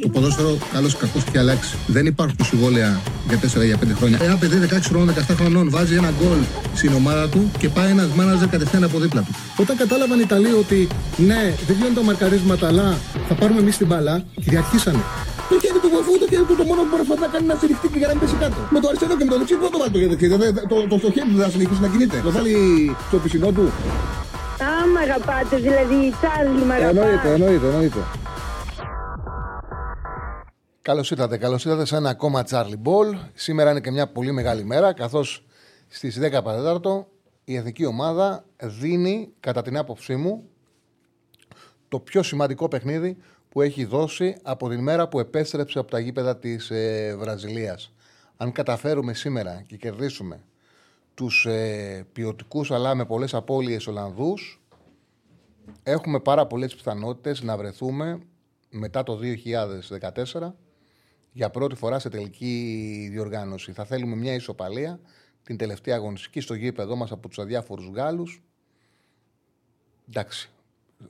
Το ποδόσφαιρο, καλώς ή κακώς, έχει αλλάξει. Δεν υπάρχουν συμβόλαια για 4-5 χρόνια. Ένα παιδί 16 χρόνων, 17 χρονών βάζει ένα γκολ στην ομάδα του και πάει ένας μάνατζερ κατευθείαν από δίπλα του. Όταν κατάλαβαν οι Ιταλοί ότι ναι, δεν βγαίνουν τα μαρκαρίσματα, αλλά θα πάρουμε εμείς την μπάλα, κυριαρχήσανε. Το χέρι του βοηθού, το χέρι του το μόνο που μπορεί να κάνει να στηριχτεί και για να πέσει κάτω. Με το αριστερό και με το δεξί, δεν το βάλει το χέρι του, δεν θα συνεχίσει να κινείται. Το βάλει στο πισινό του. Α, μ' αγαπάτε, δηλαδή, Τσάρλι, μ' αγαπάτε. Εννοείται. Καλώς ήρθατε σε ένα ακόμα Charlie Ball. Σήμερα είναι και μια πολύ μεγάλη μέρα, καθώς στις 10 παρατέταρτο η εθνική ομάδα δίνει, κατά την άποψή μου, το πιο σημαντικό παιχνίδι που έχει δώσει από την μέρα που επέστρεψε από τα γήπεδα της Βραζιλίας. Αν καταφέρουμε σήμερα και κερδίσουμε τους ποιοτικούς αλλά με πολλές απώλειες Ολλανδούς, έχουμε πάρα πολλές πιθανότητες να βρεθούμε μετά το 2014 για πρώτη φορά σε τελική διοργάνωση. Θα θέλουμε μια ισοπαλία, την τελευταία αγωνιστική στο γήπεδό μας από τους αδιάφορους Γάλλους. Εντάξει,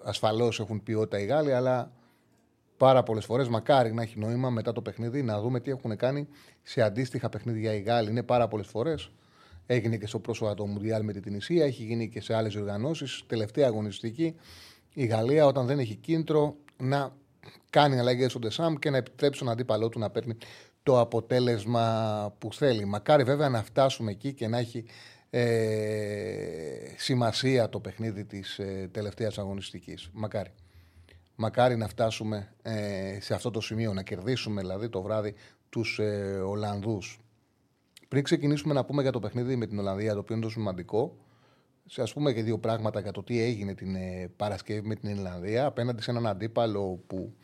ασφαλώς έχουν ποιότητα οι Γάλλοι, αλλά πάρα πολλές φορές μακάρι να έχει νόημα μετά το παιχνίδι να δούμε τι έχουν κάνει σε αντίστοιχα παιχνίδια οι Γάλλοι. Είναι πάρα πολλές φορές. Έγινε και στο πρόσφατο Μουντιάλ με την Τινησία, έχει γίνει και σε άλλες διοργανώσεις. Τελευταία αγωνιστική, η Γαλλία όταν δεν έχει κίνητρο να κάνει αλλαγές στον Ντεσάμ και να επιτρέψει τον αντίπαλό του να παίρνει το αποτέλεσμα που θέλει. Μακάρι βέβαια να φτάσουμε εκεί και να έχει σημασία το παιχνίδι της τελευταίας αγωνιστικής. Μακάρι να φτάσουμε σε αυτό το σημείο, να κερδίσουμε δηλαδή το βράδυ τους Ολλανδούς. Πριν ξεκινήσουμε να πούμε για το παιχνίδι με την Ολλανδία, το οποίο είναι το σημαντικό, ας πούμε και δύο πράγματα για το τι έγινε την Παρασκευή με την Ιρλανδία απέναντι σε έναν αντίπαλο που,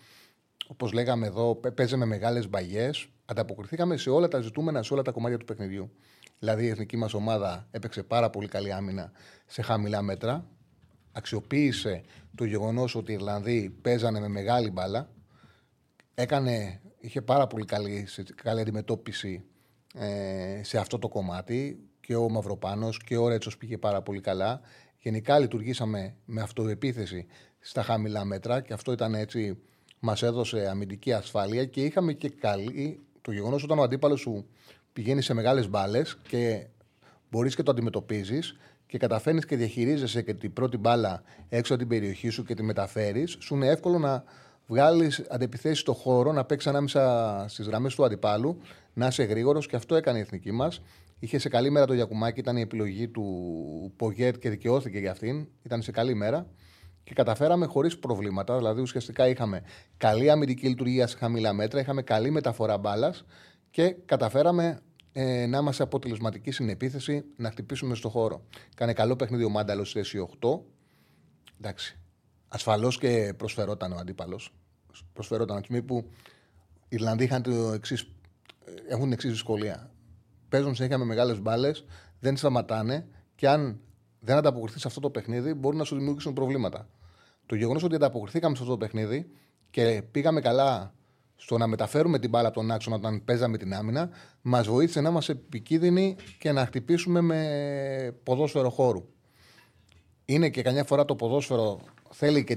όπως λέγαμε εδώ, παίζε με μεγάλες μπαγιές. Ανταποκριθήκαμε σε όλα τα ζητούμενα, σε όλα τα κομμάτια του παιχνιδιού. Δηλαδή η εθνική μας ομάδα έπαιξε πάρα πολύ καλή άμυνα σε χαμηλά μέτρα. Αξιοποίησε το γεγονός ότι οι Ιρλανδοί παίζανε με μεγάλη μπάλα. Είχε πάρα πολύ καλή αντιμετώπιση σε αυτό το κομμάτι. Και ο Μαυροπάνος και ο Ρέτσος πήγε πάρα πολύ καλά. Γενικά λειτουργήσαμε με αυτοεπίθεση στα χαμηλά μέτρα και αυτό ήταν έτσι, μας έδωσε αμυντική ασφάλεια και είχαμε και καλή. Το γεγονός όταν ο αντίπαλος σου πηγαίνει σε μεγάλες μπάλες και μπορείς και το αντιμετωπίζεις και καταφέρνεις και διαχειρίζεσαι και την πρώτη μπάλα έξω από την περιοχή σου και τη μεταφέρεις, σου είναι εύκολο να βγάλεις αντεπιθέσεις στο χώρο, να παίξεις ανάμεσα στις γραμμές του αντιπάλου, να είσαι γρήγορος και αυτό έκανε η εθνική μας. Είχε σε καλή μέρα το Γιακουμάκη, ήταν η επιλογή του Πογέτ και δικαιώθηκε για αυτήν. Ήταν σε καλή μέρα και καταφέραμε χωρίς προβλήματα. Δηλαδή, ουσιαστικά είχαμε καλή αμυντική λειτουργία σε χαμηλά μέτρα, είχαμε καλή μεταφορά μπάλας και καταφέραμε να είμαστε αποτελεσματικοί στην επίθεση, να χτυπήσουμε στο χώρο. Κάνε καλό παιχνίδι ο Μάνταλος θέση 8. Εντάξει. Ασφαλώς και προσφερόταν ο αντίπαλος. Προσφερόταν από τη στιγμή που οι Ιρλανδοί έχουν την εξής δυσκολία. Παίζουν συνέχεια με μεγάλες μπάλες, δεν σταματάνε και αν δεν ανταποκριθείς σε αυτό το παιχνίδι, μπορούν να σου δημιουργήσουν προβλήματα. Το γεγονός ότι ανταποκριθήκαμε σε αυτό το παιχνίδι και πήγαμε καλά στο να μεταφέρουμε την μπάλα από τον άξονα όταν παίζαμε την άμυνα, μας βοήθησε να είμαστε επικίνδυνοι και να χτυπήσουμε με ποδόσφαιρο χώρου. Είναι και καμιά φορά το ποδόσφαιρο θέλει και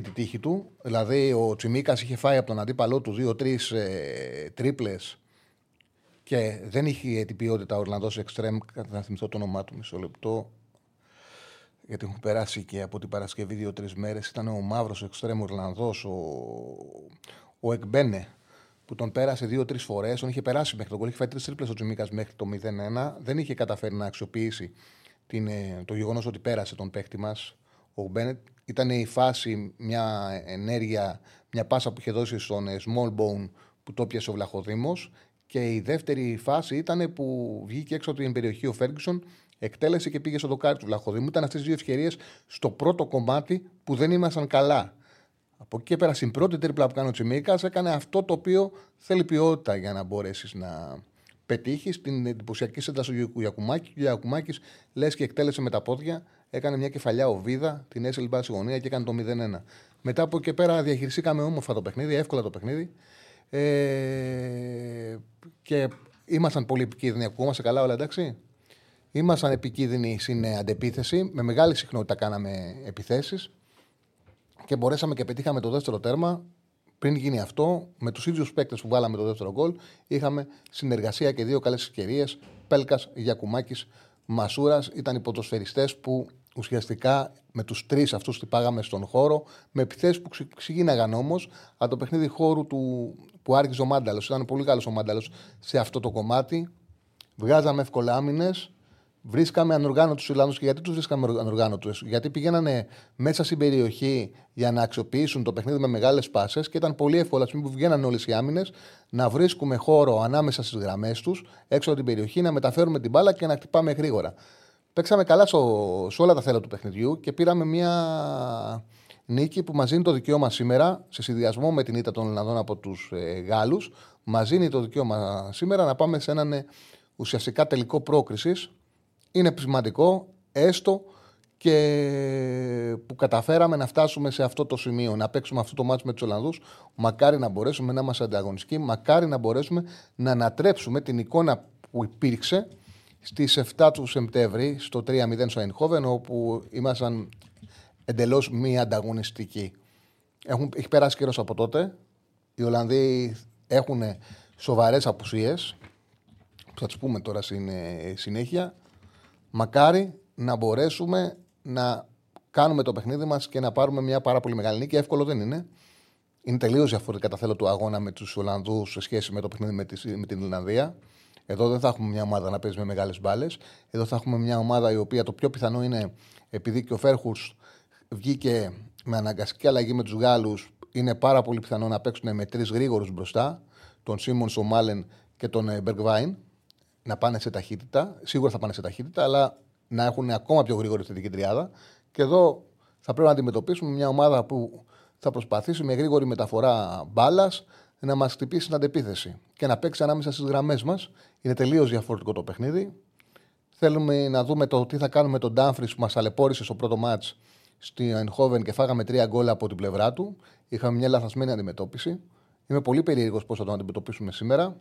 την τύχη του. Δηλαδή, ο Τσιμίκας είχε φάει από τον αντίπαλό του 2-3 τρίπλες. Και δεν είχε την ποιότητα ο Ορλανδός Εξτρέμ, κατά να θυμηθώ το όνομά του, μισό λεπτό, γιατί έχουν περάσει και από την Παρασκευή 2-3 μέρες. Ήταν ο μαύρος Εξτρέμ Ορλανδός, ο Εκμπένε, που τον πέρασε 2-3 φορές. Τον είχε περάσει μέχρι τον κολ, είχε φάει 3 τρίπλες ο Τσιμίκας μέχρι το 0-1. Δεν είχε καταφέρει να αξιοποιήσει το γεγονός ότι πέρασε τον παίχτη μας ο Μπένετ. Ήταν η φάση, μια ενέργεια, μια πάσα που είχε δώσει στον Smallbone που το πιασε ο Βλαχοδήμος. Και η δεύτερη φάση ήταν που βγήκε έξω από την περιοχή ο Φέργκισον, εκτέλεσε και πήγε στο δοκάρι του Βλαχοδήμου. Ήταν αυτές οι δύο ευκαιρίες στο πρώτο κομμάτι που δεν ήμασταν καλά. Από εκεί και πέρα, στην πρώτη τρίπλα που κάνει ο Τσιμίκας, έκανε αυτό το οποίο θέλει ποιότητα για να μπορέσεις να πετύχεις. Την εντυπωσιακή σέντρα στο Γιακουμάκη. Ο Γιακουμάκης λες και εκτέλεσε με τα πόδια, έκανε μια κεφαλιά οβίδα, την έσελε μπάση γωνία και έκανε το 0-1. Μετά από εκεί πέρα, διαχειριστήκαμε όμορφα το παιχνίδι, εύκολα το παιχνίδι. Και ήμασταν πολύ επικίνδυνοι. Ακουγόμαστε καλά όλα, εντάξει. Ήμασταν επικίνδυνοι στην αντεπίθεση. Με μεγάλη συχνότητα κάναμε επιθέσεις και μπορέσαμε και πετύχαμε το δεύτερο τέρμα πριν γίνει αυτό, με τους ίδιους παίκτες που βάλαμε το δεύτερο γκολ, είχαμε συνεργασία και δύο καλές ευκαιρίες. Πέλκας, Γιακουμάκης, Μασούρας ήταν οι ποδοσφαιριστές που ουσιαστικά με τους τρεις αυτούς τυπάγαμε στον χώρο, με επιθέσεις που ξυγίναγαν όμως από το παιχνίδι χώρου που άρχιζε ο Μάνταλος. Ήταν πολύ καλός ο Μάνταλος σε αυτό το κομμάτι. Βγάζαμε εύκολα άμυνες. Βρίσκαμε ανοργάνωτους Ιρλανδούς. Και γιατί τους βρίσκαμε ανοργάνωτους? Γιατί πηγαίνανε μέσα στην περιοχή για να αξιοποιήσουν το παιχνίδι με μεγάλες πάσες και ήταν πολύ εύκολα, στιγμή που βγαίνανε όλες οι άμυνες, να βρίσκουμε χώρο ανάμεσα στις γραμμές τους, έξω από την περιοχή, να μεταφέρουμε την μπάλα και να χτυπάμε γρήγορα. Παίξαμε καλά σε όλα τα θέματα του παιχνιδιού και πήραμε μια νίκη που μας δίνει το δικαίωμα σήμερα, σε συνδυασμό με την ήττα των Ιρλανδών από τους Γάλλους, μας δίνει το δικαίωμα σήμερα να πάμε σε έναν ουσιαστικά τελικό πρόκρισης. Είναι σημαντικό, έστω και που καταφέραμε να φτάσουμε σε αυτό το σημείο, να παίξουμε αυτό το μάτς με τους Ολλανδούς. Μακάρι να μπορέσουμε να είμαστε ανταγωνιστικοί, μακάρι να μπορέσουμε να ανατρέψουμε την εικόνα που υπήρξε στις 7 του Σεπτέμβρη, στο 3-0 στο Eindhoven, όπου ήμασταν εντελώς μη ανταγωνιστικοί. Έχει περάσει καιρός από τότε. Οι Ολλανδοί έχουν σοβαρές απουσίες, θα τις πούμε τώρα στην συνέχεια. Μακάρι να μπορέσουμε να κάνουμε το παιχνίδι μας και να πάρουμε μια πάρα πολύ μεγάλη νίκη. Εύκολο δεν είναι. Είναι τελείως διαφορετικά τα θέλω του αγώνα με τους Ολλανδούς σε σχέση με το παιχνίδι με την Ιρλανδία. Εδώ δεν θα έχουμε μια ομάδα να παίζει με μεγάλες μπάλες. Εδώ θα έχουμε μια ομάδα η οποία το πιο πιθανό είναι, επειδή και ο Φέρχουρστ βγήκε με αναγκαστική αλλαγή με τους Γάλλους, είναι πάρα πολύ πιθανό να παίξουν με τρεις γρήγορους μπροστά, τον Σίμονς, τον Μάλεν και τον Bergwijn. Να πάνε σε ταχύτητα, σίγουρα θα πάνε σε ταχύτητα, αλλά να έχουν ακόμα πιο γρήγορη θετική τριάδα. Και εδώ θα πρέπει να αντιμετωπίσουμε μια ομάδα που θα προσπαθήσει με γρήγορη μεταφορά μπάλας να μας χτυπήσει την αντεπίθεση και να παίξει ανάμεσα στις γραμμές μας. Είναι τελείως διαφορετικό το παιχνίδι. Θέλουμε να δούμε το τι θα κάνουμε με τον Ντάμφρις, που μας ταλαιπώρησε στο πρώτο μάτς στη Eindhoven και φάγαμε 3 γκολ από την πλευρά του. Είχαμε μια λαθασμένη αντιμετώπιση. Είμαι πολύ περίεργος πώς θα τον αντιμετωπίσουμε σήμερα.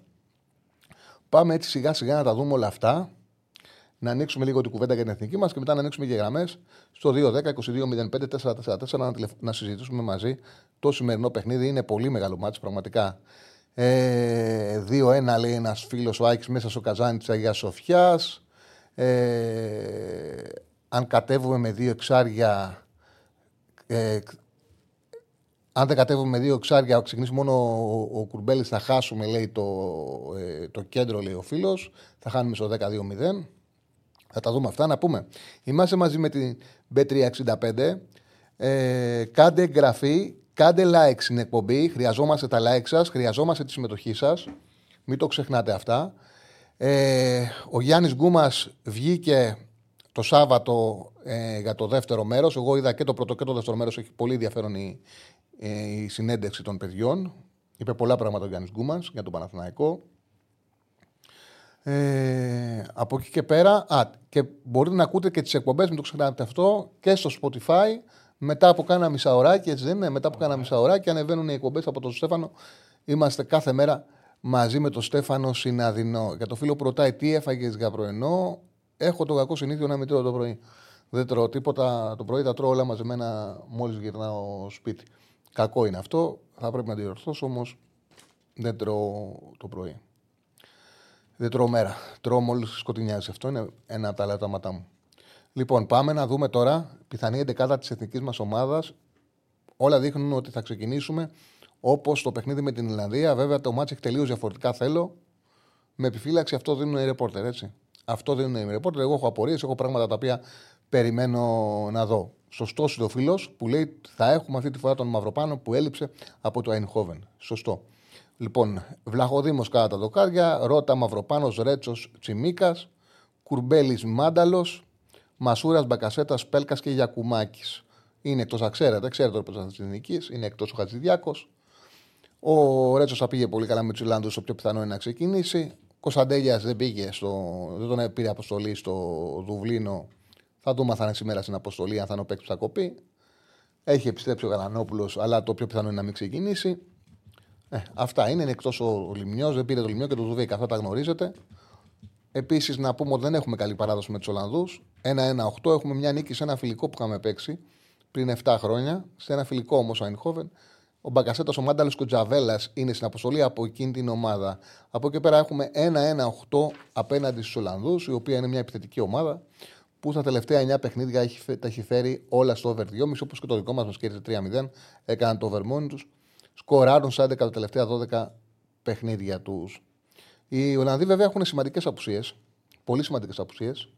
Πάμε έτσι σιγά σιγά να τα δούμε όλα αυτά. Να ανοίξουμε λίγο την κουβέντα για την εθνική μας και μετά να ανοίξουμε και γραμμές στο 2-10-22-05-444 να συζητήσουμε μαζί το σημερινό παιχνίδι. Είναι πολύ μεγάλο μάτς, πραγματικά. 2-1 λέει ένας φίλος ο Άκης μέσα στο καζάνι της Αγίας Σοφιάς. Αν κατέβουμε με 2 εξάρια. Αν δεν κατέβουμε με 2 εξάρια, ξεκινήσει μόνο ο Κουρμπέλης, θα χάσουμε, λέει, το κέντρο, λέει ο φίλος. Θα χάνουμε στο 10-2-0. Θα τα δούμε αυτά, να πούμε. Είμαστε μαζί με την B365. Κάντε εγγραφή, κάντε like στην εκπομπή. Χρειαζόμαστε τα like σας, χρειαζόμαστε τη συμμετοχή σας. Μην το ξεχνάτε αυτά. Ο Γιάννης Γκούμας βγήκε το Σάββατο για το δεύτερο μέρος. Εγώ είδα και το πρώτο και το δεύτερο μέρος. Έχει πολύ ενδιαφέρον η συνέντευξη των παιδιών. Είπε πολλά πράγματα ο Γιάννης Γκούμας για τον Παναθηναϊκό. Από εκεί και πέρα, και μπορείτε να ακούτε και τις εκπομπές, μην το ξεχνάτε αυτό, και στο Spotify, μετά από κάνα μισάωράκι, έτσι δεν είναι, μετά από κάνα μισάωράκι ανεβαίνουν οι εκπομπές από τον Στέφανο. Είμαστε κάθε μέρα μαζί με τον Στέφανο Συναδεινό. Για το φίλο που ρωτάει τι έφαγες για πρωινό, έχω το κακό συνήθειο να μην τρώω το πρωί. Δεν τρώω τίποτα το πρωί, τα τρώω όλα μαζεμένα μόλις γυρνάω σπίτι. Κακό είναι αυτό, θα πρέπει να διορθώσω, όμως δεν τρώω το πρωί. Δεν τρώω μέρα. Τρώω μόλις σκοτεινιάζει. Αυτό είναι ένα από τα λατάματά μου. Λοιπόν, πάμε να δούμε τώρα πιθανή εντεκάδα της εθνικής μας ομάδας. Όλα δείχνουν ότι θα ξεκινήσουμε όπως το παιχνίδι με την Ιρλανδία. Βέβαια, το μάτς έχει τελείως διαφορετικά θέλω. Με επιφύλαξη, αυτό δίνουν οι ρεπόρτερ, έτσι. Αυτό δίνουν οι ρεπόρτερ. Εγώ έχω απορίες, έχω πράγματα τα οποία περιμένω να δω. Σωστός είναι ο φίλος που λέει θα έχουμε αυτή τη φορά τον Μαυροπάνο που έλειψε από το Eindhoven. Σωστό. Λοιπόν, Βλαχοδήμος κατά τα δοκάρια, Ρώτα, Μαυροπάνος, Ρέτσος, Τσιμίκας, Κουρμπέλης, Μάνταλος, Μασούρας, Μπακασέτας, Πέλκας και Γιακουμάκης. Είναι εκτός, ξέρετε πώς θα νικήσει, είναι εκτός ο Χατζηδιάκος. Ο Ρέτσος θα πήγε πολύ καλά με τους Ιρλανδούς, το πιο πιθανό είναι να ξεκινήσει. Κωνσταντέλιας δεν τον πήρε αποστολή στο Δουβλίνο. Θα δούμε αν θα είναι σήμερα στην αποστολή, αν θα είναι ο παίκτης που θα κοπεί. Έχει επιστρέψει ο Γαλανόπουλος, αλλά το πιο πιθανό είναι να μην ξεκινήσει. Αυτά είναι εκτός ο Λιμνιός, δεν πήρε το Λιμνιό και το Δουβέικα, αυτά τα γνωρίζετε. Επίσης, να πούμε ότι δεν έχουμε καλή παράδοση με τους Ολλανδούς. 1-1-8, έχουμε μια νίκη σε ένα φιλικό που είχαμε παίξει πριν 7 χρόνια. Σε ένα φιλικό όμως, Eindhoven. ο Μπαγκασέτας, ο Μάνταλος και ο Τζαβέλας είναι στην αποστολή από εκείνη την ομάδα. Από εκεί πέρα έχουμε 1-1-8 απέναντι στους Ολλανδούς, η οποία είναι μια επιθετική ομάδα που στα τελευταία 9 παιχνίδια τα έχει φέρει όλα στο over 2,5, όπως και το δικό μας μας κέρδισε 3-0, έκαναν το over μόνοι τους. Σκοράρουν στα 11 τα τελευταία 12 παιχνίδια τους. Οι Ολλανδοί βέβαια έχουν σημαντικές απουσίες, πολύ σημαντικές απουσίες.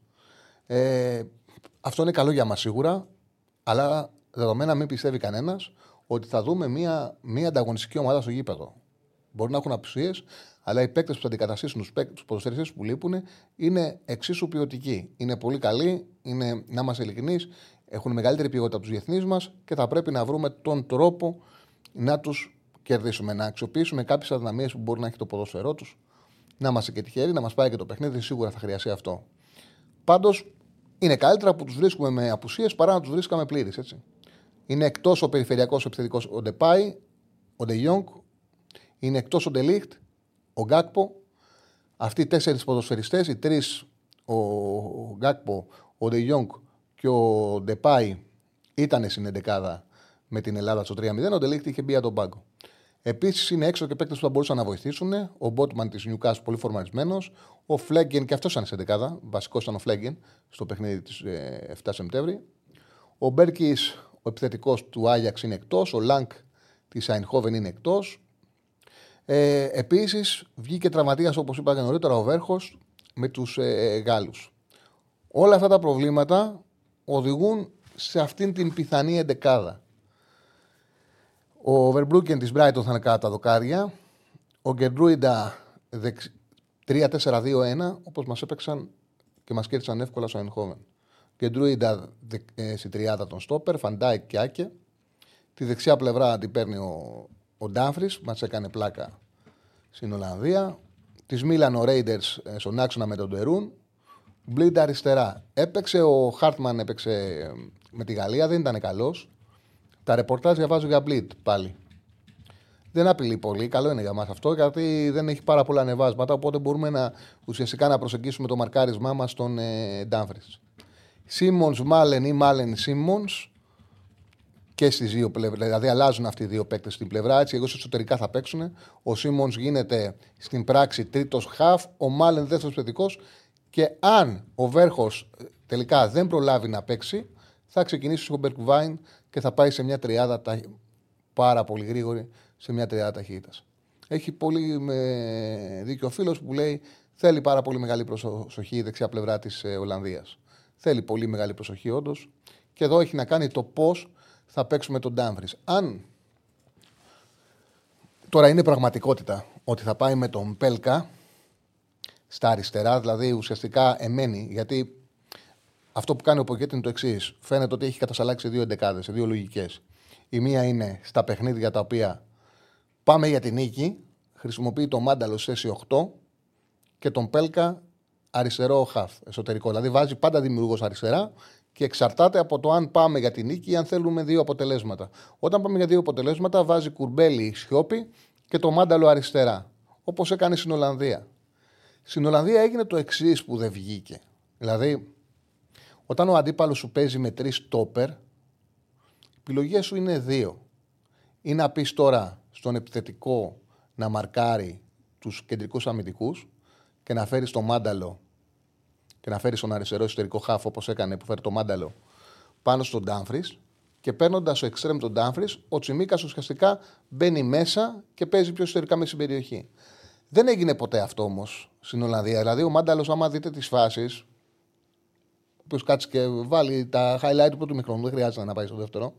Αυτό είναι καλό για μας σίγουρα, αλλά δεδομένα μην πιστεύει κανένας ότι θα δούμε μια ανταγωνιστική ομάδα στο γήπεδο. Μπορεί να έχουν απουσίες, αλλά οι παίκτες που θα αντικαταστήσουν τους ποδοσφαιριστές που λείπουν είναι εξίσου ποιοτικοί. Είναι πολύ καλοί, να είμαστε ειλικρινείς, έχουν μεγαλύτερη ποιότητα από τους διεθνείς μας και θα πρέπει να βρούμε τον τρόπο να τους κερδίσουμε, να αξιοποιήσουμε κάποιες αδυναμίες που μπορεί να έχει το ποδόσφαιρό τους, να είμαστε και τυχεροί, να μας πάει και το παιχνίδι, σίγουρα θα χρειαστεί αυτό. Πάντως, είναι καλύτερα που τους βρίσκουμε με απουσίες παρά να τους βρίσκαμε πλήρεις, έτσι. Είναι εκτός ο περιφερειακός επιθετικός ο Ντεπάι, ο Ντε Γιόνγκ, είναι εκτός ο Ντε Λιχτ, ο Γκάκπο. Αυτοί οι τέσσερις ποδοσφαιριστές, οι τρεις, ο Γκάκπο, ο Ντε Γιόνγκ και ο Ντεπάι, ήταν στην εντεκάδα με την Ελλάδα στο 3-0. Ο Ντε Λιχτ είχε μπει από τον πάγκο. Επίσης είναι έξω και παίκτες που θα μπορούσαν να βοηθήσουν. Ο Μπότμαν της Νιουκάσ, πολύ φορμαρισμένος. Ο Φλέγγεν και αυτός ήταν στην εντεκάδα. Βασικός ήταν ο Φλέγγεν στο παιχνίδι της 7 Σεπτέμβρη. Ο Μπέρκης, ο επιθετικός του Άγιαξ, είναι εκτός. Ο Λανκ της Αϊνχόβεν είναι εκτός. Επίσης βγήκε τραυματίας, όπως είπα και νωρίτερα, ο Βέρχος με τους Γάλλους. Όλα αυτά τα προβλήματα οδηγούν σε αυτήν την πιθανή εντεκάδα. Ο Βερμπρούκεν της Μπράιτον θα είναι κάτω τα δοκάρια. Ο Γκεντρούιντα 3-4-2-1, όπως μας έπαιξαν και μας κέρδισαν εύκολα στο Αϊνχόβεν. Γκεντρούιντα στη 30 τον στόπερ, Φαντάικ και Άκε. Τη δεξιά πλευρά την παίρνει ο Ντάμφρις, μας έκανε πλάκα στην Ολλανδία. Τη Μίλαν ο Ρέιντερς στον άξονα με τον Τερούν. Μπλίντ αριστερά. Έπαιξε ο Χάρτμαν, έπαιξε με τη Γαλλία, δεν ήταν καλός. Τα ρεπορτάζ διαβάζω για Μπλίτ πάλι. Δεν απειλεί πολύ, καλό είναι για μας αυτό, γιατί δεν έχει πάρα πολλά ανεβάσματα, οπότε μπορούμε ουσιαστικά να προσεγγίσουμε το μαρκάρισμά μας στον Ντάμφρις. Σίμονς Μάλεν ή Μάλεν Σίμονς και στις δύο πλευρές, δηλαδή αλλάζουν αυτοί οι δύο παίκτες στην πλευρά, έτσι εγώ εσωτερικά θα παίξουν. Ο Σίμονς γίνεται στην πράξη τρίτος χαφ, ο Μάλεν δεύτερος παιδικός και αν ο Βέρχος τελικά δεν προλάβει να παίξει, θα ξεκινήσει ο Μπερκουβάιν και θα πάει σε μια τριάδα πάρα πολύ γρήγορη, σε μια τριάδα ταχύτητας. Έχει πολύ δίκιο ο φίλος που λέει θέλει πάρα πολύ μεγάλη προσοχή η δεξιά πλευρά της Ολλανδίας. Θέλει πολύ μεγάλη προσοχή όντως. Και εδώ έχει να κάνει το πώς θα παίξουμε τον Ντάμφρις. Αν τώρα είναι πραγματικότητα ότι θα πάει με τον Πέλκα στα αριστερά, δηλαδή ουσιαστικά εμένει, γιατί αυτό που κάνει ο Ποκέτ είναι το εξής. Φαίνεται ότι έχει κατασαλάξει δύο εντεκάδες, δύο λογικές. Η μία είναι στα παιχνίδια τα οποία πάμε για την νίκη, χρησιμοποιεί τον Μάνταλο σε θέση 8 και τον Πέλκα αριστερό χαφ, εσωτερικό. Δηλαδή βάζει πάντα δημιουργός αριστερά και εξαρτάται από το αν πάμε για την νίκη ή αν θέλουμε δύο αποτελέσματα. Όταν πάμε για δύο αποτελέσματα, βάζει Κουρμπέλι Σιόπι και τον Μάνταλο αριστερά. Όπως έκανε στην Ολλανδία. Στην Ολλανδία έγινε το εξής που δεν βγήκε. Δηλαδή, όταν ο αντίπαλος σου παίζει με 3 τόπερ, οι επιλογές σου είναι 2. Ή να πεις τώρα στον επιθετικό να μαρκάρει τους κεντρικούς αμυντικούς και να φέρεις τον Μάνταλο και να φέρεις τον αριστερό εσωτερικό χάφο, όπως έκανε που φέρει τον Μάνταλο πάνω στον Ντάμφρις και παίρνοντας ο εξτρέμ τον Ντάμφρις, ο Τσιμίκας ουσιαστικά μπαίνει μέσα και παίζει πιο εσωτερικά μέσα στην περιοχή. Δεν έγινε ποτέ αυτό όμως στην Ολλανδία. Δηλαδή ο Μάνταλος, άμα δείτε τις φάσεις, ο οποίος κάτσει και βάλει τα highlight του πρώτου μικρόνου, δεν χρειάζεται να πάει στο δεύτερο,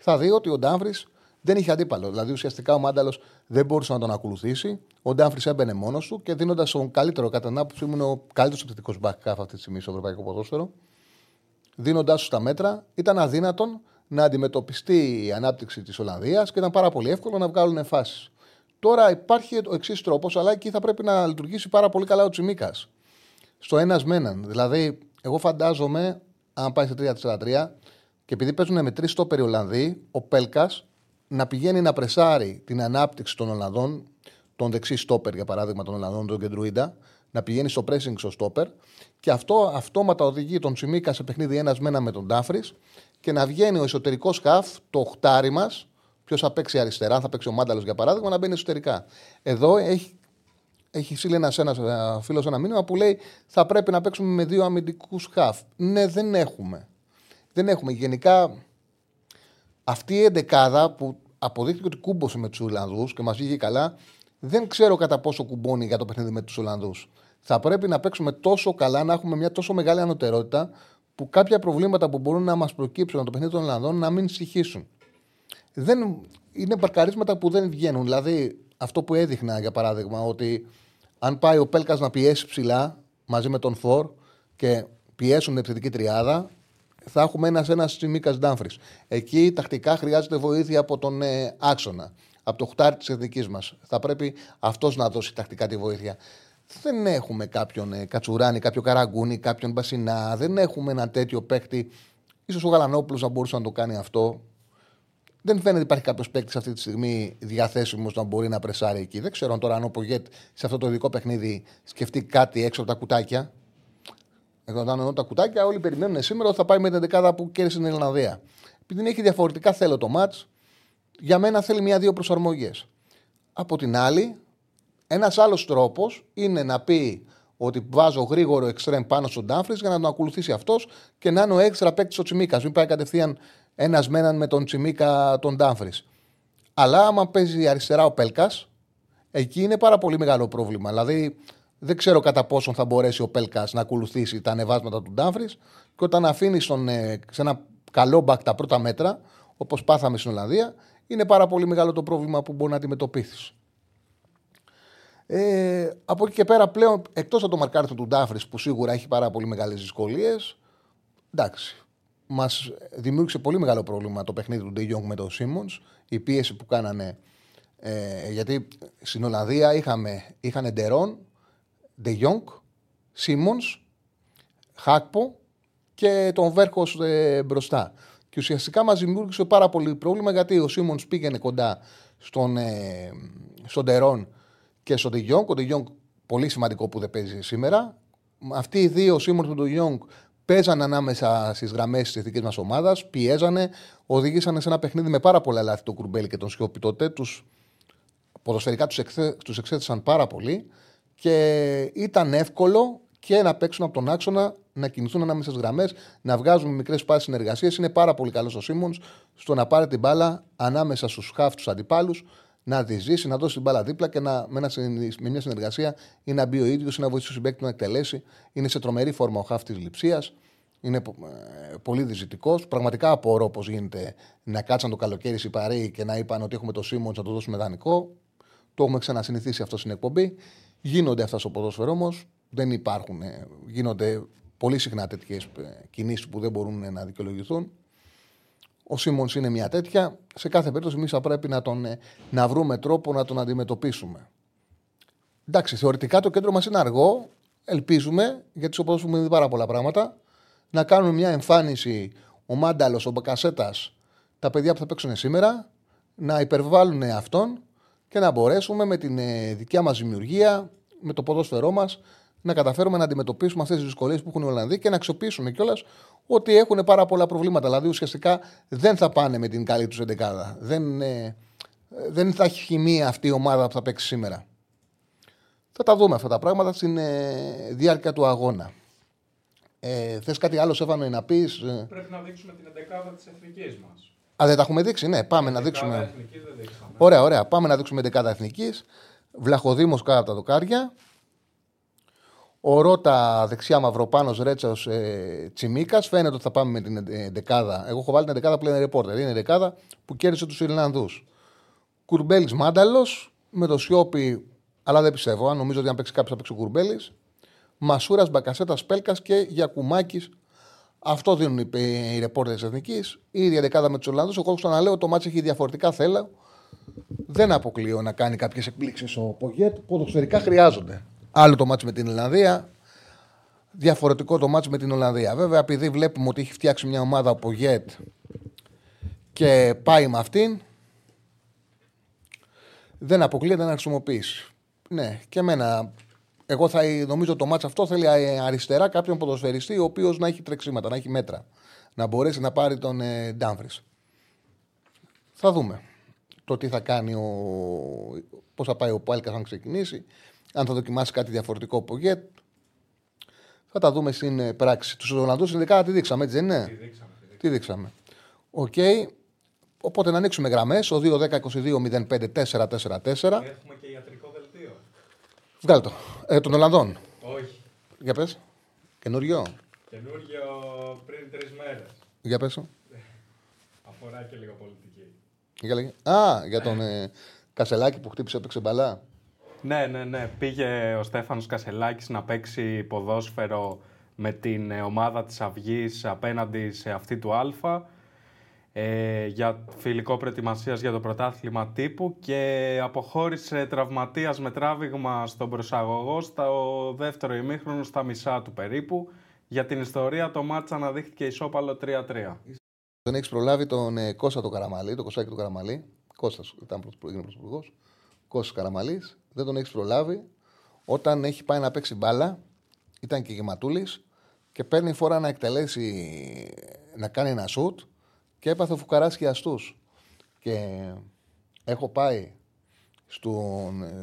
θα δει ότι ο Ντάμφρις δεν είχε αντίπαλο. Δηλαδή ουσιαστικά ο Μάνταλος δεν μπορούσε να τον ακολουθήσει. Ο Ντάμφρις έμπαινε μόνος του και δίνοντας τον καλύτερο, κατά την άποψή μου, είναι ο καλύτερος επιθετικός back-half αυτή τη στιγμή στο ευρωπαϊκό ποδόσφαιρο, δίνοντάς του τα μέτρα, ήταν αδύνατον να αντιμετωπιστεί η ανάπτυξη της Ολλανδίας και ήταν πάρα πολύ εύκολο να βγάλουν φάσεις. Τώρα υπάρχει ο εξής τρόπος, αλλά εκεί θα πρέπει να λειτουργήσει πάρα πολύ καλά ο Τσιμίκας. Στο ένας με έναν. Δηλαδή, εγώ φαντάζομαι, αν πάει σε 3-4-3, και επειδή παίζουν με 3 στόπερ οι Ολλανδοί, ο Πέλκας να πηγαίνει να πρεσάρει την ανάπτυξη των Ολλανδών, τον δεξί στόπερ για παράδειγμα των Ολλανδών, τον Γκεντρούιντα, να πηγαίνει στο pressing στο στόπερ, και αυτό αυτόματα οδηγεί τον Τσιμίκα σε παιχνίδι ένας με ένα με τον Ντάμφρις και να βγαίνει ο εσωτερικός χαφ, το οχτάρι μας, ποιος θα παίξει αριστερά, αν θα παίξει ο Μάνταλος για παράδειγμα, να μπαίνει εσωτερικά. Εδώ έχει στείλει ένας φίλος ένα μήνυμα που λέει θα πρέπει να παίξουμε με δύο αμυντικούς χαφ. Ναι, δεν έχουμε. Γενικά αυτή η εντεκάδα που αποδείχθηκε ότι κούμπωσε με τους Ολλανδούς και μας βγήκε καλά, δεν ξέρω κατά πόσο κουμπώνει για το παιχνίδι με τους Ολλανδούς. Θα πρέπει να παίξουμε τόσο καλά, να έχουμε μια τόσο μεγάλη ανωτερότητα, που κάποια προβλήματα που μπορούν να μας προκύψουν από το παιχνίδι των Ολλανδών να μην συχήσουν. Είναι μπαρκαρίσματα που δεν βγαίνουν. Δηλαδή, αυτό που έδειχνα για παράδειγμα, ότι αν πάει ο Πέλκας να πιέσει ψηλά μαζί με τον Φορ και πιέσουν την επιθετική τριάδα, θα έχουμε ένα Τσιμίκας Ντάμφρις. Εκεί τακτικά χρειάζεται βοήθεια από τον άξονα, από το χτάρι της εθνικής μας. Θα πρέπει αυτός να δώσει τακτικά τη βοήθεια. Δεν έχουμε κάποιον Κατσουράνη, κάποιο Καραγκούνη, κάποιον Μπασινά. Δεν έχουμε ένα τέτοιο παίκτη. Ίσως ο Γαλανόπουλος να μπορούσε να το κάνει αυτό. Δεν φαίνεται ότι υπάρχει κάποιος παίκτης αυτή τη στιγμή διαθέσιμος να μπορεί να πρεσάρει εκεί. Δεν ξέρω αν τώρα ο Πογέτ σε αυτό το ειδικό παιχνίδι σκεφτεί κάτι έξω από τα κουτάκια. Εκδοτάνουν τα κουτάκια, όλοι περιμένουν σήμερα ότι θα πάει με την δεκάδα που κέρδισε στην Ιρλανδία. Επειδή έχει διαφορετικά θέλω το μάτς, για μένα θέλει μία-δύο προσαρμογές. Από την άλλη, ένας άλλος τρόπος είναι να πει ότι βάζω γρήγορο εξτρέμ πάνω στον Ντάμφρις για να τον ακολουθήσει αυτός και να είναι ο έξτρα παίκτης ο Τσιμίκας. Μην πάει κατευθείαν ένας με έναν με τον Τσιμίκα τον Ντάμφρις. Αλλά άμα παίζει αριστερά ο Πέλκας, εκεί είναι πάρα πολύ μεγάλο πρόβλημα. Δηλαδή, δεν ξέρω κατά πόσον θα μπορέσει ο Πέλκας να ακολουθήσει τα ανεβάσματα του Ντάμφρις και όταν αφήνει σε ένα καλό μπακ τα πρώτα μέτρα, όπως πάθαμε στην Ολλανδία, είναι πάρα πολύ μεγάλο το πρόβλημα που μπορεί να αντιμετωπίσει. Από εκεί και πέρα πλέον, εκτός από το μαρκάρισμα του Ντάμφρις που σίγουρα έχει πάρα πολύ μεγάλες δυσκολίες, εντάξει, μας δημιούργησε πολύ μεγάλο πρόβλημα το παιχνίδι του Ντε Γιονγκ με τον Σίμονς, η πίεση που κάνανε, γιατί στην Ολλανδία είχαν Ντερόν, Ντε Γιονγκ, Σίμονς, Χάκπο και τον Βέρχος μπροστά. Και ουσιαστικά μας δημιούργησε πάρα πολύ πρόβλημα γιατί ο Σίμονς πήγαινε κοντά στον Ντερόν και στον Ντε Γιονγκ. Ο Ντε Γιονγκ, πολύ σημαντικό που δεν παίζει σήμερα. Αυτοί οι δύο, ο Σίμονς και ο Ντε Γιονγκ, παίζανε ανάμεσα στις γραμμές της εθνικής μας ομάδας, πιέζανε, οδηγήσανε σε ένα παιχνίδι με πάρα πολλά λάθη τον Κουρμπέλη και τον Σιώπη. Τότε ποδοσφαιρικά τους εξέθεσαν πάρα πολύ. Και ήταν εύκολο και να παίξουν από τον άξονα, να κινηθούν ανάμεσα στις γραμμές, να βγάζουν μικρές πάσεις συνεργασίες. Είναι πάρα πολύ καλός ο Σίμονς στο να πάρει την μπάλα ανάμεσα στους χαφ τους αντιπάλους, να τη ζήσει, να δώσει την μπάλα δίπλα και με μια συνεργασία ή να μπει ο ίδιος ή να βοηθήσει τον συμπαίκτη να εκτελέσει. Είναι σε τρομερή φόρμα ο χαφ της Λειψίας. Είναι πολύ διζητικός. Πραγματικά απορώ πώς γίνεται να κάτσαν το καλοκαίρι οι Παρέοι και να είπαν ότι έχουμε το Σίμονς να το δώσουμε δανεικό. Το έχουμε ξανασυνηθίσει αυτό στην εκπομπή. Γίνονται αυτά στο ποδόσφαιρο όμως, δεν υπάρχουν. Γίνονται πολύ συχνά τέτοιες κινήσεις που δεν μπορούν να δικαιολογηθούν. Ο Σίμονς είναι μια τέτοια. Σε κάθε περίπτωση, εμείς θα πρέπει να βρούμε τρόπο να τον αντιμετωπίσουμε. Εντάξει, θεωρητικά το κέντρο μας είναι αργό. Ελπίζουμε, γιατί στο ποδόσφαιρο έχουμε δει πάρα πολλά πράγματα, να κάνουν μια εμφάνιση ο Μάνταλος, ο Μπακασέτας, τα παιδιά που θα παίξουν σήμερα, να υπερβάλλουν αυτόν και να μπορέσουμε με την δικιά μας δημιουργία, με το ποδόσφαιρό μας, να καταφέρουμε να αντιμετωπίσουμε αυτές τις δυσκολίες που έχουν οι Ολλανδοί και να αξιοποιήσουμε κιόλας ότι έχουν πάρα πολλά προβλήματα. Δηλαδή, ουσιαστικά δεν θα πάνε με την καλή τους εντεκάδα. Δεν θα έχει χημεία αυτή η ομάδα που θα παίξει σήμερα. Θα τα δούμε αυτά τα πράγματα στην διάρκεια του αγώνα. Θες κάτι άλλο, Στέφανο, να πεις? Πρέπει να δείξουμε την εντεκάδα της εθνικής μας. Α, δεν τα έχουμε δείξει, ναι. Πάμε να δείξουμε. Ωραία. Πάμε να δείξουμε δεκάδα εθνικής. Βλαχοδήμος κάτω από τα δοκάρια. Ο Ρότα δεξιά, Μαυροπάνος, Ρέτσος, Τσιμίκας. Φαίνεται ότι θα πάμε με την δεκάδα. Εγώ έχω βάλει την δεκάδα Player Reporter. Είναι η δεκάδα που κέρδισε τους Ιρλανδούς. Κουρμπέλης, Μάνταλος. Με το Σιώπη, αλλά δεν πιστεύω. Αν νομίζω ότι αν παίξει κάποιος θα παίξει ο Κουρμπέλης. Μασούρας, Μπακασέτας, Πέλκας και Γιακουμάκης. Αυτό δίνουν οι ρεπόρτερ της Εθνικής. Η ίδια δεκάδα με τους Ολλανδούς. Εγώ ξαναλέω, το μάτς έχει διαφορετικά θέλω. Δεν αποκλείω να κάνει κάποιες εκπλήξεις ο Πογέτ. Ποδοσφαιρικά χρειάζονται. Άλλο το μάτς με την Ολλανδία. Διαφορετικό το μάτς με την Ολλανδία. Βέβαια, επειδή βλέπουμε ότι έχει φτιάξει μια ομάδα ο Πογέτ και πάει με αυτήν, δεν αποκλείεται να χρησιμοποιήσει. Ναι, και εμένα. Εγώ νομίζω το μάτς αυτό θέλει αριστερά κάποιον ποδοσφαιριστή ο οποίος να έχει τρεξίματα, να έχει μέτρα. Να μπορέσει να πάρει τον Ντάμφρις. Θα δούμε. το τι θα κάνει, πώς θα πάει ο Πουέλκας αν ξεκινήσει, αν θα δοκιμάσει κάτι διαφορετικό από Γκέτ. Θα τα δούμε στην πράξη. Τους Ολλανδούς συνδικά τι δείξαμε, έτσι δεν είναι? Τι δείξαμε. Οκ. Οπότε να ανοίξουμε γραμμές. Ο 2-10-22-05-4-4-4. Έχουμε και ιατρικό δελτίο. Βγάλε το. Των Ολλανδών. Όχι. Για πες. Καινούριο. Καινούριο πριν 3 μέρες. Για πες. Αφορά και λίγο πολιτική. Α, για τον Κασελάκη που χτύπησε, έπαιξε μπαλά. Ναι. Πήγε ο Στέφανος Κασελάκης να παίξει ποδόσφαιρο με την ομάδα της Αυγής απέναντι σε αυτή του Α, για φιλικό προετοιμασίας για το πρωτάθλημα τύπου, και αποχώρησε τραυματίας με τράβηγμα στον προσαγωγό στο δεύτερο ημίχρονο, στα μισά του περίπου. Για την ιστορία το μάτς αναδείχθηκε ισόπαλο 3-3. Τον έχεις προλάβει τον Κώστα τον Καραμαλή, τον Κωσάκη τον Καραμαλή. Κώστας ήταν πρωθυπουργός. Κώστας Καραμαλής. Δεν τον έχεις προλάβει όταν έχει πάει να παίξει μπάλα. Ήταν και γεματούλης και παίρνει φορά να εκτελέσει, να κάνει ένα σουτ και έπαθε φουκαράσια αστούς. Και έχω πάει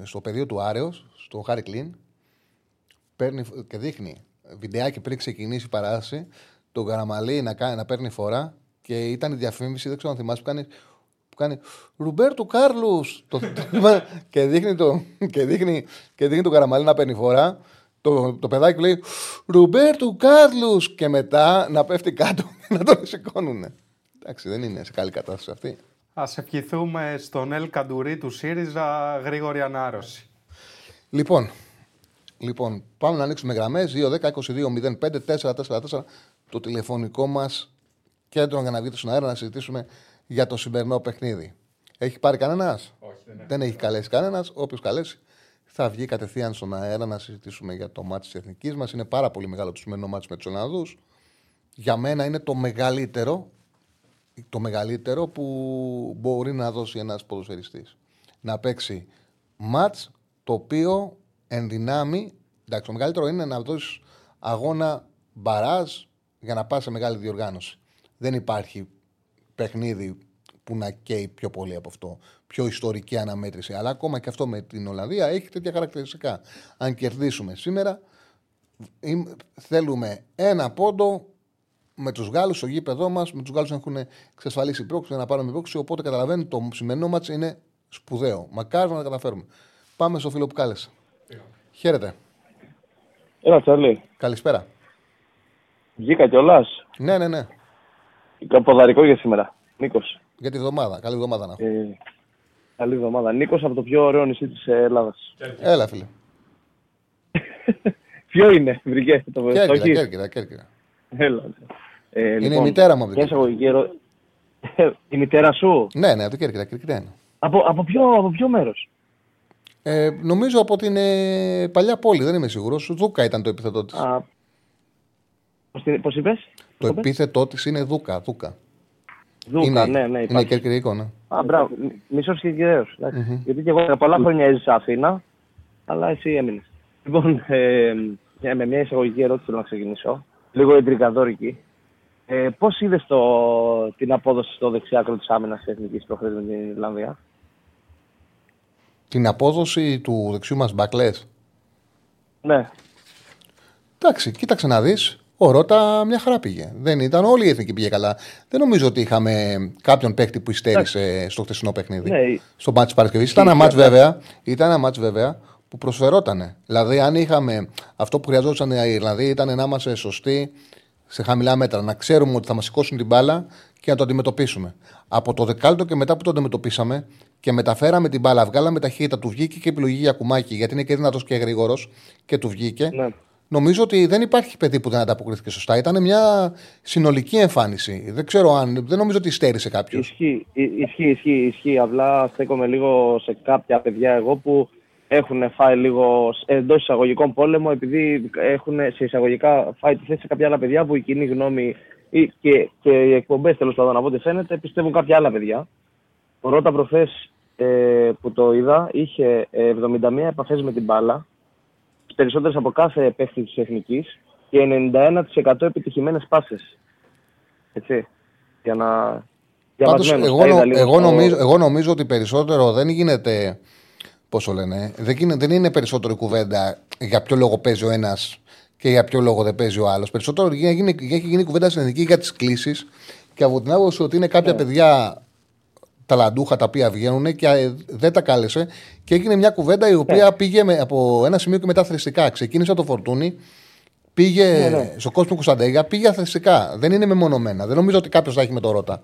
στο πεδίο του Άρεως, στο Χάρη Κλίν, και δείχνει βιντεάκι πριν ξεκινήσει η παράσταση τον Καραμαλή να παίρνει φορά, και ήταν η διαφήμιση, δεν ξέρω αν θυμάσαι, που κάνει Ρουμπέρτου Κάρλους και δείχνει τον Καραμαλή να παίρνει φορά, το παιδάκι λέει Ρουμπέρτου Κάρλους, και μετά να πέφτει κάτω και να τον σηκώνουν. Εντάξει, δεν είναι σε καλή κατάσταση αυτή. Ας ευχηθούμε στον Ελ Καντουρί του ΣΥΡΙΖΑ γρήγορη ανάρρωση. Λοιπόν, πάμε να ανοίξουμε γραμμές 2-10-22-05-4-4-4, το τηλεφωνικό μας κέντρο, για να βγείτε στον αέρα να συζητήσουμε για το σημερινό παιχνίδι. Έχει πάρει κανένας? Όχι, δεν έχει καλέσει κανένας. Όποιος καλέσει θα βγει κατευθείαν στον αέρα να συζητήσουμε για το μάτς της εθνικής μας. Είναι πάρα πολύ μεγάλο το σημερινό μάτς με τους Ολλανδούς. Για μένα είναι το μεγαλύτερο που μπορεί να δώσει ένας ποδοσφαιριστής. Να παίξει μάτς το οποίο εν δυνάμει, εντάξει, το μεγαλύτερο είναι να δώσεις αγώνα μπαράζ για να πας σε μεγάλη διοργάνωση. Δεν υπάρχει παιχνίδι που να καίει πιο πολύ από αυτό. Πιο ιστορική αναμέτρηση. Αλλά ακόμα και αυτό με την Ολλανδία έχει τέτοια χαρακτηριστικά. Αν κερδίσουμε σήμερα, θέλουμε 1 πόντο με τους Γάλλους στο γήπεδό μας. Με τους Γάλλους έχουν εξασφαλίσει πρόκληση, να πάρουμε πρόκληση. Οπότε καταλαβαίνετε, το σημερινό μάτς είναι σπουδαίο. Μακάρι να τα καταφέρουμε. Πάμε στο φίλο που κάλεσε. Χαίρετε. Έλα, Τσαρλί. Καλησπέρα. Βγήκα κιόλας. Ναι. Καποδαρικό για σήμερα. Νίκος. Για τη βδομάδα. Καλή βδομάδα να έχω. Καλή βδομάδα. Νίκος από το πιο ωραίο νησί της Ελλάδας. Έλα, φίλε. Ποιο είναι, βρήκε το βδομάδα. Κέρκυρα. Έλα. Είναι λοιπόν, η μητέρα μου από την Κέρκυρα. Η μητέρα σου. Ναι, από την Κέρκυρα. Από ποιο μέρος? Νομίζω από την παλιά πόλη, δεν είμαι σίγουρος. Σου Δούκα ήταν το επιθετό της. Πώς είπες? Το επίθετό της είναι Δούκα. Δούκα, ναι. Είναι κερκυριακό, ναι. Α, μπράβο. Μισός και κυριαίος. Mm-hmm. Γιατί και εγώ πολλά χρόνια έζησα Αθήνα, αλλά εσύ έμεινες. Λοιπόν, με μια εισαγωγική ερώτηση θέλω να ξεκινήσω. Λίγο εντρικαδόρικη. Πώς είδες την απόδοση στο δεξιά άκρο της άμυνας της Εθνικής προχθές με την Ιρλανδία? Την απόδοση του δεξιού μας μπακλές. Ναι. Εντάξει, κοίταξε να δεις. Ο Ρώτα μια χαρά πήγε. Δεν ήταν όλη η εθνική πήγε καλά. Δεν νομίζω ότι είχαμε κάποιον παίκτη που υστέρησε στο χτεσινό παιχνίδι. Ναι. Στο μάτς της Παρασκευής. Ήταν ένα μάτς βέβαια που προσφερότανε. Δηλαδή, αν είχαμε αυτό που χρειαζόταν οι Ιρλανδοί, ήταν να είμαστε σωστοί σε χαμηλά μέτρα. Να ξέρουμε ότι θα μας σηκώσουν την μπάλα και να το αντιμετωπίσουμε. Από το δεκάλεπτο και μετά που το αντιμετωπίσαμε και μεταφέραμε την μπάλα, βγάλαμε ταχύτητα, του βγήκε και επιλογή για Κουμάκι, γιατί είναι και δυνατός και γρήγορος και του βγήκε. Ναι. Νομίζω ότι δεν υπάρχει παιδί που δεν ανταποκρίθηκε σωστά. Ήταν μια συνολική εμφάνιση. Δεν ξέρω αν. Δεν νομίζω ότι στέρισε κάποιο. Ισχύει. Απλά στέκομαι λίγο σε κάποια παιδιά εγώ που έχουν φάει λίγο εντός εισαγωγικών πόλεμο, επειδή έχουν σε εισαγωγικά φάει τη θέση σε κάποια άλλα παιδιά που η κοινή γνώμη και οι εκπομπές, τέλος πάντων, από ό,τι φαίνεται, πιστεύουν κάποια άλλα παιδιά. Ο Ρώτα προχθές που το είδα είχε 71 επαφές με την μπάλα, περισσότερες από κάθε παίκτη της εθνικής, και 91% επιτυχημένες πάσες. Έτσι. Για να Πάντως, εγώ νομίζω ότι περισσότερο δεν γίνεται. Πόσο λένε, δεν είναι περισσότερο η κουβέντα για ποιο λόγο παίζει ο ένας και για ποιο λόγο δεν παίζει ο άλλος. Περισσότερο έχει γίνει κουβέντα στην Εθνική για τις κλήσεις και από την άποψη ότι είναι κάποια παιδιά ταλαντούχα τα οποία βγαίνουν και δεν τα κάλεσε. Και έγινε μια κουβέντα η οποία πήγε από ένα σημείο και μετά θρηστικά. Ξεκίνησε από το Φορτούνι, πήγε στο κόσμο Κωνσταντέγια, πήγε αθρηστικά. Δεν είναι μεμονωμένα. Δεν νομίζω ότι κάποιο θα έχει με το Ρότα.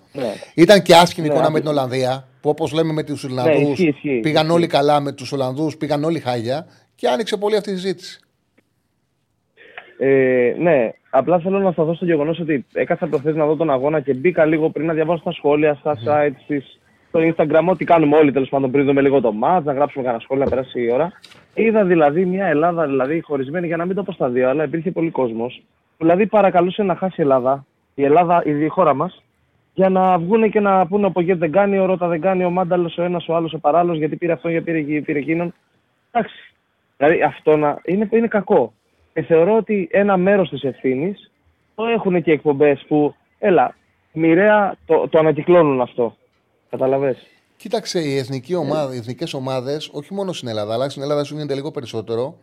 Ήταν και άσχημη εικόνα με την Ολλανδία, που όπως λέμε με τους Ιρλανδούς πήγαν όλοι καλά, με τους Ολλανδούς πήγαν όλοι χάλια και άνοιξε πολύ αυτή η συζήτηση. Ναι, απλά θέλω να σταθώ στο γεγονός ότι έκανα προχθές να δω τον αγώνα και μπήκα λίγο πριν να διαβάσω τα σχόλια στα sites, στο Instagram, ό,τι κάνουμε όλοι τέλος πάντων πριν δούμε λίγο το ματς, να γράψουμε κανένα σχόλιο, να περάσει η ώρα. Είδα δηλαδή μια Ελλάδα χωρισμένη για να μην το πω στα δύο, αλλά υπήρχε πολύ κόσμος. Δηλαδή παρακαλούσε να χάσει η χώρα μας. Για να βγούνε και να πούνε ο Πογέτ δεν κάνει, ο Ρότα δεν κάνει, ο Μάνταλος, ο ένας, ο άλλος, ο παράλληλος, γιατί πήρε αυτόν, γιατί πήρε εκείνον. Εντάξει. Δηλαδή αυτό είναι κακό. Και θεωρώ ότι ένα μέρος της ευθύνης το έχουν και εκπομπές που, μοιραία το ανακυκλώνουν αυτό. Καταλαβες. Κοίταξε, οι εθνικές ομάδες, όχι μόνο στην Ελλάδα, αλλά στην Ελλάδα σου γίνεται λίγο περισσότερο,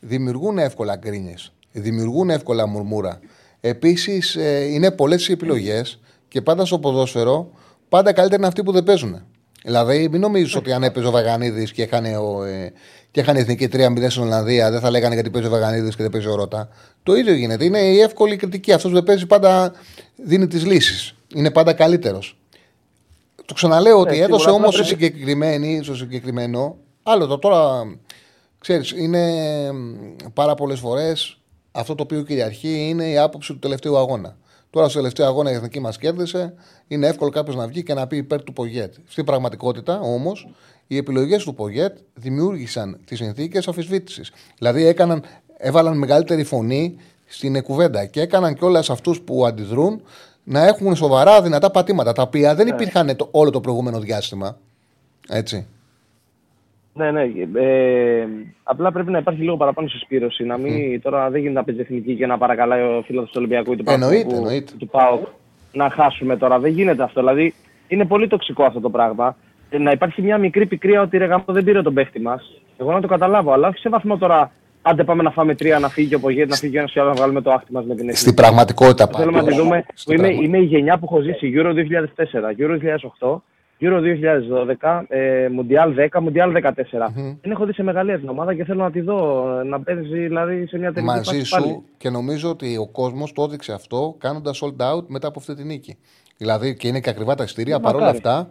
δημιουργούν εύκολα γκρίνιες, δημιουργούν εύκολα μουρμούρα. Επίσης, είναι πολλές οι επιλογές. Και πάντα στο ποδόσφαιρο, πάντα καλύτερα είναι αυτοί που δεν παίζουν. Δηλαδή, μην νομίζεις ότι αν έπαιζε ο Βαγανίδης και είχαν εθνική 3-0 στην Ολλανδία, δεν θα λέγανε γιατί παίζει ο Βαγανίδης και δεν παίζει ο Ρότα. Το ίδιο γίνεται. Είναι η εύκολη κριτική. Αυτός που δεν παίζει πάντα δίνει τις λύσεις. Είναι πάντα καλύτερος. Το ξαναλέω ότι έδωσε όμως στο συγκεκριμένο. Άλλο το τώρα, ξέρεις, είναι πάρα πολλές φορές αυτό το οποίο κυριαρχεί είναι η άποψη του τελευταίου αγώνα. Τώρα στο τελευταίο αγώνα η εθνική μας κέρδισε. Είναι εύκολο κάποιος να βγει και να πει υπέρ του Πογέτ. Στην πραγματικότητα όμως οι επιλογές του Πογέτ δημιούργησαν τις συνθήκες αμφισβήτησης. Δηλαδή έβαλαν μεγαλύτερη φωνή στην κουβέντα και έκαναν κιόλας αυτούς που αντιδρούν να έχουν σοβαρά δυνατά πατήματα τα οποία δεν υπήρχαν όλο το προηγούμενο διάστημα. Έτσι. Ναι. Απλά πρέπει να υπάρχει λίγο παραπάνω συσπήρωση. Να μην τώρα δεν γίνεται να παίζει εθνική και να παρακαλάει ο φίλος του Ολυμπιακού ή του ΠΑΟΚ να χάσουμε τώρα. Δεν γίνεται αυτό. Δηλαδή είναι πολύ τοξικό αυτό το πράγμα. Να υπάρχει μια μικρή πικρία ότι ρε γαμπτό δεν πήρε τον παίχτη μας. Εγώ να το καταλάβω. Αλλά όχι σε βαθμό τώρα άντε πάμε να φάμε τρία, να φύγει ο Πογέτ, να φύγει ένας και άλλο, να βγάλουμε το άχτη μας με την εθνική. Στην πραγματικότητα πάμε. Θέλουμε να τη δούμε. Είναι η γενιά που έχω ζήσει Euro 2004, Euro 2008. Euro 2012, Μουντιάλ 10, Μουντιάλ 14. Δεν έχω δει σε μεγάλη ομάδα και θέλω να τη δω να παίζει δηλαδή, σε μια τελική φάση. Μαζί σου πάλι. Και νομίζω ότι ο κόσμος το έδειξε αυτό κάνοντας sold out μετά από αυτή τη νίκη. Δηλαδή και είναι και ακριβά τα εισιτήρια. Παρόλα αυτά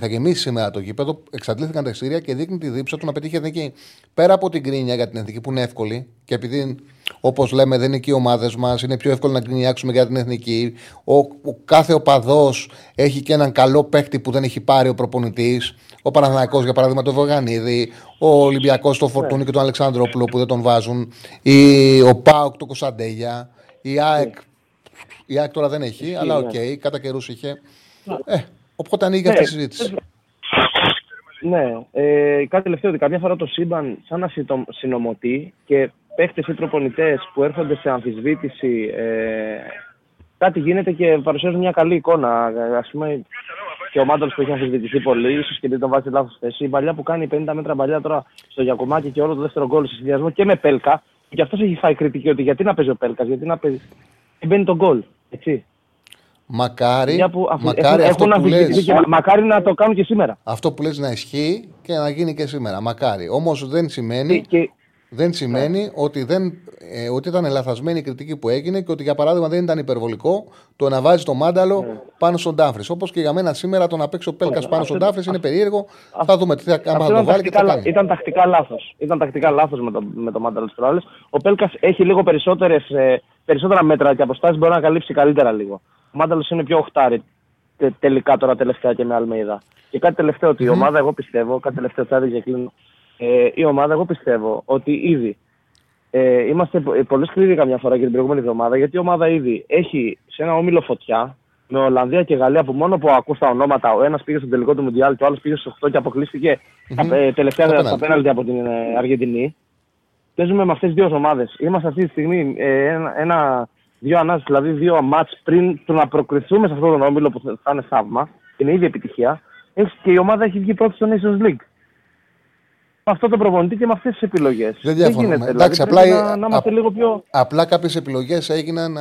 θα γεμίσει σήμερα το γήπεδο. Εξαντλήθηκαν τα εισιτήρια και δείχνει τη δίψα του να πετύχει η εθνική. Πέρα από την κρίνια για την εθνική που είναι εύκολη και επειδή όπως λέμε δεν είναι και οι ομάδες μας, είναι πιο εύκολο να κρινιάξουμε για την εθνική. Ο κάθε οπαδός έχει και έναν καλό παίκτη που δεν έχει πάρει ο προπονητής. Ο Παναθηναϊκός για παράδειγμα τον Βογανίδη, ο Ολυμπιακός τον Φορτούνη και τον Αλεξανδρόπουλο που δεν τον βάζουν, ο ΠΑΟΚ τον Κωνσταντέγια, η ΑΕΚ τώρα δεν έχει, αλλά κατά καιρούς είχε. Οπότε ανοίγει αυτή η συζήτηση. Ναι, κάτι τελευταίο ότι καμιά φορά το σύμπαν σαν να συνομωτεί και παίχτες ή προπονητές που έρχονται σε αμφισβήτηση κάτι γίνεται και παρουσιάζουν μια καλή εικόνα. Ας πούμε και ο Μάνταλος που έχει αμφισβητηθεί πολύ, ίσως και δεν τον βάζει λάθος θέση. Η Μπαλιά που κάνει 50 μέτρα Μπαλιά τώρα στο Γιακουμάκι και όλο το δεύτερο γκολ σε συνδυασμό και με Πέλκα, και αυτός έχει φάει κριτική ότι γιατί να παίζει ο Πέλκας, γιατί να παίζει. Μπαίνει τον γκολ, έτσι. Μακάρι αυτό που λες, μακάρι να το κάνουν και σήμερα. Αυτό που λες να ισχύει και να γίνει και σήμερα. Μακάρι. Όμως δεν σημαίνει, ότι, ότι ήταν λαθασμένη η κριτική που έγινε και ότι για παράδειγμα δεν ήταν υπερβολικό το να βάζει το Μάνταλο πάνω στον Ντάφρις. Όπως και για μένα σήμερα το να παίξει ο Πέλκας πάνω στον Ντάφρις είναι περίεργο. Θα δούμε τι θα το βάλει και θα κάνει. Ήταν τακτικά λάθος με το Μάνταλο της προάλλης. Ο Πέλκας έχει λίγο περισσότερα μέτρα και αποστάσεις, μπορεί να καλύψει καλύτερα λίγο. Ο Μάνταλος είναι πιο οχτάρι τελικά τώρα τελευταία και με Αλμέιδα. Και κάτι τελευταίο ότι η ομάδα, εγώ πιστεύω, η ομάδα, εγώ πιστεύω ότι ήδη είμαστε πολύ σκληροί καμιά φορά και την προηγούμενη εβδομάδα, γιατί η ομάδα ήδη έχει σε ένα όμιλο φωτιά με Ολλανδία και Γαλλία που μόνο που ακούς τα ονόματα, ο ένας πήγε στο τελικό του Μουντιάλ, ο άλλος πήγε στο 8 και αποκλείστηκε τελευταία στα πέναλτι από την Αργεντινή. Παίζουμε με αυτές τις δύο ομάδες. Είμαστε αυτή τη στιγμή δύο μάτς πριν το να προκριθούμε σε αυτόν τον όμιλο που θα είναι θαύμα. την ίδια επιτυχία, και η ομάδα έχει βγει πρώτη στο Nations League. Με αυτό το προπονητή και με αυτές τις επιλογές. Δεν διαφωνούμε. Δεν γίνεται, εντάξει, δηλαδή, να είμαστε λίγο πιο... Απλά κάποιες επιλογές έγιναν,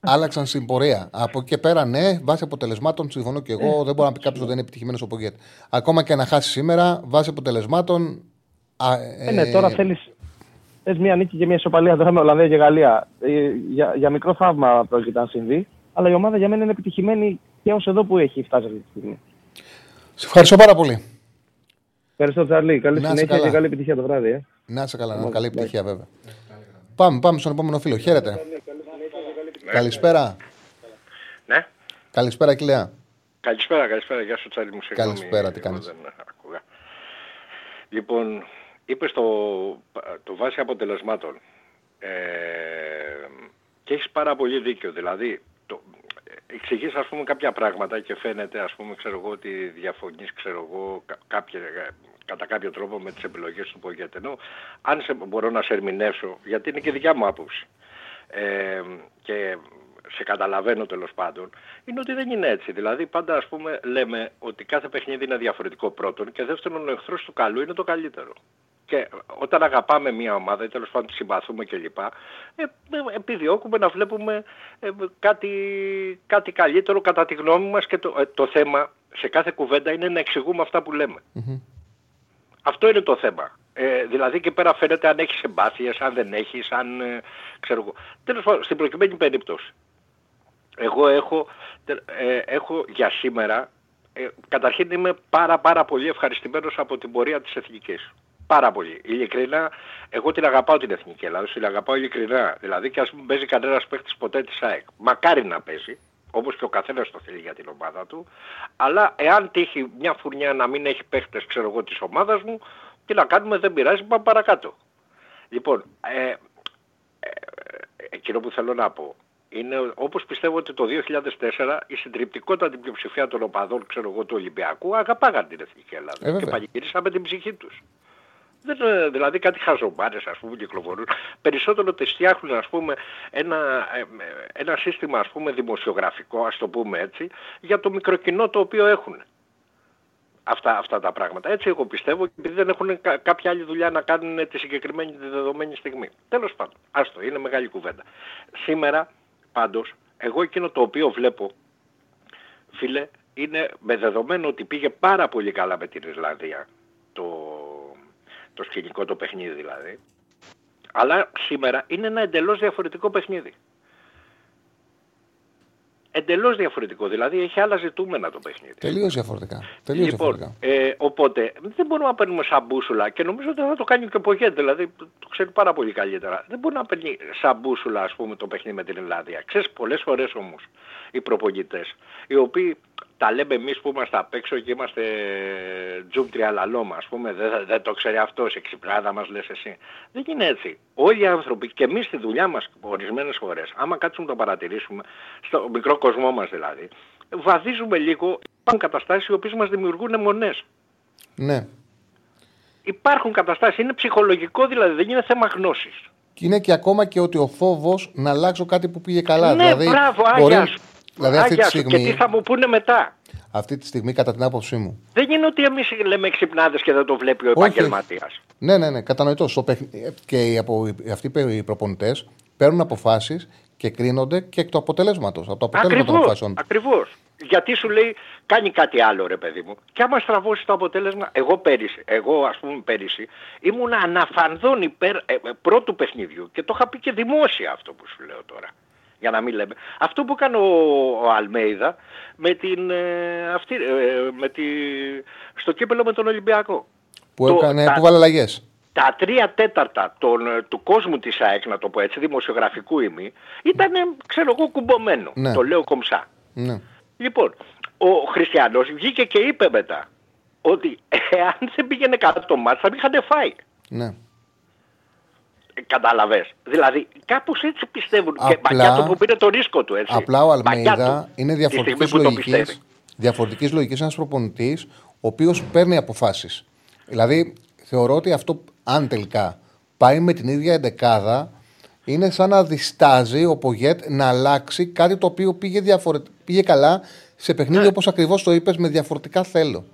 άλλαξαν συμπορία. Από εκεί πέρα, ναι, βάσει αποτελεσμάτων, συμφωνώ και εγώ, δεν μπορώ να πει κάποιος ότι δεν είναι επιτυχημένος ο Πογκέτ. Ακόμα και να χάσει σήμερα, βάσει αποτελεσμάτων. Ναι, τώρα θες μια νίκη και μια ισοπαλία εδώ με Ολλανδία και Γαλλία. Για μικρό θαύμα πρόκειται να συμβεί. Αλλά η ομάδα για μένα είναι επιτυχημένη και ως εδώ που έχει φτάσει αυτή τη στιγμή. Σε ευχαριστώ πάρα πολύ. Ευχαριστώ, Τσαρλί. Καλή συνέχεια και καλή επιτυχία το βράδυ. Να είσαι καλά, καλή επιτυχία βέβαια. Πάμε στον επόμενο φίλο. Χαίρετε. Καλησπέρα. Ναι. Καλησπέρα, Κιλέα. Καλησπέρα. Γεια σου, Τσαρλί μου. Καλησπέρα, τι κάνεις. Λοιπόν, είπες το βάση αποτελεσμάτων και έχεις πάρα πολύ δίκιο. Δηλαδή, εξηγείς ας πούμε κάποια πράγματα και φαίνεται ας πούμε ξέρω εγώ ότι διαφωνείς κατά κάποιο τρόπο με τις επιλογές του Πογκέτ. Ενώ αν μπορώ να σε ερμηνεύσω, γιατί είναι και δικιά μου άποψη και σε καταλαβαίνω τέλος πάντων, είναι ότι δεν είναι έτσι. Δηλαδή πάντα ας πούμε λέμε ότι κάθε παιχνίδι είναι διαφορετικό πρώτον και δεύτερον ο εχθρός του καλού είναι το καλύτερο. Και όταν αγαπάμε μια ομάδα ή τέλος πάντων συμπαθούμε κλπ. Επιδιώκουμε να βλέπουμε κάτι καλύτερο κατά τη γνώμη μας και το θέμα σε κάθε κουβέντα είναι να εξηγούμε αυτά που λέμε. Mm-hmm. Αυτό είναι το θέμα. Δηλαδή εκεί πέρα φαίνεται αν έχεις εμπάθειες, αν δεν έχεις, αν ξέρω εγώ. Τέλος πάντων, στην προκειμένη περίπτωση. Εγώ έχω για σήμερα, καταρχήν είμαι πάρα πολύ ευχαριστημένος από την πορεία της Εθνικής. Πάρα πολύ. Ειλικρινά, εγώ την αγαπάω την Εθνική Ελλάδα, την αγαπάω ειλικρινά. Δηλαδή και ας μην παίζει κανένας παίχτης ποτέ της ΑΕΚ. Μακάρι να παίζει, όπως και ο καθένας το θέλει για την ομάδα του. Αλλά εάν τύχει μια φουρνιά να μην έχει παίχτες, ξέρω εγώ, της ομάδας μου, τι να κάνουμε, δεν πειράζει, πάμε παρακάτω. Λοιπόν, εκείνο που θέλω να πω είναι όπως πιστεύω ότι το 2004 η συντριπτικότατη πλειοψηφία των οπαδών, ξέρω εγώ, του Ολυμπιακού αγαπάγαν την Εθνική Ελλάδα και πανηγυρίσαμε την ψυχή τους. Δηλαδή κάτι χαζομπάρες ας πούμε κυκλοφορούν. Περισσότερο ότι φτιάχνουν ας πούμε ένα σύστημα ας πούμε δημοσιογραφικό, ας το πούμε έτσι, για το μικροκοινό το οποίο έχουν. Αυτά τα πράγματα. Έτσι εγώ πιστεύω, επειδή δεν έχουν κάποια άλλη δουλειά να κάνουν τη συγκεκριμένη τη δεδομένη στιγμή. Τέλος πάντων, άστο, είναι μεγάλη κουβέντα. Σήμερα πάντως, εγώ εκείνο το οποίο βλέπω, φίλε, είναι με δεδομένο ότι πήγε πάρα πολύ καλά με την Ισλανδία το σκηνικό, το παιχνίδι δηλαδή. Αλλά σήμερα είναι ένα εντελώς διαφορετικό παιχνίδι. Εντελώς διαφορετικό, δηλαδή έχει άλλα ζητούμενα το παιχνίδι. Τελείως διαφορετικά. Λοιπόν, οπότε δεν μπορούμε να παίρνουμε σαν μπούσουλα και νομίζω ότι θα το κάνει και ο Πογκέτ, δηλαδή το ξέρει πάρα πολύ καλύτερα. Δεν μπορεί να παίρνει σαν μπούσουλα ας πούμε το παιχνίδι με την Ελλάδα. Ξέρεις, πολλές φορές όμως οι προπονητές, οι οποίοι τα λέμε εμείς που είμαστε απ' έξω και είμαστε τζουμ τριαλαλώμα, ας πούμε, δεν το ξέρει αυτός, εξυπνάδα μας λες εσύ. Δεν είναι έτσι. Όλοι οι άνθρωποι και εμείς στη δουλειά μας ορισμένες φορές, άμα κάτσουμε να το παρατηρήσουμε, στο μικρό κοσμό μας δηλαδή, βαδίζουμε λίγο, υπάρχουν καταστάσεις οι οποίες μας δημιουργούν μονές. Ναι. Υπάρχουν καταστάσεις, είναι ψυχολογικό δηλαδή, δεν είναι θέμα γνώσης. Και είναι και ακόμα και ότι ο φόβος να αλλάξω κάτι που πήγε καλά. Ναι, δηλαδή, μπράβο, δηλαδή αυτή τη στιγμή, και τι θα μου πούνε μετά. Αυτή τη στιγμή, κατά την άποψή μου, δεν είναι ότι εμείς λέμε ξυπνάδες και δεν το βλέπει ο επαγγελματίας. Ναι, κατανοητό. Και αυτοί οι προπονητές παίρνουν αποφάσεις και κρίνονται και εκ του αποτελέσματος. Από το αποτέλεσμα των αποφάσεων. Ακριβώς. Γιατί σου λέει, κάνει κάτι άλλο, ρε παιδί μου. Και άμα στραβώσει το αποτέλεσμα, εγώ ας πούμε πέρυσι, ήμουν αναφανδόν υπέρ πρώτου παιχνιδιού και το είχα πει και δημόσια αυτό που σου λέω τώρα. Για να μην λέμε. Αυτό που έκανε ο Αλμέιδα στο κύπελο με τον Ολυμπιακό. Που βάλε αλλαγές. Τα 3/4 του κόσμου της ΑΕΚ, να το πω έτσι, δημοσιογραφικού ημί, ήταν, ξέρω εγώ, κουμπωμένο. Ναι. Το λέω κομψά. Ναι. Λοιπόν, ο Χριστιανός βγήκε και είπε μετά ότι αν δεν πήγαινε καλά το μάτς θα μην είχαν φάει. Ναι. Καταλαβες. Δηλαδή, κάπως έτσι πιστεύουν. Και Μπακιάτο που πήρε το ρίσκο του, έτσι. Απλά ο Αλμέιδα είναι διαφορετικής λογικής ένας προπονητής, ο οποίος παίρνει αποφάσεις. Δηλαδή, θεωρώ ότι αυτό, αν τελικά πάει με την ίδια εντεκάδα, είναι σαν να διστάζει ο Πογκέτ να αλλάξει κάτι το οποίο πήγε καλά σε παιχνίδι όπως ακριβώς το είπες, με διαφορετικά θέλω.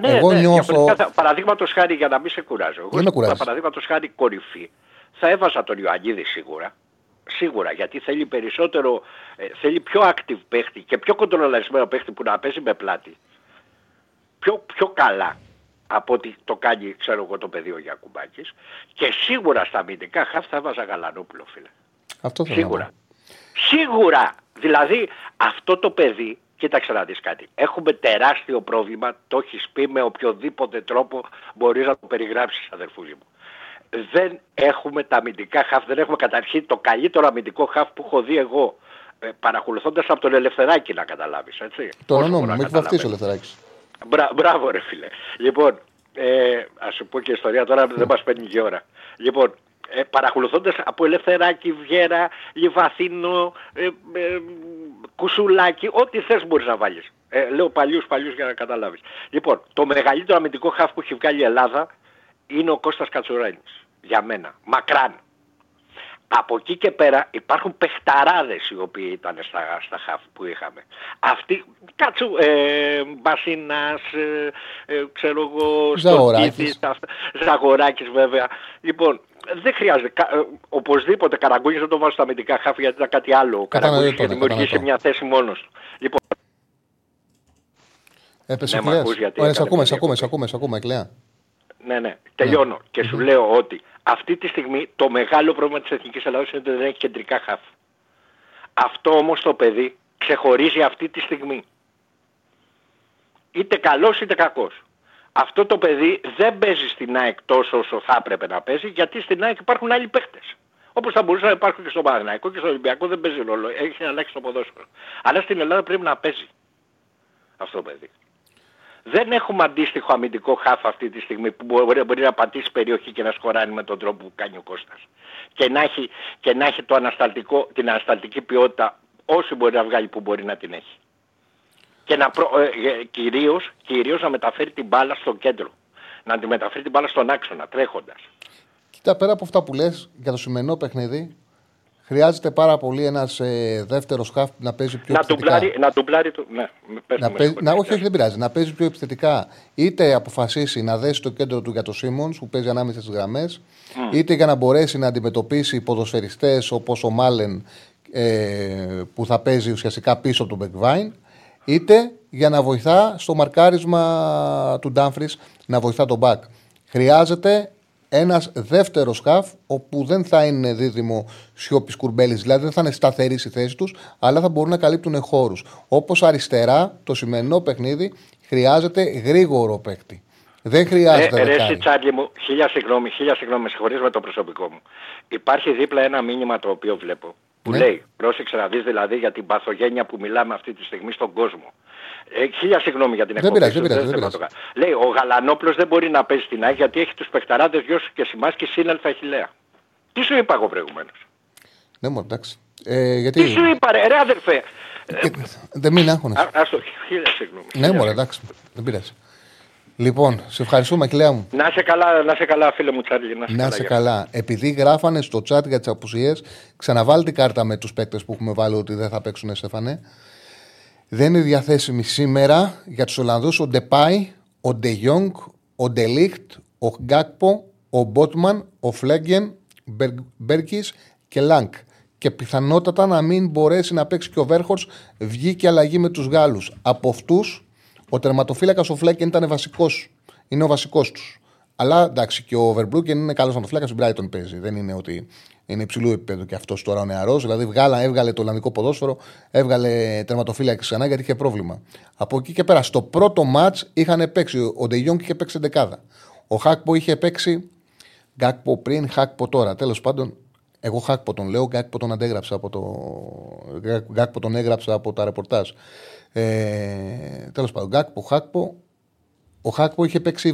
Ναι, εγώ νιώθω. Παραδείγματος χάρη, για να μην σε κουράζω. Εγώ, παραδείγματος χάρη, κορυφή. Θα έβαζα τον Ιωαννίδη σίγουρα. Σίγουρα, γιατί θέλει περισσότερο, θέλει πιο active παίχτη και πιο κοντρολαρισμένο παίχτη που να παίζει με πλάτη. Πιο καλά από ότι το κάνει, ξέρω εγώ, το παιδί ο Γιακουμπάκης. Και σίγουρα στα αμυντικά χαφ θα έβαζα Γαλανόπουλο, φίλε. Αυτό θα σίγουρα. Σίγουρα! Δηλαδή αυτό το παιδί, κοίταξε να δεις κάτι. Έχουμε τεράστιο πρόβλημα, το έχεις πει με οποιοδήποτε τρόπο μπορείς να το περιγράψεις, αδερφούλη μου. Δεν έχουμε τα αμυντικά χαφ, δεν έχουμε καταρχήν το καλύτερο αμυντικό χαφ που έχω δει εγώ, παρακολουθώντας από τον Ελευθεράκη, να καταλάβεις, έτσι. Το όνομα, μην βαφτείς ο Ελευθεράκης. Μπράβο ρε φίλε. Λοιπόν, ας σου πω και ιστορία τώρα, δεν μας παίρνει και ώρα. Λοιπόν, παρακολουθώντας από Ελευθεράκη, Βιέρα, Λιβαθίνο, Κουσουλάκη, ό,τι θες μπορείς να βάλεις. Λέω παλιούς για να καταλάβεις. Λοιπόν, το μεγαλύτερο αμυντικό χαφ που έχει βγάλει η Ελλάδα είναι ο Κώστας Κατσουράνης, για μένα, μακράν. Από εκεί και πέρα υπάρχουν παιχταράδες οι οποίοι ήταν στα χαφ που είχαμε. Αυτοί, Μπασίνας, ξέρω εγώ, Στορκίδης, Ζαγοράκης βέβαια. Λοιπόν, δεν χρειάζεται, οπωσδήποτε Καραγκούνης δεν το βάζω στα αμυντικά χαφ, γιατί ήταν κάτι άλλο. Ο Καραγκούνης είχε δημιουργήσει μια θέση μόνος. Λοιπόν, σ' ακούμε, Εκλέα. Ναι, τελειώνω και σου λέω ότι αυτή τη στιγμή το μεγάλο πρόβλημα της Εθνικής Ελλάδας είναι ότι δεν έχει κεντρικά χαφ. Αυτό όμως το παιδί ξεχωρίζει αυτή τη στιγμή. Είτε καλός είτε κακός. Αυτό το παιδί δεν παίζει στην ΑΕΚ τόσο όσο θα έπρεπε να παίζει, γιατί στην ΑΕΚ υπάρχουν άλλοι παίχτες. Όπως θα μπορούσαν να υπάρχουν και στον Παναθηναϊκό και στον Ολυμπιακό, δεν παίζει ρόλο. Έχει αλλάξει το ποδόσφαιρο. Αλλά στην Ελλάδα πρέπει να παίζει αυτό το παιδί. Δεν έχουμε αντίστοιχο αμυντικό χάφ αυτή τη στιγμή που μπορεί να πατήσει περιοχή και να σκοράνει με τον τρόπο που κάνει ο Κώστας. Και να έχει την ανασταλτική ποιότητα όσοι μπορεί να βγάλει που μπορεί να την έχει. Και κυρίως να μεταφέρει την μπάλα στο κέντρο. Να τη μεταφέρει την μπάλα στον άξονα, τρέχοντας. Κοίτα, πέρα από αυτά που λες για το σημερινό παιχνίδι, χρειάζεται πάρα πολύ ένας δεύτερος χαφ να παίζει πιο επιθετικά. Να παίζει πιο επιθετικά. Είτε αποφασίσει να δέσει το κέντρο του για το Σίμονς που παίζει ανάμεσα στις γραμμές, είτε για να μπορέσει να αντιμετωπίσει ποδοσφαιριστές όπως ο Μάλεν που θα παίζει ουσιαστικά πίσω από τον Μπεκβάιν, είτε για να βοηθά στο μαρκάρισμα του Ντάμφρις, να βοηθά τον Μπακ. Χρειάζεται ένας δεύτερος χαφ, όπου δεν θα είναι δίδυμο Σιώπης Κουρμπέλης, δηλαδή δεν θα είναι σταθερή η θέση τους, αλλά θα μπορούν να καλύπτουν χώρους. Όπως αριστερά, το σημερινό παιχνίδι χρειάζεται γρήγορο παίκτη. Δεν χρειάζεται. Εσύ Τσάρλι μου, χίλια συγγνώμη, με συγχωρείς με το προσωπικό μου. Υπάρχει δίπλα ένα μήνυμα το οποίο βλέπω. Που λέει, πρόσεξε να δεις δηλαδή για την παθογένεια που μιλάμε αυτή τη στιγμή στον κόσμο. Χίλια συγγνώμη για την εκπομπή. Λέει, ο Γαλανόπλος δεν μπορεί να παίζει στην ΑΕΚ γιατί έχει τους παιχταράδες Γιώσου και Σιμάς και Σύναλφα Αχιλλέα. Τι σου είπα εγώ προηγουμένως. Ναι, μόνο εντάξει. Τι σου είπα, ρε αδερφέ. Δεν μην άγχωνες. Χίλια συγγνώμη. Ναι, μόνο εντάξει. Δεν πειράζει. Λοιπόν, σε ευχαριστούμε, Αχιλλέα μου. Να σε καλά, φίλε μου, Τσάρλι. Να σε καλά. Επειδή γράφανε στο chat για τις απουσίες, ξαναβάλτε κάρτα με τους παίκτες που έχουμε βάλει ότι δεν θα παίξουν, Στέφανε. Δεν είναι διαθέσιμη σήμερα για τους Ολλανδούς ο Ντεπάι, ο Ντεγιόγκ, ο Ντελίχτ, ο Γκάκπο, ο Μπότμαν, ο Φλέγγεν, Μπέρκης και Λάνκ. Και πιθανότατα να μην μπορέσει να παίξει και ο Βέρχορτς, βγήκε αλλαγή με τους Γάλλους. Από αυτούς, ο τερματοφύλακας ο Φλέγγεν ήταν βασικός. Είναι ο βασικός τους. Αλλά εντάξει, και ο Βερμπρούκεν είναι καλός τερματοφύλακας, στην Brighton παίζει. Δεν είναι ότι είναι υψηλού επίπεδου και αυτός τώρα ο νεαρός. Δηλαδή έβγαλε το Ολλανδικό ποδόσφαιρο, έβγαλε τερματοφύλακα ξανά γιατί είχε πρόβλημα. Από εκεί και πέρα, στο πρώτο μάτς είχαν παίξει. Ο Ντε Γιόνγκ είχε παίξει δεκάδα. Ο Χάκπο είχε παίξει. Γκάκπο πριν, Χάκπο τώρα. Τέλος πάντων, εγώ Χάκπο τον λέω. Γκάκπο τον αντέγραψα έγραψα από τα ρεπορτάζ. Τέλος πάντων, Γκάκπο, Χάκπο. Ο Χάκπο είχε παίξει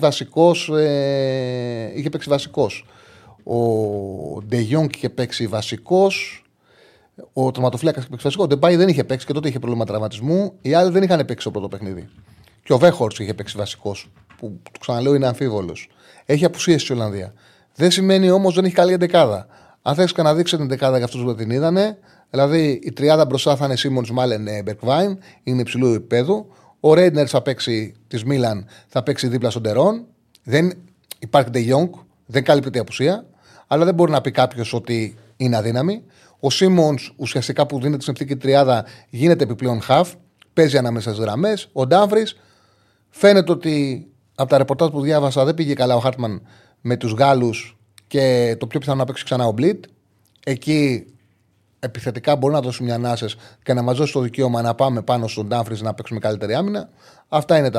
βασικός. Ο Ντε Γιόνγκ είχε παίξει βασικός. Ο τερματοφύλακας είχε παίξει βασικός. Ο Ντεπάι δεν είχε παίξει και τότε είχε πρόβλημα τραυματισμού. Οι άλλοι δεν είχαν παίξει το πρώτο παιχνίδι. Και ο Βέχορτς είχε παίξει βασικός. Που ξαναλέω είναι αμφίβολος. Έχει απουσίες στην Ολλανδία. Δεν σημαίνει όμως δεν έχει καλή εντεκάδα. Αν θες ξαναδείξε την δεκάδα για αυτούς που την είδανε. Δηλαδή η τριάδα μπροστά θα είναι Σίμονς, Μάλεν, Μπερκβάιν, είναι υψηλού επίπεδου. Ο Ρέιντνερ θα παίξει της Μίλαν, θα παίξει δίπλα στον Τερόν. Δεν υπάρχει Ντε Γιόνγκ, δεν καλύπτεται η απουσία. Αλλά δεν μπορεί να πει κάποιο ότι είναι αδύναμη. Ο Σίμονς ουσιαστικά που δίνεται στην ευθύνη τριάδα γίνεται επιπλέον χαφ. Παίζει ανάμεσα στις γραμμές. Ο Ντάμβρις φαίνεται ότι από τα ρεπορτάζ που διάβασα δεν πήγε καλά ο Χάρτμαν με τους Γάλλους και το πιο πιθανό να παίξει ξανά ο Μπλίτ. Εκεί επιθετικά μπορεί να δώσει μια ανάσες και να μας δώσει το δικαίωμα να πάμε πάνω στον Ντάμβρις να παίξουμε καλύτερη άμυνα. Αυτά είναι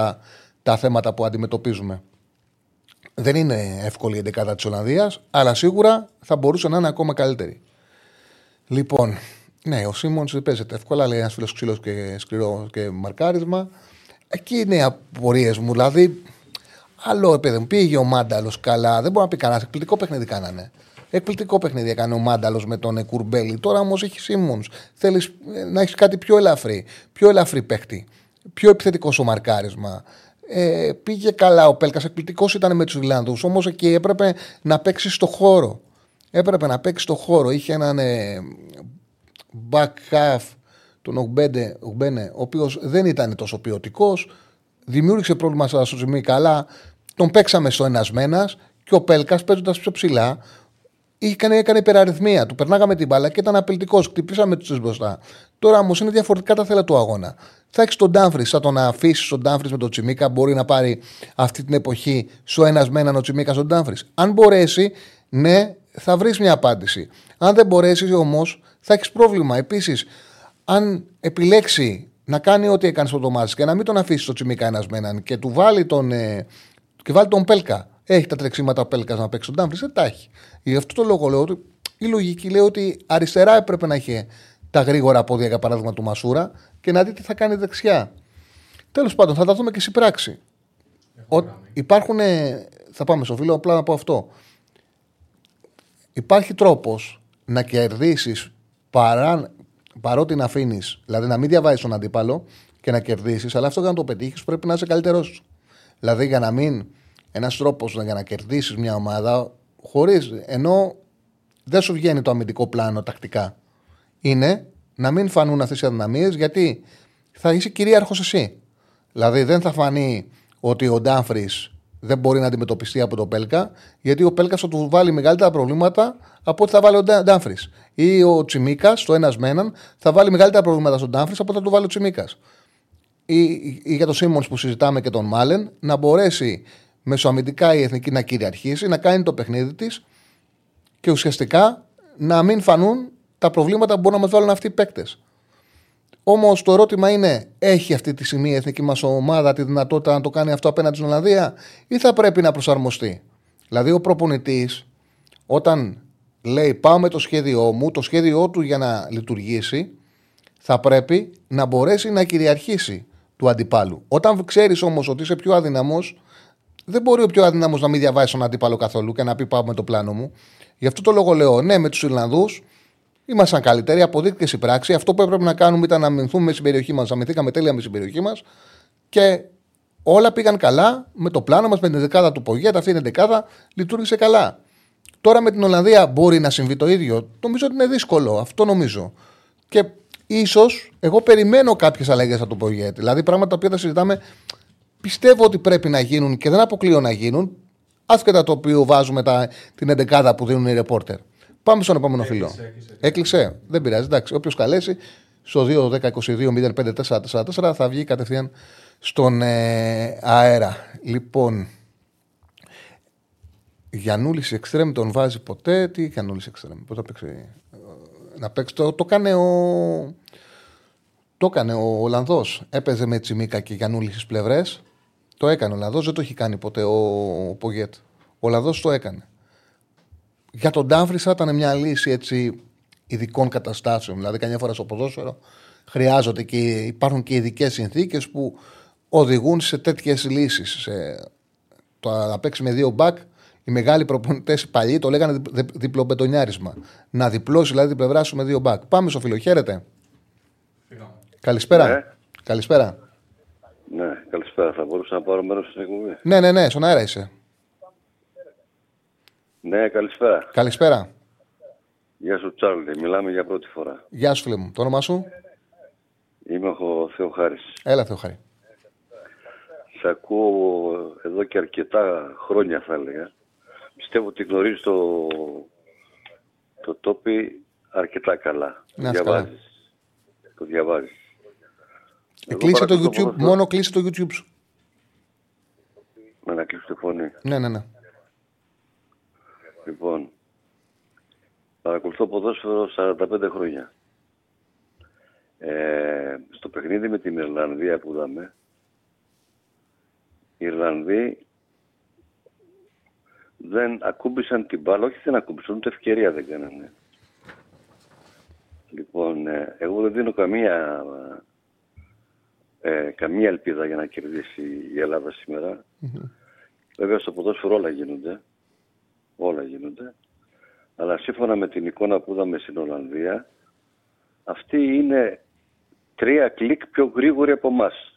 τα θέματα που αντιμετωπίζουμε. Δεν είναι εύκολη η εντεκάδα της Ολλανδίας, αλλά σίγουρα θα μπορούσε να είναι ακόμα καλύτερη. Λοιπόν, ναι, ο Σίμονς δεν παίζεται εύκολα, λέει ένας φίλος ξύλος και σκληρό και μαρκάρισμα. Εκεί είναι οι απορίες μου. Δηλαδή, άλλο παιδί μου, πήγε ο Μάνταλος καλά, δεν μπορεί να πει κανένα. Εκπληκτικό παιχνίδι κάνανε. Εκπληκτικό παιχνίδι έκανε ο Μάνταλος με τον Κουρμπέλη. Τώρα όμως έχει Σίμονς. Θέλεις να έχεις κάτι πιο ελαφρύ, παίχτη, πιο επιθετικό στο μαρκάρισμα. Πήγε καλά ο Πέλκας, εκπληκτικός ήταν με τους Ιρλανδούς. Όμως εκεί έπρεπε να παίξει στο χώρο. Είχε έναν back half τον Ογμπένε, ο οποίος δεν ήταν τόσο ποιοτικός. Δημιούργησε πρόβλημα στα σουτ καλά. Τον παίξαμε στο ένας-μένας και ο Πέλκας παίζοντας πιο ψηλά έκανε υπεραριθμία. Του περνάγαμε την μπάλα και ήταν απειλητικός. Χτυπήσαμε τους μπροστά. Τώρα όμως είναι διαφορετικά τα θέλα του αγώνα. Θα έχεις τον Ντάμφρις, θα τον αφήσεις τον Ντάμφρις με τον Τσιμίκα. Μπορεί να πάρει αυτή την εποχή στο ένας-μέναν ο Τσιμίκα στον Ντάμφρις. Αν μπορέσει, ναι, θα βρεις μια απάντηση. Αν δεν μπορέσεις όμως, θα έχεις πρόβλημα. Επίσης, αν επιλέξει να κάνει ό,τι έκανε στον Τομάζης και να μην τον αφήσει τον Τσιμίκα ένας-μέναν και του βάλει τον Πέλκα. Έχει τα τρεξίματα ο Πέλκας να παίξει τον Ντάμφρις, δεν τα έχει. Γι' αυτό το λόγο λέω ότι η λογική λέει ότι αριστερά έπρεπε να είχε τα γρήγορα πόδια για παράδειγμα του Μασούρα και να δει τι θα κάνει δεξιά. Τέλος πάντων, θα τα δούμε και σε πράξη. Υπάρχουν. Θα πάμε στο φίλο, απλά να πω αυτό. Υπάρχει τρόπος να κερδίσεις παρότι να αφήνεις, δηλαδή να μην διαβάζεις τον αντίπαλο και να κερδίσεις, αλλά αυτό για να το πετύχεις πρέπει να είσαι καλύτερος. Δηλαδή για να μην. Ένας τρόπος για να κερδίσεις μια ομάδα χωρίς, ενώ δεν σου βγαίνει το αμυντικό πλάνο τακτικά, είναι να μην φανούν αυτές οι αδυναμίες γιατί θα είσαι κυρίαρχος εσύ. Δηλαδή δεν θα φανεί ότι ο Ντάμφρις δεν μπορεί να αντιμετωπιστεί από τον Πέλκα, γιατί ο Πέλκας θα του βάλει μεγαλύτερα προβλήματα από ό,τι θα βάλει ο Ντάμφρις. Ή ο Τσιμίκας, το ένας με έναν, θα βάλει μεγαλύτερα προβλήματα στον Ντάμφρις από ό,τι θα του βάλει ο Τσιμίκας. Ή για τον Σίμονς που συζητάμε και τον Μάλεν, να μπορέσει μεσοαμυντικά η εθνική να κυριαρχήσει, να κάνει το παιχνίδι της και ουσιαστικά να μην φανούν τα προβλήματα που μπορούν να μας βάλουν αυτοί οι παίκτες. Όμως το ερώτημα είναι, έχει αυτή τη στιγμή η εθνική μας ομάδα τη δυνατότητα να το κάνει αυτό απέναντι στην Ολλανδία ή θα πρέπει να προσαρμοστεί? Δηλαδή ο προπονητής όταν λέει πάω με το σχέδιό μου, το σχέδιό του για να λειτουργήσει θα πρέπει να μπορέσει να κυριαρχήσει του αντιπάλου. Όταν ξέρεις όμως ότι είσαι πιο αδυναμός, δεν μπορεί ο πιο αδύναμος να μην διαβάσει τον αντίπαλο καθόλου και να πει πάω με το πλάνο μου. Γι' αυτό το λόγο λέω ναι, με τους Ιρλανδούς ήμασταν καλύτεροι, αποδείχθηκε η πράξη. Αυτό που έπρεπε να κάνουμε ήταν να αμυνθούμε στην περιοχή μας. Αμυνθήκαμε τέλεια με την περιοχή μας και όλα πήγαν καλά με το πλάνο μας, με την δεκάδα του Πογέτ. Αυτή είναι η δεκάδα, λειτουργήσε καλά. Τώρα με την Ολλανδία μπορεί να συμβεί το ίδιο? Νομίζω ότι είναι δύσκολο, αυτό νομίζω. Και ίσως εγώ περιμένω κάποιες αλλαγές από τον Πογέτ. Δηλαδή πράγματα τα οποία θα συζητάμε. Πιστεύω ότι πρέπει να γίνουν και δεν αποκλείω να γίνουν, άσχετα το οποίο βάζουμε την εντεκάδα που δίνουν οι ρεπόρτερ. Πάμε στον επόμενο φίλο. Έκλεισε. Δεν πειράζει. Εντάξει, όποιος καλέσει στο 2-10-22-05-444 θα βγει κατευθείαν στον αέρα. Λοιπόν, Γιαννούλης Εξτρέμ τον βάζει ποτέ. Τι Γιαννούλης Εξτρέμ, πώς θα παίξει? Να παίξει το κάνει το έκανε ο Ολλανδός. Έπαιζε με Τσιμίκα και Γιαννούλη στις πλευρές. Το έκανε ο Ολλανδός, δεν το έχει κάνει ποτέ ο Πογέτ. Ο Ολλανδός το έκανε. Για τον Ντάμφρις θα ήταν μια λύση έτσι ειδικών καταστάσεων. Δηλαδή, καμιά φορά στο ποδόσφαιρο χρειάζονται και υπάρχουν και ειδικές συνθήκες που οδηγούν σε τέτοιες λύσεις. Το να παίξει με δύο μπακ, οι μεγάλοι προπονητές οι παλιοί το λέγανε διπλοπετονιάρισμα. Να διπλώσει δηλαδή την πλευρά σου με δύο μπακ. Πάμε στο φίλο, χαίρετε. Καλησπέρα. Ναι. Καλησπέρα. Ναι, καλησπέρα. Θα μπορούσα να πάρω μέρος στην εκπομπή? Ναι, στον αέρα είσαι. Ναι, καλησπέρα. Γεια σου Τσάρλι, μιλάμε για πρώτη φορά. Γεια σου φίλε μου, το όνομά σου? Είμαι ο Θεοχάρης. Έλα Θεοχάρη. Σε ακούω εδώ και αρκετά χρόνια θα έλεγα. Πιστεύω ότι γνωρίζεις το τόπι αρκετά καλά. Να διαβάζεις. Το διαβάζεις. Κλείσε το YouTube, μόνο κλείσε το YouTube σου. Με να κλείσω τη φωνή. Ναι. Λοιπόν, παρακολουθώ ποδόσφαιρο 45 χρόνια. Στο παιχνίδι με την Ιρλανδία που είδαμε, οι Ιρλανδοί δεν ακούμπησαν την μπάλα, όχι δεν ακούμπησαν, ούτε ευκαιρία δεν κάνανε. Λοιπόν, εγώ δεν δίνω καμία ελπίδα για να κερδίσει η Ελλάδα σήμερα. Mm-hmm. Βέβαια στο ποδόσφαιρο όλα γίνονται. Αλλά σύμφωνα με την εικόνα που είδαμε στην Ολλανδία, αυτή είναι 3 κλικ πιο γρήγορη από εμάς.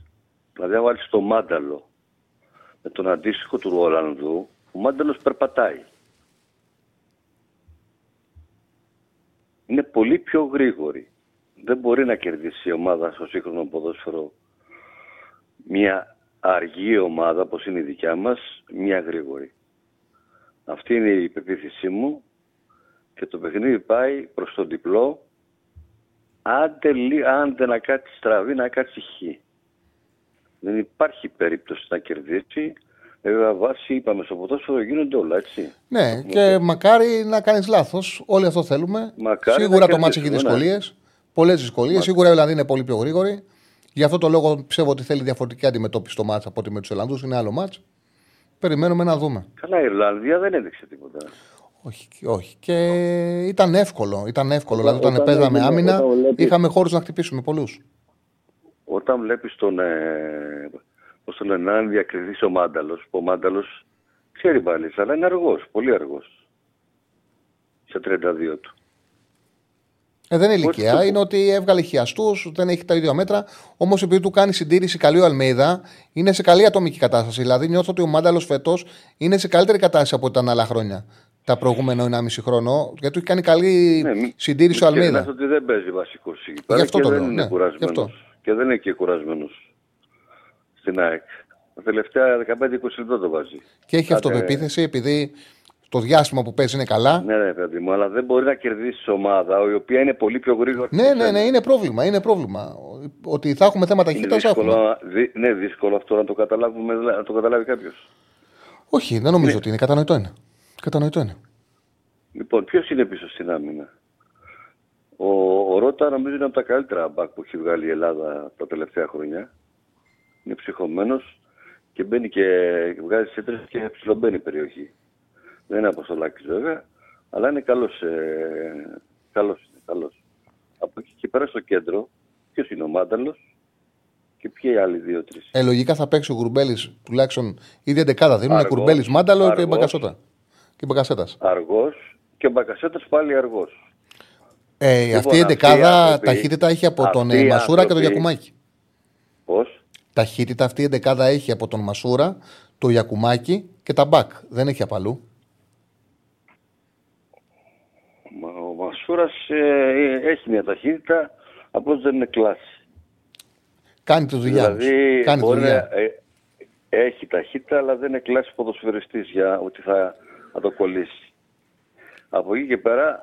Δηλαδή αν βάλεις το μάνταλο με τον αντίστοιχο του Ολλανδού, ο μάνταλος περπατάει. Είναι πολύ πιο γρήγορη. Δεν μπορεί να κερδίσει η ομάδα στο σύγχρονο ποδόσφαιρο μια αργή ομάδα, όπως είναι η δικιά μας, μια γρήγορη. Αυτή είναι η πεποίθησή μου και το παιχνίδι πάει προς τον διπλό, άντε να κάτσει στραβή, να κάτσει χ. Δεν υπάρχει περίπτωση να κερδίσει. Βέβαια βάσει, είπαμε, στο ποδόσφαιρο γίνονται όλα, έτσι. Ναι, και μακάρι να κάνεις λάθος, όλοι αυτό θέλουμε. Μακάρι σίγουρα το μάτς έχει δυσκολίες, πολλές δυσκολίες, σίγουρα η Ολλανδία είναι πολύ πιο γρήγορη. Γι' αυτό το λόγο πιστεύω ότι θέλει διαφορετική αντιμετώπιση το μάτς από ότι με τους Ολλανδούς, είναι άλλο μάτς. Περιμένουμε να δούμε. Καλά, η Ιρλανδία δεν έδειξε τίποτα. Όχι. Και ήταν εύκολο. Δηλαδή, όταν παίζαμε άμυνα, είχαμε χώρους να χτυπήσουμε πολλούς. Όταν βλέπεις τον έναν διακριθεί ο Μάνταλος, που ο Μάνταλος ξέρει πάλι, αλλά είναι αργός, πολύ αργός. Σε 32 του. Δεν είναι ηλικία, είναι ότι έβγαλε χιαστούς, δεν έχει τα ίδια μέτρα. Όμως επειδή του κάνει συντήρηση καλή ο Αλμέιδα, είναι σε καλή ατομική κατάσταση. Δηλαδή νιώθω ότι ο Μάνταλος φέτος είναι σε καλύτερη κατάσταση από ό,τι ήταν άλλα χρόνια. Τα προηγούμενα 1,5 χρόνο, γιατί του έχει κάνει καλή συντήρηση ο Αλμέιδα. Νομίζω ότι δεν παίζει βασικό συγκεκριτή. Γι' αυτό το λέω. Ναι, και δεν είναι και κουρασμένος στην ΑΕΚ. Τα τελευταία 15-20 λεπτά το βάζει. Και έχει αυτοπεποίθηση επειδή. Το διάστημα που παίζει είναι καλά. Ναι, παιδί μου, αλλά δεν μπορεί να κερδίσει ομάδα η οποία είναι πολύ πιο γρήγορη. Ναι, είναι πρόβλημα. Ότι θα έχουμε θέματα χείτας. Είναι δύσκολο αυτό να το καταλάβει κάποιος. Όχι, δεν νομίζω ότι είναι. Κατανοητό είναι. Λοιπόν, ποιος είναι πίσω στην άμυνα? Ο Ρώτα νομίζω είναι από τα καλύτερα μπακ που έχει βγάλει η Ελλάδα τα τελευταία χρόνια. Είναι ψυχωμένος και μπαίνει και βγάζει σύντρες και ψιλομπαίνει περιοχή. Δεν είναι Αποστολάκης βέβαια, αλλά είναι καλός. Από εκεί και πέρα στο κέντρο, ποιος είναι ο Μάνταλος και ποιοι άλλοι 2-3. Λογικά θα παίξει ο Γκουρμπέλης, τουλάχιστον ήδη 11 δίνουν. Γκουρμπέλης, Μάνταλο αργός, και Μπακασέτας. Αργός και Μπακασέτας πάλι αργός. Λοιπόν, αυτή η 11 ταχύτητα έχει από τον Μασούρα και τον Γιακουμάκη. Πώς? Ταχύτητα αυτή η 11 έχει από τον Μασούρα, τον Γιακουμάκη και τα μπακ. Δεν έχει από αλλού. Ο Μασούρας έχει μια ταχύτητα, απλώς δεν είναι κλάση. Κάνει τη δουλειά του. Δηλαδή, έχει ταχύτητα, αλλά δεν είναι κλάση ποδοσφαιριστής για ότι θα το κολλήσει. Από εκεί και πέρα,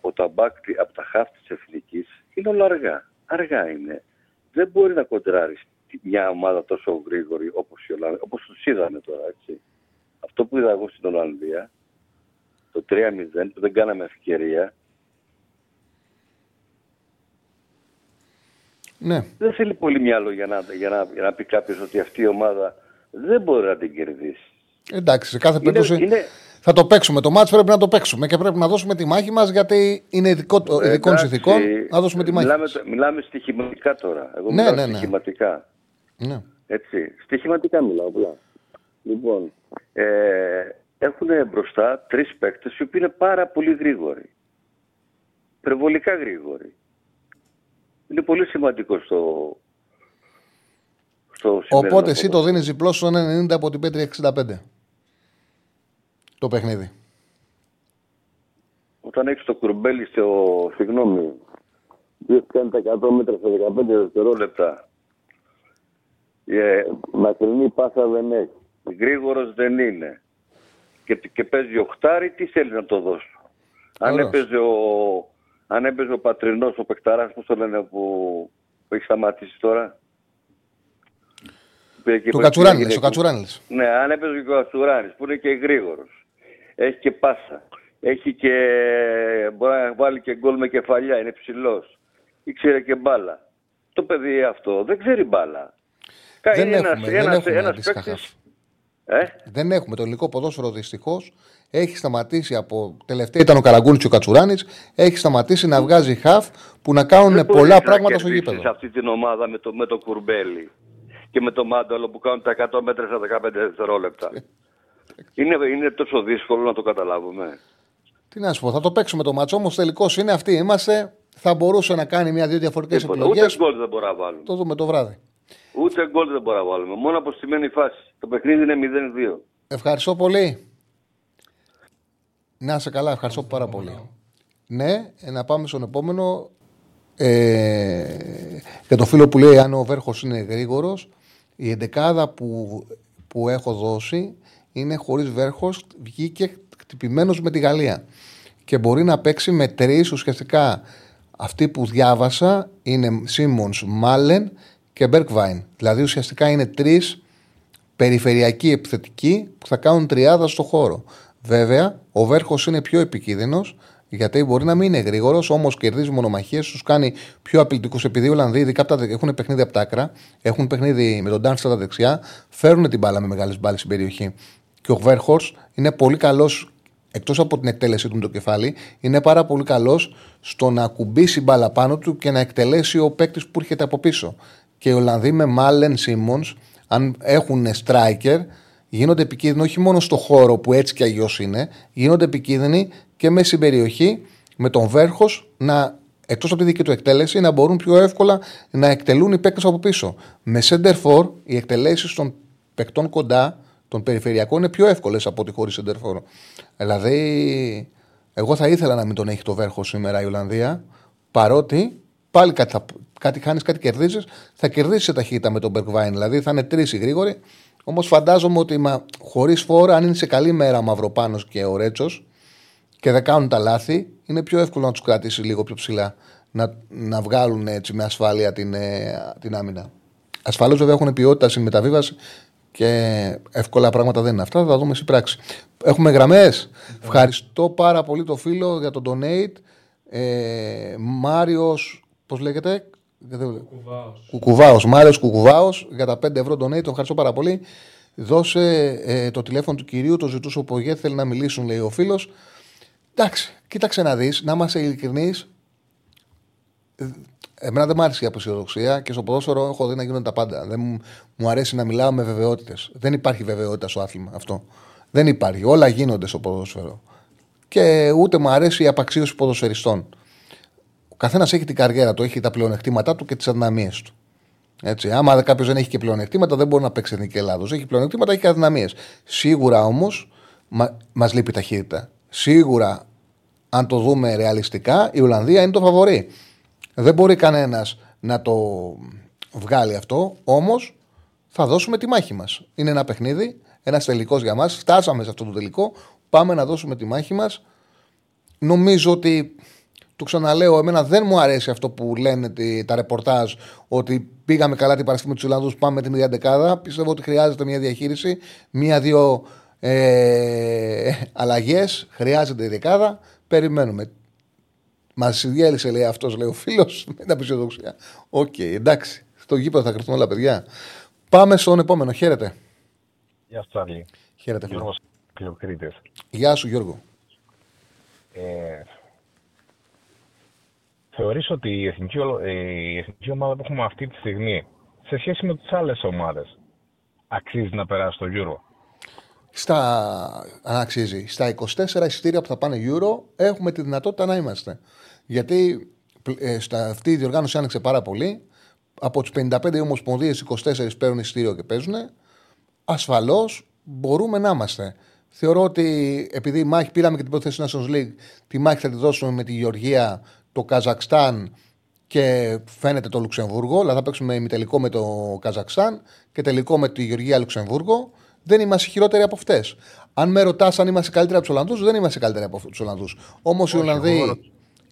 ο Ταμπάκτη από τα χάφ της Εθνικής είναι όλα αργά. Αργά είναι. Δεν μπορεί να κοντράρει μια ομάδα τόσο γρήγορη όπως τους είδαμε τώρα, έτσι. Αυτό που είδα εγώ στην Ολλανδία, το 3-0, που δεν κάναμε ευκαιρία. Ναι. Δεν θέλει πολύ μυαλό για να πει κάποιος ότι αυτή η ομάδα δεν μπορεί να την κερδίσει. Εντάξει, σε κάθε περίπτωση θα το παίξουμε. Το μάτς πρέπει να το παίξουμε και πρέπει να δώσουμε τη μάχη μας, γιατί είναι ειδικών συνθηκών να δώσουμε τη μάχη μας. Μιλάμε στοιχηματικά τώρα. Εγώ μιλάω στοιχηματικά. Ναι. Έτσι, στοιχηματικά μιλάω απλά. Λοιπόν, έχουν μπροστά 3 παίκτες οι οποίοι είναι πάρα πολύ γρήγοροι. Υπερβολικά γρήγοροι. Είναι πολύ σημαντικό στο σημερινό. Οπότε εσύ το δίνεις διπλό στον 90 από την 565. το παιχνίδι. Όταν έχεις το κουρμπέλι στο, συγγνώμη, 2 κάνει τα 100 μέτρα σε 15 δευτερόλεπτα. Μακρινή πάσα δεν έχει. Γρήγορος δεν είναι. Και παίζει ο Χτάρη, τι θέλει να το δώσει. Αν έπαιζε ο Πατρινός, ο παιχταράς, πώς το λένε, που έχει σταματήσει τώρα. Το Κατσουράνης, ο Κατσουράνης. Ναι, αν έπαιζε και ο Κατσουράνης, που είναι και γρήγορος. Έχει και πάσα. Έχει και... μπορεί να βάλει και γκολ με κεφαλιά, είναι ψηλός. Ήξερε και μπάλα. Το παιδί αυτό δεν ξέρει μπάλα. Δεν έχουμε το ελληνικό ποδόσφαιρο, δυστυχώς. Έχει σταματήσει από. Τελευταία ήταν ο Καραγκούνης και ο Κατσουράνης. Έχει σταματήσει να βγάζει χαφ που να κάνουν πολλά πράγματα στο γήπεδο. Σε αυτή την ομάδα με το κουρμπέλι και με το μάνταλο που κάνουν τα 100 μέτρα στα 15 δευτερόλεπτα. είναι τόσο δύσκολο να το καταλάβουμε. Τι να σου πω, θα το παίξουμε το μάτσο, όμως τελικώς είναι αυτοί. Είμαστε. Θα μπορούσε να κάνει μια-δύο διαφορετικές επιλογές. Ούτε γκολ δεν μπορεί να βάλουμε. Το δούμε το βράδυ. Ούτε γκολ δεν μπορούμε να βάλουμε. Μόνο αποστημένη φάση. Το παιχνίδι είναι 0-2. Ευχαριστώ πολύ. Να είσαι καλά, ευχαριστώ πάρα πολύ. Ναι, να πάμε στον επόμενο. Για τον φίλο που λέει αν ο Βέρχος είναι γρήγορος, η εντεκάδα που έχω δώσει είναι χωρίς Βέρχος, βγήκε χτυπημένος με τη Γαλλία. Και μπορεί να παίξει με 3 ουσιαστικά. Αυτοί που διάβασα είναι Σίμονς, Μάλεν και Μπερκβάιν. Δηλαδή ουσιαστικά είναι 3 περιφερειακοί επιθετικοί που θα κάνουν τριάδα στο χώρο. Βέβαια, ο Βέρχος είναι πιο επικίνδυνος, γιατί μπορεί να μην είναι γρήγορος, όμως κερδίζει μονομαχίες, τους κάνει πιο απειλητικούς. Επειδή οι Ολλανδοί, ειδικά έχουν παιχνίδι από τα άκρα, έχουν παιχνίδι με τον Ντάνστα τα δεξιά, φέρνουν την μπάλα με μεγάλες μπάλες στην περιοχή. Και ο Βέρχος είναι πολύ καλός, εκτός από την εκτέλεσή του με το κεφάλι, είναι πάρα πολύ καλός στο να ακουμπήσει μπάλα πάνω του και να εκτελέσει ο παίκτης που έρχεται από πίσω. Και οι Ολλανδοί με Μάλεν, Σίμονς, αν έχουν striker, γίνονται επικίνδυνοι όχι μόνο στο χώρο που έτσι κι αλλιώς είναι, γίνονται επικίνδυνοι και μέσα στην περιοχή με τον Βέρχος να, εκτός από τη δική του εκτέλεση, να μπορούν πιο εύκολα να εκτελούν οι παίκτες από πίσω. Με σεντερφόρ οι εκτελέσεις των παικτών κοντά, των περιφερειακών, είναι πιο εύκολες από ό,τι χωρίς σεντερφόρ. Δηλαδή, εγώ θα ήθελα να μην τον έχει το Βέρχος σήμερα η Ολλανδία, παρότι πάλι κάτι χάνεις, κάτι κερδίζεις, θα κερδίσεις σε ταχύτητα με τον Μπερκβάιν. Δηλαδή, θα είναι 3 οι γρήγοροι. Όμως φαντάζομαι ότι χωρίς φόρα, αν είναι σε καλή μέρα Μαυροπάνος και ο Ρέτσος και δεν κάνουν τα λάθη, είναι πιο εύκολο να τους κρατήσει λίγο πιο ψηλά, να βγάλουν έτσι με ασφάλεια την άμυνα. Ασφαλώς βέβαια έχουν ποιότητα στην μεταβίβαση και εύκολα πράγματα δεν είναι αυτά. Θα τα δούμε στην πράξη. Έχουμε γραμμές. Ευχαριστώ πάρα πολύ το φίλο για τον donate. Μάριος, πώς λέγεται? Κουκουβάος. Μάριος Κουκουβάος για τα 5 ευρώ donate, τον ευχαριστώ πάρα πολύ. Δώσε το τηλέφωνο του κυρίου, το ζητούσε ο Πογέ, θέλει να μιλήσουν, λέει ο φίλος. Εντάξει, κοίταξε να δεις, να είμαστε ειλικρινείς. Εμένα δεν μου άρεσε η αποσιοδοξία και στο ποδόσφαιρο έχω δει να γίνονται τα πάντα. Δεν μου αρέσει να μιλάω με βεβαιότητες. Δεν υπάρχει βεβαιότητα στο άθλημα αυτό. Δεν υπάρχει. Όλα γίνονται στο ποδόσφαιρο. Και ούτε μου αρέσει η απαξίωση ποδοσφαιριστών. Καθένας έχει την καριέρα του, έχει τα πλεονεκτήματά του και τις αδυναμίες του. Έτσι, άμα κάποιος δεν έχει και πλεονεκτήματα, δεν μπορεί να παίξει Εθνική Ελλάδος. Έχει πλεονεκτήματα, έχει και αδυναμίες. Σίγουρα όμως μας λείπει ταχύτητα. Σίγουρα, αν το δούμε ρεαλιστικά, η Ολλανδία είναι το φαβορί. Δεν μπορεί κανένας να το βγάλει αυτό, όμως θα δώσουμε τη μάχη μας. Είναι ένα παιχνίδι, ένας τελικός για μας. Φτάσαμε σε αυτό το τελικό. Πάμε να δώσουμε τη μάχη μας. Νομίζω ότι. Το ξαναλέω, εμένα δεν μου αρέσει αυτό που λένε τα ρεπορτάζ ότι πήγαμε καλά την Παρασκευή με τους Ολλανδούς, πάμε με την ίδια δεκάδα. Πιστεύω ότι χρειάζεται μια διαχείριση, μία-δύο αλλαγές. Χρειάζεται η δεκάδα. Περιμένουμε. Μας συνδιέλυσε, λέει αυτός, λέει ο φίλος, με την απεισιοδοξία. Οκ, εντάξει. Στο γήπεδο θα κρυφθούν όλα, παιδιά. Πάμε στον επόμενο. Χαίρετε. Γεια σου, Τσάρλι. Χαίρετε, Γιώργο. Γεια σου, Γιώργο. Θεωρείς ότι η εθνική ομάδα που έχουμε αυτή τη στιγμή, σε σχέση με τις άλλες ομάδες, αξίζει να περάσει στο Euro? Αξίζει. Στα 24 εισιτήρια που θα πάνε Euro, έχουμε τη δυνατότητα να είμαστε. Γιατί αυτή η διοργάνωση άνοιξε πάρα πολύ. Από τις 55 ομοσπονδίες, 24 παίρνουν εισιτήριο και παίζουν. Ασφαλώς μπορούμε να είμαστε. Θεωρώ ότι επειδή η μάχη πήραμε και την πρώτη θέση Nations League, τη μάχη θα τη δώσουμε με τη Γεωργία, το Καζακστάν και φαίνεται το Λουξεμβούργο. Δηλαδή θα παίξουμε ημιτελικό με το Καζακστάν και τελικό με τη Γεωργία Λουξεμβούργο. Δεν είμαστε χειρότεροι από αυτές. Αν με ρωτάς αν είμαστε καλύτεροι από τους Ολλανδούς, δεν είμαστε καλύτεροι από τους Ολλανδούς. Όμως οι Ολλανδοί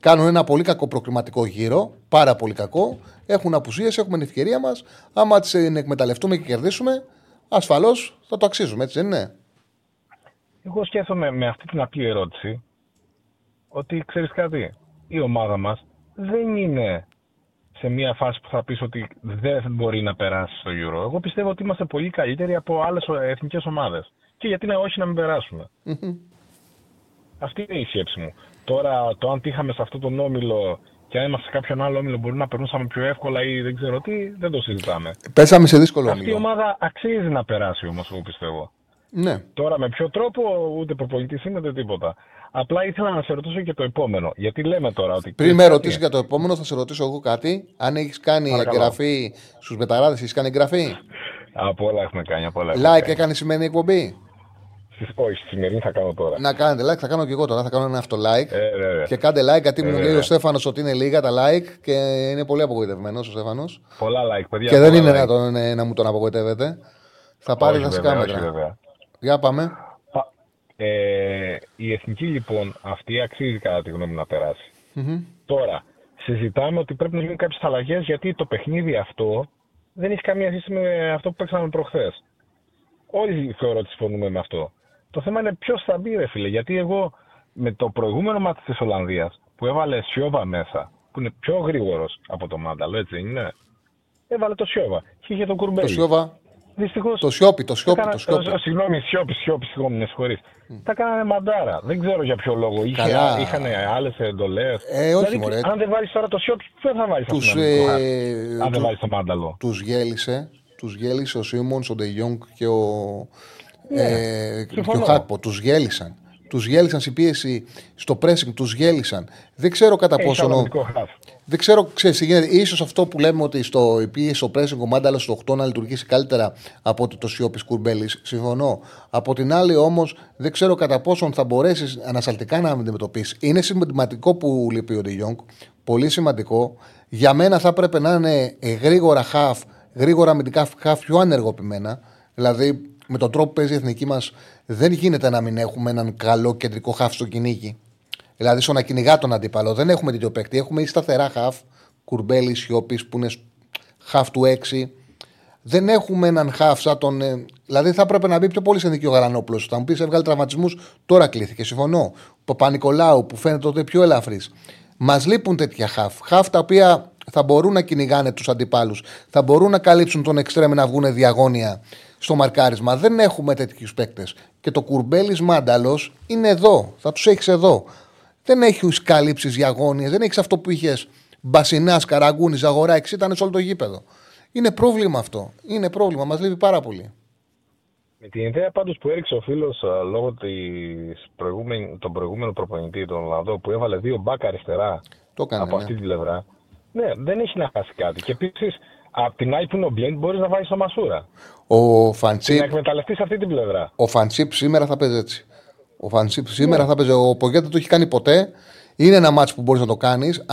κάνουν ένα πολύ κακό προκριματικό γύρο. Πάρα πολύ κακό. Έχουν απουσίες, έχουμε την ευκαιρία μας. Άμα τις εκμεταλλευτούμε και κερδίσουμε, ασφαλώς θα το αξίζουμε, έτσι δεν είναι? Εγώ σκέφτομαι με αυτή την απλή ερώτηση ότι ξέρεις κάτι, η ομάδα μας δεν είναι σε μια φάση που θα πεις ότι δεν μπορεί να περάσει στο Euro. Εγώ πιστεύω ότι είμαστε πολύ καλύτεροι από άλλες εθνικές ομάδες. Και γιατί να όχι να μην περάσουμε. Mm-hmm. Αυτή είναι η σκέψη μου. Τώρα το αν τύχαμε σε αυτόν τον όμιλο και αν είμαστε σε κάποιον άλλο όμιλο μπορεί να περνούσαμε πιο εύκολα ή δεν ξέρω τι, δεν το συζητάμε. Πέσαμε σε δύσκολο όμιλο. Αυτή η ομάδα αξίζει να περάσει όμως, εγώ πιστεύω. Ναι. Τώρα με ποιο τρόπο, ούτε προπονητής είναι ούτε τίποτα. Απλά ήθελα να σε ρωτήσω και το επόμενο. Γιατί λέμε τώρα ότι. Πριν με ρωτήσει για το επόμενο, θα σε ρωτήσω εγώ κάτι. Αν έχει κάνει εγγραφή στους μεταράδες, έχει κάνει εγγραφή. Από όλα έχουμε κάνει. Like έκανε σημαίνει εκπομπή. Όχι, στη σημερινή θα κάνω τώρα. Να κάνετε like, θα κάνω και εγώ τώρα. Θα κάνω ένα αυτό-like. Και κάντε like, γιατί μου λέει ο Στέφανος ότι είναι λίγα τα like και είναι πολύ απογοητευμένος ο Στέφανος. Πολλά like, παιδιά. Και δεν είναι δυνατόν να μου τον απογοητεύετε. Θα πάρει δασικά μέτρα. Για πάμε. Η εθνική λοιπόν αυτή αξίζει κατά τη γνώμη να περάσει. Mm-hmm. Τώρα, συζητάμε ότι πρέπει να γίνουν κάποιες αλλαγές γιατί το παιχνίδι αυτό δεν έχει καμία σχέση με αυτό που παίξαμε προχθές. Όλοι θεωρώ ότι συμφωνούμε με αυτό. Το θέμα είναι ποιος θα μπει, ρε φίλε. Γιατί εγώ με το προηγούμενο μάτι της Ολλανδίας που έβαλε Σιόβα μέσα, που είναι πιο γρήγορος από το Μάνταλο, έτσι δεν είναι? Έβαλε το Σιόβα και είχε τον Κουρμπέλη. Το Σιόβα. Δυστυχώς, το σιόπι. Συγγνώμη, σιόπι, με συγχωρείς. Τα κάνανε μαντάρα. Δεν ξέρω για ποιο λόγο. Είχαν άλλες εντολές. Όχι, δηλαδή, αν δεν βάλεις τώρα το σιόπι, δεν θα βάλεις αυτό. Αν δεν βάλεις το μάνταλο. Τους γέλησε ο Σίμονς, ο Ντε Γιόνγκ και ο Χάκπο. Τους γέλησαν στην πίεση, στο pressing, τους γέλησαν. Δεν ξέρω κατά πόσο. Δεν ξέρω, ξέρεις τι γίνεται. Ίσως αυτό που λέμε ότι η πίεση, στο pressing, ο Μάνταλος στο 8 να λειτουργήσει καλύτερα από ότι το Σιώπης Κουρμπέλης. Συμφωνώ. Από την άλλη, όμως, δεν ξέρω κατά πόσο θα μπορέσεις ανασταλτικά να αντιμετωπίσεις. Είναι σημαντικό που λείπει ο Ντε Γιόνγκ. Πολύ σημαντικό. Για μένα θα έπρεπε να είναι γρήγορα half, γρήγορα αμυντικά half, πιο ανεργοποιημένα. Δηλαδή. Με τον τρόπο που παίζει η εθνική μας, δεν γίνεται να μην έχουμε έναν καλό κεντρικό χαφ στο κυνήγι. Δηλαδή, στο να κυνηγά τον αντίπαλο. Δεν έχουμε τέτοιο παίκτη. Έχουμε σταθερά χαφ. Κουρμπέλη, Σιώπη, που είναι χαφ του 6. Δεν έχουμε έναν χαφ σαν τον. Δηλαδή, θα έπρεπε να μπει πιο πολύ σε εθνική ο Γαρανόπουλος. Θα μου πει: έβγαλε τραυματισμούς, τώρα κλείθηκε. Συμφωνώ. Παπα-Νικολάου, που φαίνεται ότι πιο ελαφρύς. Μας λείπουν τέτοια χαφ. Χαφ τα οποία θα μπορούν να κυνηγάνε τους αντιπάλους. Θα μπορούν να καλύψουν τον εξτρέμ να βγουν διαγώνια. Στο μαρκάρισμα δεν έχουμε τέτοιους παίκτες. Και το Κουρμπέλης Μάνταλος είναι εδώ. Θα τους έχεις εδώ. Δεν έχεις καλύψεις διαγώνιες. Δεν έχεις αυτό που είχες. Μπασινάς, Καραγκούνης, Ζαγοράκης. Ήταν σε όλο το γήπεδο. Είναι πρόβλημα αυτό. Είναι πρόβλημα. Μας λείπει πάρα πολύ. Με την ιδέα πάντως που έριξε ο φίλος λόγω των προηγούμενων προπονητή, τον Ολλανδό, που έβαλε δύο μπακ αριστερά από αυτή την πλευρά. Ναι, δεν έχει να χάσει κάτι. Και επίσης. Απ' την άλλη που είναι ο Μπλέντ, μπορείς να βάλεις το Μασούρα. Ο Φαντσίπ. Να εκμεταλλευτείς αυτή την πλευρά. Ο Φαντσίπ σήμερα θα παίζει έτσι. Ο Φαντσίπ σήμερα θα παίζει. Ο Πογέτα δεν το έχει κάνει ποτέ. Είναι ένα μάτς που μπορείς να το κάνεις,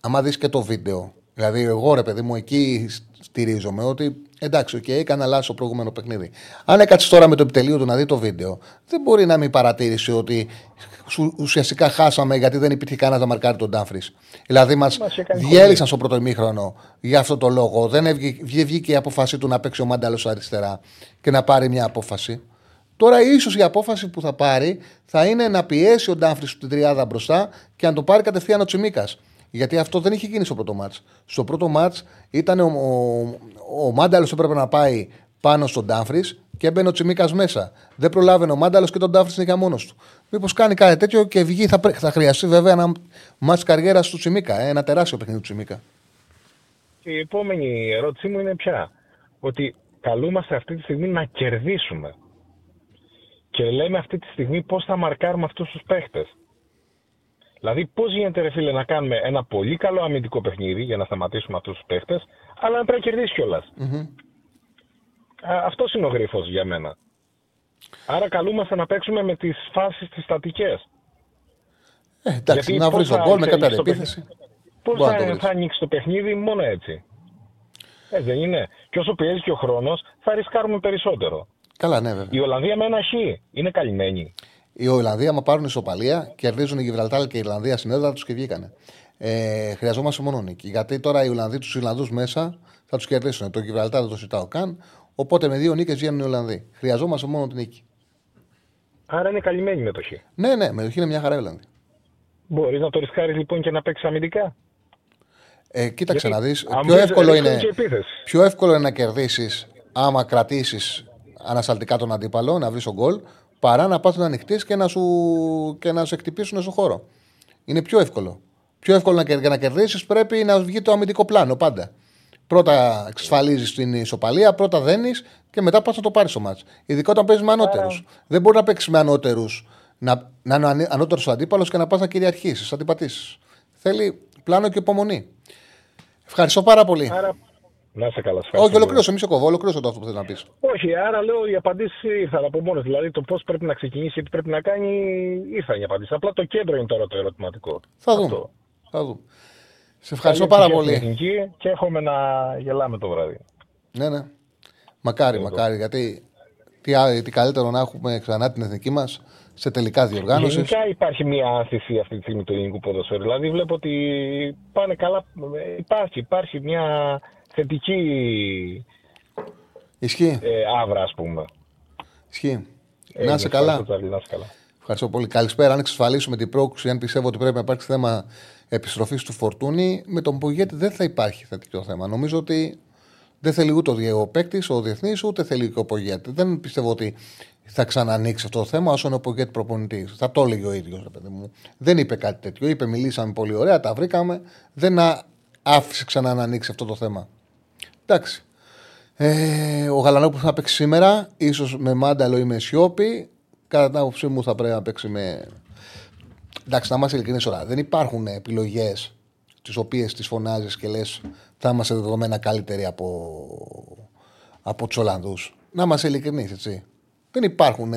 άμα δεις και το βίντεο. Δηλαδή, εγώ ρε παιδί μου, εκεί στηρίζομαι ότι εντάξει, έκανα λάθος στο προηγούμενο παιχνίδι. Αν έκατσε τώρα με το επιτελείο του να δει το βίντεο, δεν μπορεί να μην παρατήρησε ότι ουσιαστικά χάσαμε γιατί δεν υπήρχε κανένα να μαρκάρει τον Ντάμφρις. Δηλαδή, μας διέλυσαν στο πρώτο ημίχρονο για αυτό το λόγο. Δεν βγήκε η απόφαση του να παίξει ο Μάνταλος αριστερά και να πάρει μια απόφαση. Τώρα, ίσως η απόφαση που θα πάρει θα είναι να πιέσει ο Ντάμφρις την τριάδα μπροστά και να το πάρει κατευθείαν ο Τσιμίκας. Γιατί αυτό δεν είχε γίνει στο πρώτο μάτς. Στο πρώτο μάτς ήταν ο Μάνταλος έπρεπε να πάει πάνω στον Ντάμφρις και έμπαινε ο Τσιμίκας μέσα. Δεν προλάβαινε ο Μάνταλος και τον Ντάμφρις είναι για μόνος του. Μήπως κάνει κάτι τέτοιο και βγει, θα χρειαστεί βέβαια ένα μάτς καριέρας του Τσιμίκα. Ένα τεράστιο παιχνίδι του Τσιμίκα. Η επόμενη ερώτησή μου είναι πια. Ότι καλούμαστε αυτή τη στιγμή να κερδίσουμε. Και λέμε αυτή τη στιγμή πώς θα μαρκάρουμε αυτούς τους παίχτες. Δηλαδή, πώς γίνεται, ρε φίλε, να κάνουμε ένα πολύ καλό αμυντικό παιχνίδι για να σταματήσουμε αυτούς τους παίχτες, αλλά να πρέπει να κερδίσει κιόλας. Mm-hmm. Αυτός είναι ο γρίφος για μένα. Άρα καλούμαστε να παίξουμε με τις φάσεις τις στατικές. Εντάξει, να βρεις τον γκολ με κάποια επίθεση. Πώς θα ανοίξει το παιχνίδι, μόνο έτσι. Δεν είναι. Και όσο πιέζει και ο χρόνος, θα ρισκάρουμε περισσότερο. Καλά, ναι, βέβαια. Η Ολλανδία με ένα χ είναι καλυμμένη. Η Ολλανδία, άμα πάρουν ισοπαλία, κερδίζουν η Γιβραλτάρ και η Ιρλανδία στην έδρα τους και βγήκανε. Χρειαζόμαστε μόνο νίκη. Γιατί τώρα οι Ολλανδοί τους Ιρλανδούς μέσα θα τους κερδίσουν. Το Γιβραλτάρ δεν το συζητάω καν. Οπότε με δύο νίκες βγαίνουν οι Ολλανδοί. Χρειαζόμαστε μόνο την νίκη. Άρα είναι καλυμμένη η μετοχή. Ναι, ναι, μετοχή είναι μια χαρά η Ολλανδία. Μπορείς να το ρισκάρεις λοιπόν και να παίξεις αμυντικά. Κοίταξε να δεις. Πιο εύκολο είναι να κερδίσεις άμα κρατήσεις ανασταλτικά τον αντίπαλο, να βρεις τον γκολ, παρά να πας να ανοιχτείς και να σου εκτυπήσουν στον χώρο. Είναι πιο εύκολο. Πιο εύκολο να κερδίσεις πρέπει να βγει το αμυντικό πλάνο πάντα. Πρώτα εξασφαλίζεις την ισοπαλία, πρώτα δένεις και μετά πας να το πάρεις το μάτς. Ειδικά όταν παίζεις με ανώτερους. Δεν μπορεί να παίξεις με ανώτερους, να είναι ανώτερος ο αντίπαλος και να πας να κυριαρχήσεις, αντιπατήσεις. Θέλει πλάνο και υπομονή. Ευχαριστώ πάρα πολύ. Άρα... Να είσαι καλά. Όχι, ολοκλήρωσε, μη σε κοβώ, ολοκλήρωσε το αυτό που θες να πεις. Όχι, άρα λέω οι απαντήσεις ήρθαν από μόνες. Δηλαδή το πώς πρέπει να ξεκινήσει, τι πρέπει να κάνει, ήρθαν οι απαντήσεις. Απλά το κέντρο είναι τώρα το ερωτηματικό. Θα δούμε. Θα δούμε. Σε ευχαριστώ πάρα πολύ. Και έχουμε να γελάμε το βράδυ. Ναι, ναι. Μακάρι, μακάρι. Γιατί τι καλύτερο να έχουμε ξανά την εθνική μας σε τελικά διοργάνωση. Γενικά υπάρχει μια άνθηση αυτή τη στιγμή του ελληνικού ποδοσφαίρου. Δηλαδή βλέπω ότι πάνε καλά. Υπάρχει μια θετική αύρα, ας πούμε. Ισχύει. Να είσαι καλά. Ευχαριστώ πολύ. Καλησπέρα. Αν εξασφαλίσουμε την πρόκληση, αν πιστεύω ότι πρέπει να υπάρξει θέμα επιστροφής του Φορτούνη, με τον Μπουγέτη δεν θα υπάρχει θετικό θέμα. Νομίζω ότι δεν θέλει ούτε ο παίκτης, ο διεθνής, ούτε θέλει και ο Μπουγέτη. Δεν πιστεύω ότι θα ξανανοίξει αυτό το θέμα όσο είναι ο Μπουγέτη προπονητής. Θα το έλεγε ο ίδιος, ρε παιδί μου. Δεν είπε κάτι τέτοιο. Είπε, μιλήσαμε πολύ ωραία, τα βρήκαμε. Δεν άφησε ξανά να ανοίξει αυτό το θέμα. Εντάξει. Ο Γαλανόπουλος θα παίξει σήμερα, ίσως με Μάνταλο ή με Σιώπη. Κατά την άποψή μου θα πρέπει να παίξει με. Εντάξει, να είμαστε ειλικρινείς τώρα. Δεν υπάρχουν επιλογές τις οποίες τις φωνάζεις και λες θα είμαστε δεδομένα καλύτεροι από τους Ολλανδούς. Να είμαστε ειλικρινείς, έτσι. Δεν υπάρχουν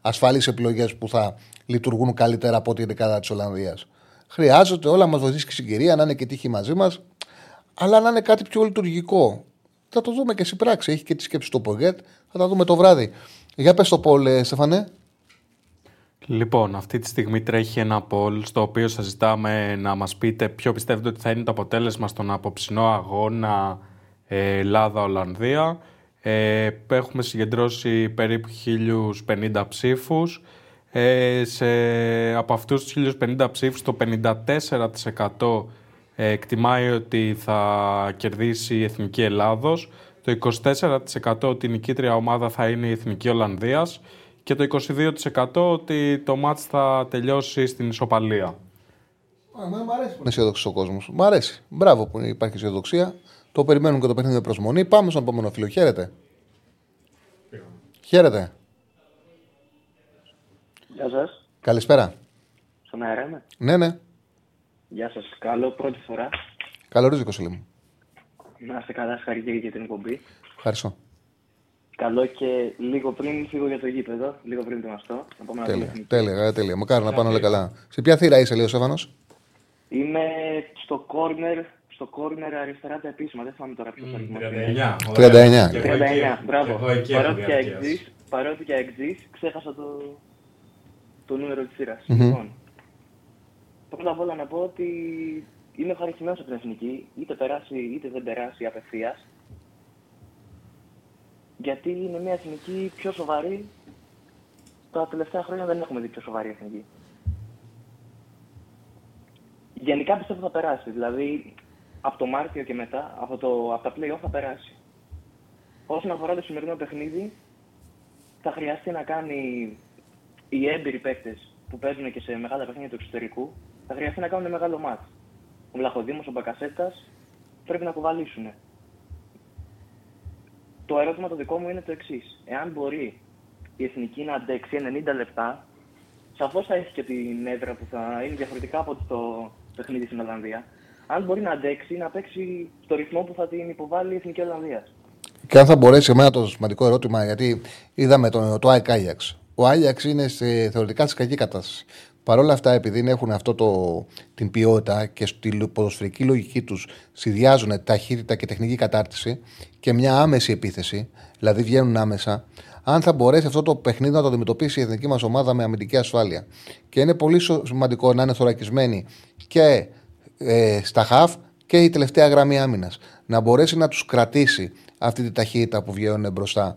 ασφαλείς επιλογές που θα λειτουργούν καλύτερα από ό,τι η δεκάδα της Ολλανδίας. Χρειάζεται όλα να μας βοηθήσει και συγκυρία, να είναι και τύχη μαζί μας, αλλά να είναι κάτι πιο λειτουργικό. Θα το δούμε και στην πράξη. Έχει και τη σκέψη του Πογκέτ, θα τα δούμε το βράδυ. Για πες το πόλ, Στέφανε. Λοιπόν, αυτή τη στιγμή τρέχει ένα poll στο οποίο σας ζητάμε να μας πείτε ποιο πιστεύετε ότι θα είναι το αποτέλεσμα στον απόψινό αγώνα Ελλάδα-Ολλανδία. Έχουμε συγκεντρώσει περίπου 1.050 ψήφους. Από αυτούς τους 1.050 ψήφους το 54% εκτιμάει ότι θα κερδίσει η Εθνική Ελλάδος. Το 24% ότι η νικήτρια ομάδα θα είναι η Εθνική Ολλανδίας. Και το 22% ότι το μάτς θα τελειώσει στην ισοπαλία. Μ' αρέσει. Είναι αισιοδοξός ο κόσμος. Μ' αρέσει. Μπράβο που υπάρχει αισιοδοξία. Το περιμένουν και το παιχνίδι με προσμονή. Πάμε στον επόμενο φίλο. Χαίρετε. Χαίρετε. Γεια σας. Καλησπέρα. Στον αέρα είμαι. Ναι, ναι. Γεια σας. Καλό πρώτη φορά. Καλό ρίζικο μου. Να είστε καλά. Συγχαρητήρια για την εκπομπή. Ευχαριστώ. Καλό και λίγο πριν φύγω για το γήπεδο, λίγο πριν ετοιμαστώ. Τέλεια. Μακάρι να πάνε όλα καλά. Σε ποια θύρα είσαι, λέει ο Στέφανος? Είμαι στο corner αριστερά τα επίσημα. Δεν θυμάμαι τώρα ποιο αριθμό. 39. Μπράβο. Παρότι και εξής, ξέχασα το νούμερο της σειράς. Λοιπόν, πρώτα απ' όλα να πω ότι είμαι ευχαριστημένος από την εθνική. Είτε περάσει είτε δεν περάσει απευθείας. Γιατί είναι μια εθνική πιο σοβαρή. Τα τελευταία χρόνια δεν έχουμε δει πιο σοβαρή εθνική. Γενικά πιστεύω θα περάσει. Δηλαδή, από το Μάρτιο και μετά, από τα play-off θα περάσει. Όσον αφορά το σημερινό παιχνίδι, θα χρειαστεί να κάνει οι έμπειροι παίκτες που παίζουν και σε μεγάλα παιχνίδια του εξωτερικού, θα χρειαστεί να κάνουν μεγάλο μάτς. Ο Βλαχοδήμος, ο Μπακασέτας πρέπει να κουβαλήσουν. Το ερώτημα το δικό μου είναι το εξής. Εάν μπορεί η εθνική να αντέξει 90 λεπτά, σαφώς θα έχει και την έδρα που θα είναι διαφορετικά από το παιχνίδι στην Ολλανδία. Αν μπορεί να αντέξει, να παίξει το ρυθμό που θα την υποβάλει η εθνική Ολλανδία. Και αν θα μπορέσει, εμένα το σημαντικό ερώτημα, γιατί είδαμε το ΑΕΚ Άγιαξ. Ο Άγιαξ είναι θεωρητικά σε κακή κατάσταση. Παρ' όλα αυτά, επειδή έχουν αυτό την ποιότητα και στη ποδοσφαιρική λογική τους συνδυάζουν ταχύτητα και τεχνική κατάρτιση και μια άμεση επίθεση, δηλαδή βγαίνουν άμεσα, αν θα μπορέσει αυτό το παιχνίδι να το αντιμετωπίσει η εθνική μας ομάδα με αμυντική ασφάλεια. Και είναι πολύ σημαντικό να είναι θωρακισμένοι και στα χαφ και η τελευταία γραμμή άμυνας. Να μπορέσει να τους κρατήσει αυτή τη ταχύτητα που βγαίνουν μπροστά.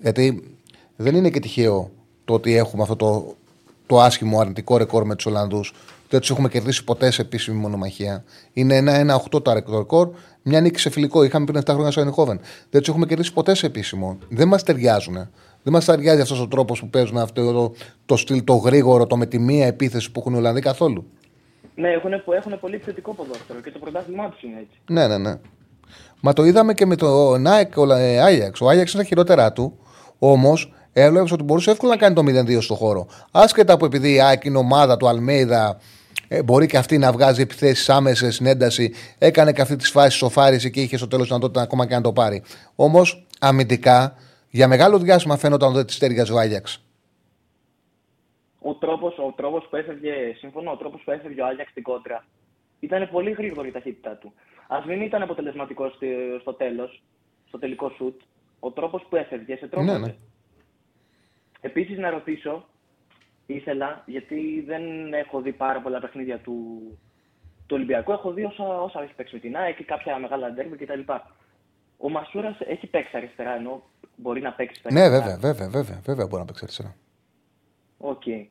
Γιατί δεν είναι και τυχαίο το ότι έχουμε αυτό το άσχημο αρνητικό ρεκόρ με τους Ολλανδούς. Δεν τους έχουμε κερδίσει ποτέ σε επίσημη μονομαχία. Είναι 1-8 το ρεκόρ, μια νίκη σε φιλικό. Είχαμε πριν 7 χρόνια στο Eindhoven. Δεν τους έχουμε κερδίσει ποτέ σε επίσημο. Δεν μας ταιριάζουν. Δεν μας ταιριάζει αυτός ο τρόπος που παίζουν αυτό το στυλ, το γρήγορο, το με τη μία επίθεση που έχουν οι Ολλανδοί καθόλου. Ναι, έχουν πολύ επιθετικό ποδόσφαιρο και το πρωτάθλημά τους είναι έτσι. Ναι. Μα το είδαμε και με το ΝΑΕΚ Άγιαξ. Ο Άγιαξ είναι τα χειρότερά του, όμως έλεγε ότι μπορούσε εύκολα να κάνει το 0-2 στο χώρο. Άσχετα από επειδή η ΑΕΚ είναι ομάδα του Αλμέιδα, μπορεί και αυτή να βγάζει επιθέσεις άμεσες στην ένταση, έκανε και αυτή τη φάση σοφάριση και είχε στο τέλος δυνατότητα ακόμα και να το πάρει. Όμως αμυντικά για μεγάλο διάστημα φαίνονταν ότι δεν τη τέριαζε ο Άγιαξ. Ο τρόπος που έφευγε, συμφωνώ, ο τρόπος που έφευγε ο Άγιαξ στην κόντρα ήταν πολύ γρήγορη η ταχύτητά του. Ας μην ήταν αποτελεσματικό στο τέλος, στο τελικό σουτ, ο τρόπος που έφευγε σε τρόπο. Ναι. Επίσης να ρωτήσω, ήθελα, γιατί δεν έχω δει πάρα πολλά παιχνίδια του Ολυμπιακού, έχω δει όσα έχει παίξει με την ΑΕΚ και κάποια μεγάλα ντέρμπι κτλ. Ο Μασούρας έχει παίξει αριστερά, ενώ μπορεί να παίξει αριστερά. Ναι, βέβαια μπορεί να παίξει αριστερά. Οκ. Okay.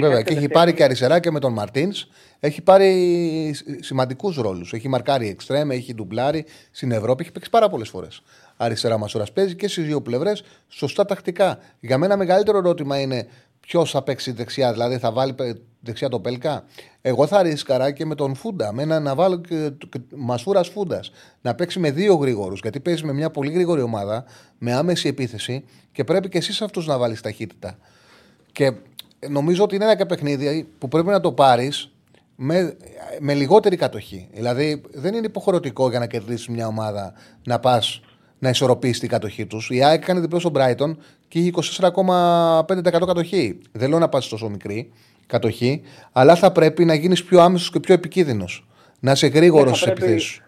Βέβαια, και έχει πάρει και αριστερά και με τον Μαρτίνς. Έχει πάρει σημαντικούς ρόλους. Έχει μαρκάρει εξτρέμ, έχει ντουμπλάρει στην Ευρώπη. Έχει παίξει πάρα πολλές φορές. Αριστερά Μασούρας παίζει και στις δύο πλευρές, σωστά τακτικά. Για μένα, μεγαλύτερο ερώτημα είναι ποιος θα παίξει δεξιά, δηλαδή θα βάλει δεξιά το Πέλκα. Εγώ θα ρίσκαρα και με τον Φούντα. Μένα να βάλω και Μασούρας Φούντας. Να παίξει με δύο γρήγορους. Γιατί παίζει με μια πολύ γρήγορη ομάδα, με άμεση επίθεση και πρέπει και εσύ αυτούς να βάλεις ταχύτητα. Και νομίζω ότι είναι ένα παιχνίδι που πρέπει να το πάρεις με λιγότερη κατοχή. Δηλαδή, δεν είναι υποχρεωτικό για να κερδίσεις μια ομάδα να πας να ισορροπήσεις την κατοχή τους. Η ΑΕΚ κάνει διπλό στον Brighton και είχε 24,5% κατοχή. Δεν λέω να πας τόσο μικρή κατοχή, αλλά θα πρέπει να γίνεις πιο άμεσος και πιο επικίνδυνος. Να είσαι γρήγορος στις επιθέσεις.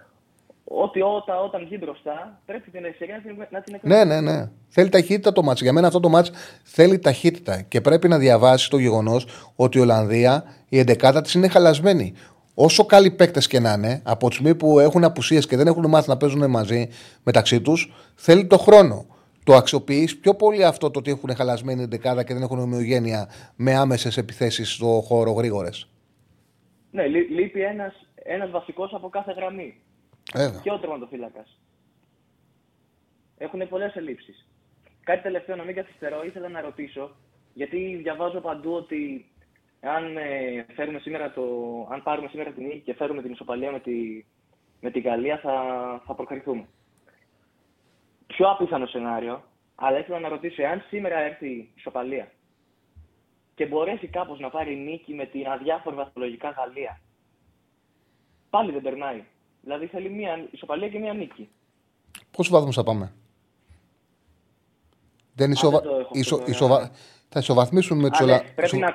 Ότι όταν βγει μπροστά, πρέπει την ευκαιρία να την εκπαιδεύει. Ναι. Θέλει ταχύτητα το μάτς. Για μένα αυτό το μάτς θέλει ταχύτητα. Και πρέπει να διαβάσει το γεγονός ότι η Ολλανδία, η εντεκάδα της είναι χαλασμένη. Όσο καλοί παίκτες και να είναι, από τη στιγμή που έχουν απουσίες και δεν έχουν μάθει να παίζουν μαζί μεταξύ τους, θέλει το χρόνο. Το αξιοποιείς πιο πολύ αυτό το ότι έχουν χαλασμένη εντεκάδα και δεν έχουν ομοιογένεια με άμεσες επιθέσεις στο χώρο γρήγορες. Ναι, λείπει ένας βασικός από κάθε γραμμή. Και ο τερματοφύλακας. Έχουν πολλές ελλείψεις. Κάτι τελευταίο, να μην καθυστερώ, ήθελα να ρωτήσω, γιατί διαβάζω παντού ότι αν πάρουμε σήμερα την νίκη και φέρουμε την ισοπαλία με τη Γαλλία, θα προκριθούμε. Πιο απίθανο σενάριο, αλλά ήθελα να ρωτήσω, αν σήμερα έρθει η ισοπαλία και μπορέσει κάπως να πάρει νίκη με την αδιάφορη βαθμολογικά Γαλλία, πάλι δεν περνάει. Δηλαδή θέλει μια ισοπαλία και μια νίκη. Πόσους βαθμούς θα πάμε? Θα ισοβαθμίσουν με τους Ολλανδούς. Πρέπει να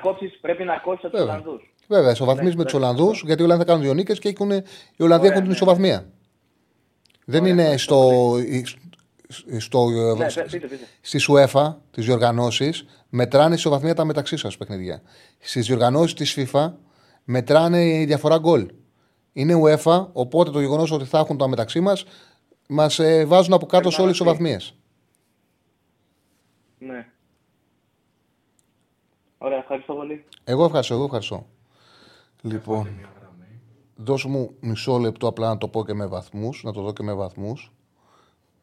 κόψεις τους Ολλανδούς. Βέβαια, ισοβαθμίζεις με τους Ολλανδούς, γιατί οι Ολλανδοί θα κάνουν δύο νίκες και οι Ολλανδοί έχουν την ισοβαθμία. Δεν είναι στις UEFA, τις διοργανώσεις, μετράνε ισοβαθμία τα μεταξύ σας παιχνιδιά. Στις διοργανώσεις της FIFA μετράνε η διαφορά γκολ. Είναι UEFA, οπότε το γεγονός ότι θα έχουν τα μεταξύ μας βάζουν από κάτω σε όλες τις ισοβαθμίες. Ναι. Ωραία, ευχαριστώ πολύ. Εγώ ευχαριστώ. Λοιπόν, δώσου μου μισό λεπτό απλά να το πω και με βαθμούς,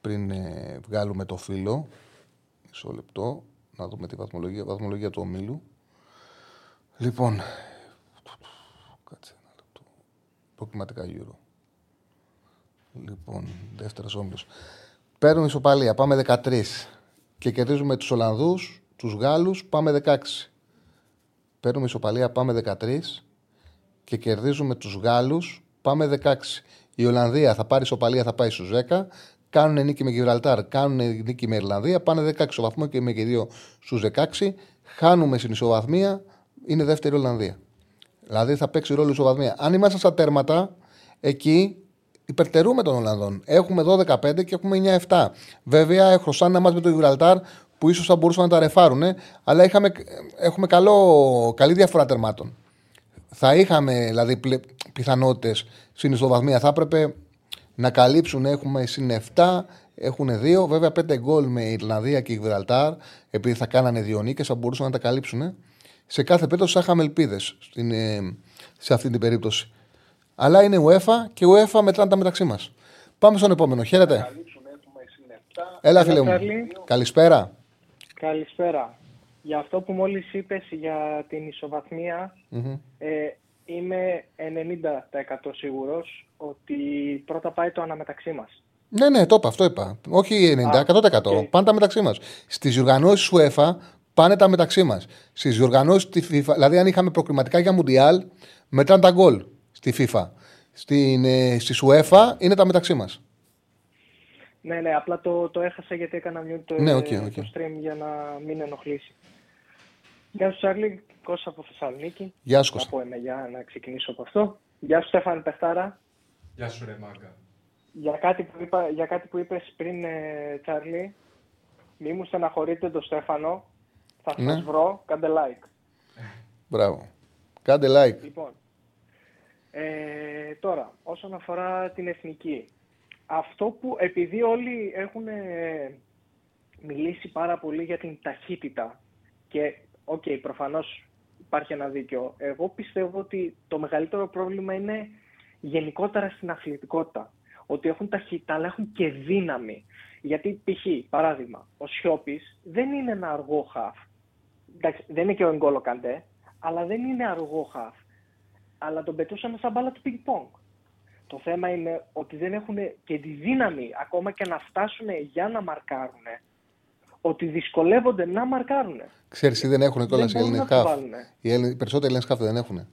πριν βγάλουμε το φύλλο. Μισό λεπτό, να δούμε τη βαθμολογία του ομίλου. Λοιπόν, κάτσε. Προκριματικά γύρω. Λοιπόν, δεύτερος όμιλος. Παίρνουμε ισοπαλία, πάμε 13. Και κερδίζουμε τους Ολλανδούς, τους Γάλλους, πάμε 16. Παίρνουμε ισοπαλία, πάμε 13. Και κερδίζουμε τους Γάλλους, πάμε 16. Η Ολλανδία θα πάρει ισοπαλία, θα πάει στους 10. Κάνουν νίκη με Γιβραλτάρ, κάνουν νίκη με Ιρλανδία, πάνε 16 βαθμό και με και 2 στους 16. Χάνουμε στην ισοβαθμία, είναι δεύτερη Ολλανδία. Δηλαδή θα παίξει ρόλο η ισοβαθμία. Αν είμαστε στα τέρματα, εκεί υπερτερούμε των Ολλανδών. Έχουμε 12-15 και έχουμε 9-7. Βέβαια, έχω σαν να μας με το Γιβραλτάρ που ίσως θα μπορούσαν να τα ρεφάρουν, αλλά έχουμε καλή διαφορά τερμάτων. Θα είχαμε δηλαδή πιθανότητες στην ισοβαθμία, θα έπρεπε να καλύψουν. Έχουμε συν 7, έχουν 2, βέβαια 5 γκολ με Ιρλανδία και Γιβραλτάρ, επειδή θα κάνανε δύο νίκες, θα μπορούσαν να τα καλύψουν. Σε κάθε περίπτωση θα είχαμε ελπίδες σε αυτή την περίπτωση. Αλλά είναι UEFA και UEFA μετράνε τα μεταξύ μας. Πάμε στον επόμενο. Χαίρετε. Έλα, φίλε μου. Καλησπέρα. Καλησπέρα. Για αυτό που μόλις είπες για την ισοβαθμία, είμαι 90% σίγουρος ότι πρώτα πάει το αναμεταξύ μας. Ναι, το είπα, αυτό είπα. Όχι 90%, 100%. Okay. Πάνε τα μεταξύ μας. Στις διοργανώσεις UEFA πάνε τα μεταξύ μας. Στις διοργανώσεις τη FIFA, δηλαδή αν είχαμε προκριματικά για Μουντιάλ, μετράνε τα γκολ στη FIFA. Στις UEFA είναι τα μεταξύ μας. Ναι, απλά το έχασα γιατί έκανα mute το stream για να μην ενοχλήσει. Γεια σου, Σάρλι. Κώστα από Θεσσαλονίκη. Γεια σου, Κώστα. Από εμένα, για να ξεκινήσω από αυτό. Γεια σου, Στέφανη Πεχτάρα. Γεια σου, ρε μάγκα. Για κάτι που είπες πριν, Τσάρλι, μη μου στεναχωρείτε τον Στέφανο. Θα σας βρω. Κάντε like. Μπράβο. Κάντε like. Λοιπόν, τώρα, όσον αφορά την εθνική. Αυτό που, επειδή όλοι έχουν μιλήσει πάρα πολύ για την ταχύτητα και προφανώς υπάρχει ένα δίκιο. Εγώ πιστεύω ότι το μεγαλύτερο πρόβλημα είναι γενικότερα στην αθλητικότητα. Ότι έχουν ταχύτητα, αλλά έχουν και δύναμη. Γιατί π.χ. παράδειγμα, ο Σιώπης δεν είναι ένα αργό χαφ. Εντάξει, δεν είναι και ο Νγκόλο Καντέ, αλλά δεν είναι αργό χαφ. Αλλά τον πετούσαμε σαν μπάλα του πινκ πονγκ. Το θέμα είναι ότι δεν έχουν και τη δύναμη ακόμα και να φτάσουν για να μαρκάρουν. Ότι δυσκολεύονται να μαρκάρουν. Ξέρεις, δεν έχουν κιόλας οι Έλληνες χαφ. Οι περισσότεροι Έλληνες χαφ δεν έχουν.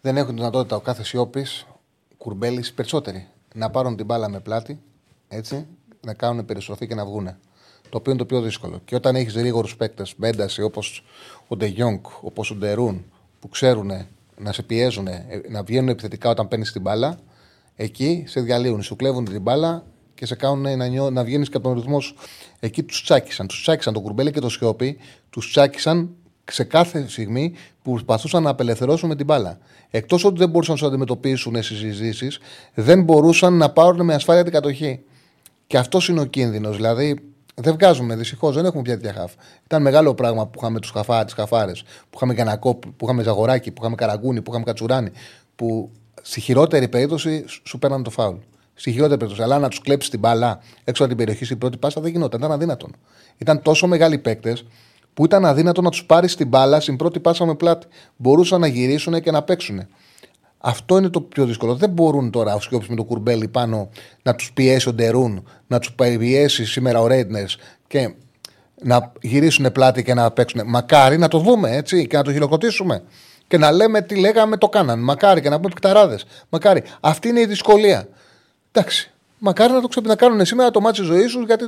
Δεν έχουν δυνατότητα ο κάθε Σιώπης, Κουρμπέλης, περισσότεροι να πάρουν την μπάλα με πλάτη, έτσι, να κάνουν περιστροφή και να βγούνε. Το οποίο είναι το πιο δύσκολο. Και όταν έχεις γρήγορους παίκτες με ένταση όπως ο Ντε Γιόνγκ, όπως ο Ντερούν, που ξέρουν να σε πιέζουν, να βγαίνουν επιθετικά όταν παίρνεις την μπάλα, εκεί σε διαλύουν, σου κλέβουν την μπάλα και σε κάνουν να βγαίνεις και από τον ρυθμό σου. Εκεί τους τσάκισαν. Τους τσάκισαν τον Κουρμπέλη και τον Σιώπη, τους τσάκισαν σε κάθε στιγμή που προσπαθούσαν να απελευθερώσουν με την μπάλα. Εκτός ότι δεν μπορούσαν να τους αντιμετωπίσουν στις συζητήσεις, δεν μπορούσαν να πάρουν με ασφάλεια την κατοχή. Και αυτός είναι ο κίνδυνος. Δηλαδή, δεν βγάζουμε, δυστυχώς δεν έχουμε πια τέτοια χαφ. Ήταν μεγάλο πράγμα που είχαμε τις χαφάρες, που είχαμε Κανακόπ, που είχαμε Ζαγοράκι, που είχαμε Καραγκούνι, που είχαμε Κατσουράνι, που στη χειρότερη περίπτωση σου παίρναν το φάουλ. Στη χειρότερη περίπτωση. Αλλά να τους κλέψει την μπάλα έξω από την περιοχή στην πρώτη πάσα δεν γινόταν. Ήταν αδύνατον. Ήταν τόσο μεγάλοι παίκτες που ήταν αδύνατο να τους πάρεις την μπάλα στην πρώτη πάσα με πλάτη. Μπορούσαν να γυρίσουν και να παίξουν. Αυτό είναι το πιο δύσκολο. Δεν μπορούν τώρα ο Σιώπης με το Κουρμπέλι πάνω να τους πιέσει ο Ντερούν, να τους πιέσει σήμερα ο Ρέιντνερς και να γυρίσουν πλάτη και να παίξουν. Μακάρι να το δούμε, έτσι, και να το χειροκροτήσουμε. Και να λέμε τι λέγαμε, το κάναν. Μακάρι και να πούμε πικταράδες. Μακάρι. Αυτή είναι η δυσκολία. Εντάξει. Μακάρι να το κάνουν σήμερα το μάτι τη ζωή του, γιατί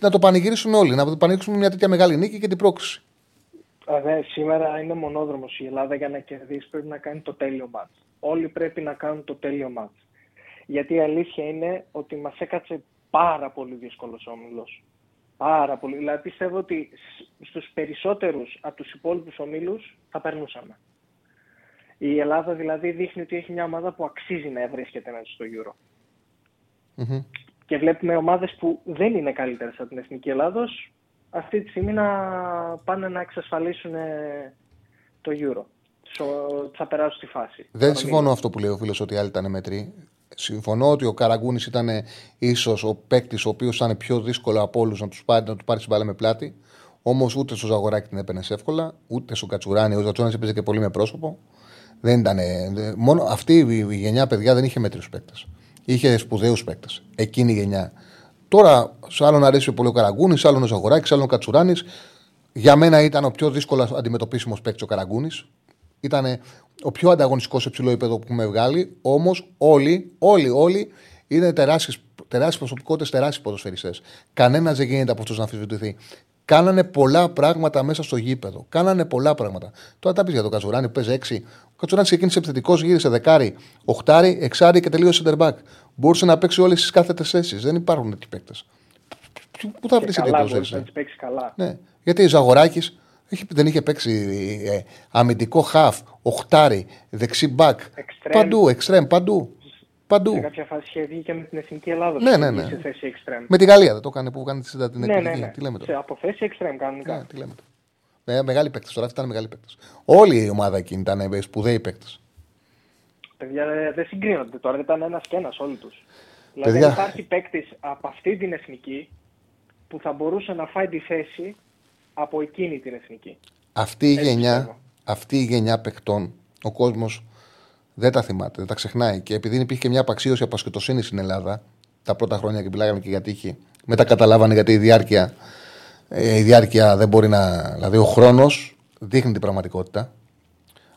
να το πανηγυρίσουν όλοι. Να το πανηγυρίσουν μια τέτοια μεγάλη νίκη και την πρόκριση. Σήμερα είναι μονόδρομος η Ελλάδα. Για να κερδίσει πρέπει να κάνει το τέλειο μάτς. Όλοι πρέπει να κάνουν το τέλειο μάτς. Γιατί η αλήθεια είναι ότι μας έκατσε πάρα πολύ δύσκολος όμιλος. Πάρα πολύ. Δηλαδή πιστεύω ότι στους περισσότερους από τους υπόλοιπους ομίλους θα περνούσαμε. Η Ελλάδα δηλαδή δείχνει ότι έχει μια ομάδα που αξίζει να βρίσκεται μέσα στο Euro. Mm-hmm. Και βλέπουμε ομάδες που δεν είναι καλύτερες από την Εθνική Ελλάδος αυτή τη στιγμή να πάνε να εξασφαλίσουν το Euro. Θα περάσουν στη φάση. Δεν συμφωνώ αυτό που λέει ο φίλος ότι οι άλλοι ήταν μέτροι. Συμφωνώ ότι ο Καραγκούνης ήταν ίσως ο παίκτης ο οποίος ήταν πιο δύσκολο από όλους να του πάρει την μπάλα με πλάτη. Όμως ούτε στο Ζαγοράκι την έπαιρνε εύκολα, ούτε στο Κατσουράνι. Ο Κατσουράνι έπαιζε και πολύ με πρόσωπο. Δεν ήταν. Μόνο αυτή η γενιά, παιδιά, δεν είχε μέτριους παίκτες. Είχε σπουδαίους παίκτες. Εκείνη η γενιά. Τώρα, σε άλλον αρέσει πολύ ο Καραγκούνης, σε άλλον ο Ζαγοράκης, σε άλλον ο Κατσουράνης. Για μένα ήταν ο πιο δύσκολα αντιμετωπίσιμος παίκτης ο Καραγκούνης. Ήταν ο πιο ανταγωνιστικός σε ψηλό επίπεδο που έχουμε βγάλει. Όμως όλοι είναι τεράστιες τεράστιες προσωπικότητες, τεράστιοι ποδοσφαιριστές. Κανένας δεν γίνεται από αυτούς να αμφισβητηθεί. Κάνανε πολλά πράγματα μέσα στο γήπεδο. Κάνανε πολλά πράγματα. Τώρα τα πει για τον Κατσουράνη που παίζει 6. Ο Κατσουράνης ξεκίνησε επιθετικός, γύρισε δεκάρι, οχτάρι, εξάρι και τελείωσε center back. Μπορούσε να παίξει όλες τις κάθετες θέσεις. Δεν υπάρχουν τέτοιοι παίκτες. Πού θα βρει τέτοιου παίκτε. Ναι. Γιατί ο Ζαγοράκης δεν είχε παίξει αμυντικό χαφ, οχτάρι, δεξί back. Παντού, εξτρέμ, παντού. Σε κάποια φάση είχε βγει και με την Εθνική Ελλάδα. Ναι. Σε θέση extreme. Με τη Γαλλία δεν το έκανε που κάνει την Εθνική. Ναι. Τι λέμε τώρα. Από θέση extreme κανονικά. Ναι, τι λέμε τώρα. Μεγάλοι παίκτες. Τώρα ήταν μεγάλοι παίκτες. Όλη η ομάδα εκείνη ήταν σπουδαίοι παίκτες. Παιδιά δεν συγκρίνονται τώρα. Ήταν ένας και ένας όλοι τους. Δηλαδή δεν υπάρχει παίκτης από αυτή την Εθνική που θα μπορούσε να φάει τη θέση από εκείνη την Εθνική. Αυτή η γενιά παικτών ο κόσμος δεν τα θυμάται, δεν τα ξεχνάει. Και επειδή υπήρχε και μια απαξίωση απασχετοσύνη στην Ελλάδα τα πρώτα χρόνια και μιλάγαμε και για τύχη, μετά καταλάβανε γιατί η διάρκεια δεν μπορεί να. Δηλαδή, ο χρόνος δείχνει την πραγματικότητα.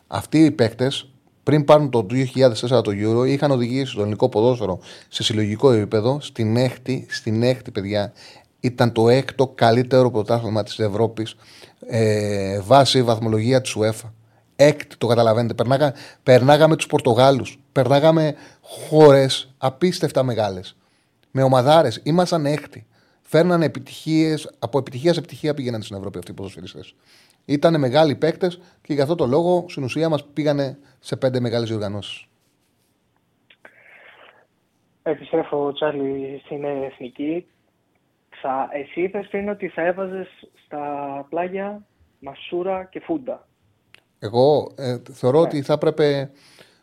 Αυτοί οι παίκτες, πριν πάρουν το 2004 το Euro, είχαν οδηγήσει το ελληνικό ποδόσφαιρο σε συλλογικό επίπεδο στην έκτη, παιδιά. Ήταν το έκτο καλύτερο πρωτάθλημα της Ευρώπης βάσει βαθμολογία της UEFA. Έκτη, το καταλαβαίνετε. Περνάγαμε τους Πορτογάλους. Περνάγαμε χώρες απίστευτα μεγάλες. Με ομαδάρες. Ήμασταν έκτη. Φέρνανε επιτυχίες. Από επιτυχία σε επιτυχία πήγαιναν στην Ευρώπη αυτοί οι ποδοσφαιριστές. Ήτανε μεγάλοι παίκτες και γι' αυτό το λόγο στην ουσία μας πήγανε σε 5 μεγάλες διοργανώσεις. Επιστρέφω, Τσάρλι, στην Εθνική. Εσύ είπες πριν ότι θα έβαζες στα πλάγια μασούρα και φούντα. Εγώ θεωρώ ότι θα έπρεπε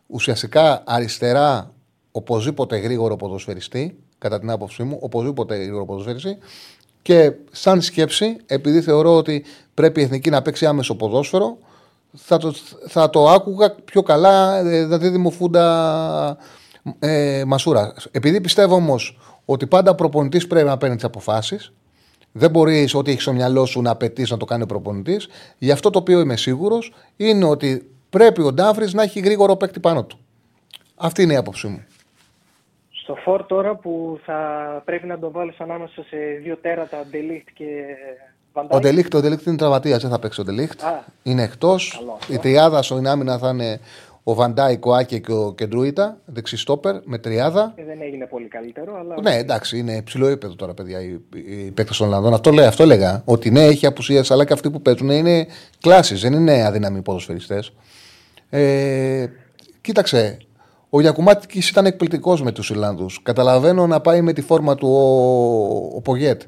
ουσιαστικά αριστερά οπωσδήποτε γρήγορο ποδοσφαιριστή, κατά την άποψή μου, οπωσδήποτε γρήγορο ποδοσφαιριστή και σαν σκέψη, επειδή θεωρώ ότι πρέπει η Εθνική να παίξει άμεσο ποδόσφαιρο, θα το άκουγα πιο καλά, δηλαδή μου φούντα μασούρα. Επειδή πιστεύω όμως ότι πάντα προπονητής πρέπει να παίρνει τις αποφάσεις. Δεν μπορείς ό,τι έχεις στο μυαλό σου να απαιτείς να το κάνει ο προπονητής. Γι' αυτό το οποίο είμαι σίγουρος είναι ότι πρέπει ο Ντάβρης να έχει γρήγορο παίκτη πάνω του. Αυτή είναι η άποψή μου. Στο φορ τώρα που θα πρέπει να τον βάλεις ανάμεσα σε δύο τέρατα, Ντελίχτ και Βαντάκη. Ο Ντελίχτ είναι τραυματίας, δεν θα παίξει ο Ντελίχτ. Είναι εκτός. Η τριάδα στον άμυνα θα είναι ο Βαντάικ, ο Άκε και ο Κεντρούιτα, δεξιστόπερ με τριάδα. Δεν έγινε πολύ καλύτερο, αλλά. Ναι, εντάξει, είναι ψηλό επίπεδο τώρα, παιδιά, οι παίκτες των Ολλανδών. Αυτό λέγα. Ότι ναι, έχει απουσίες, αλλά και αυτοί που παίζουν είναι κλάσεις, δεν είναι αδύναμοι ποδοσφαιριστές. Κοίταξε, ο Γιακουμάτικης ήταν εκπληκτικός με τους Ιρλανδούς. Καταλαβαίνω να πάει με τη φόρμα του ο Πογιέτ.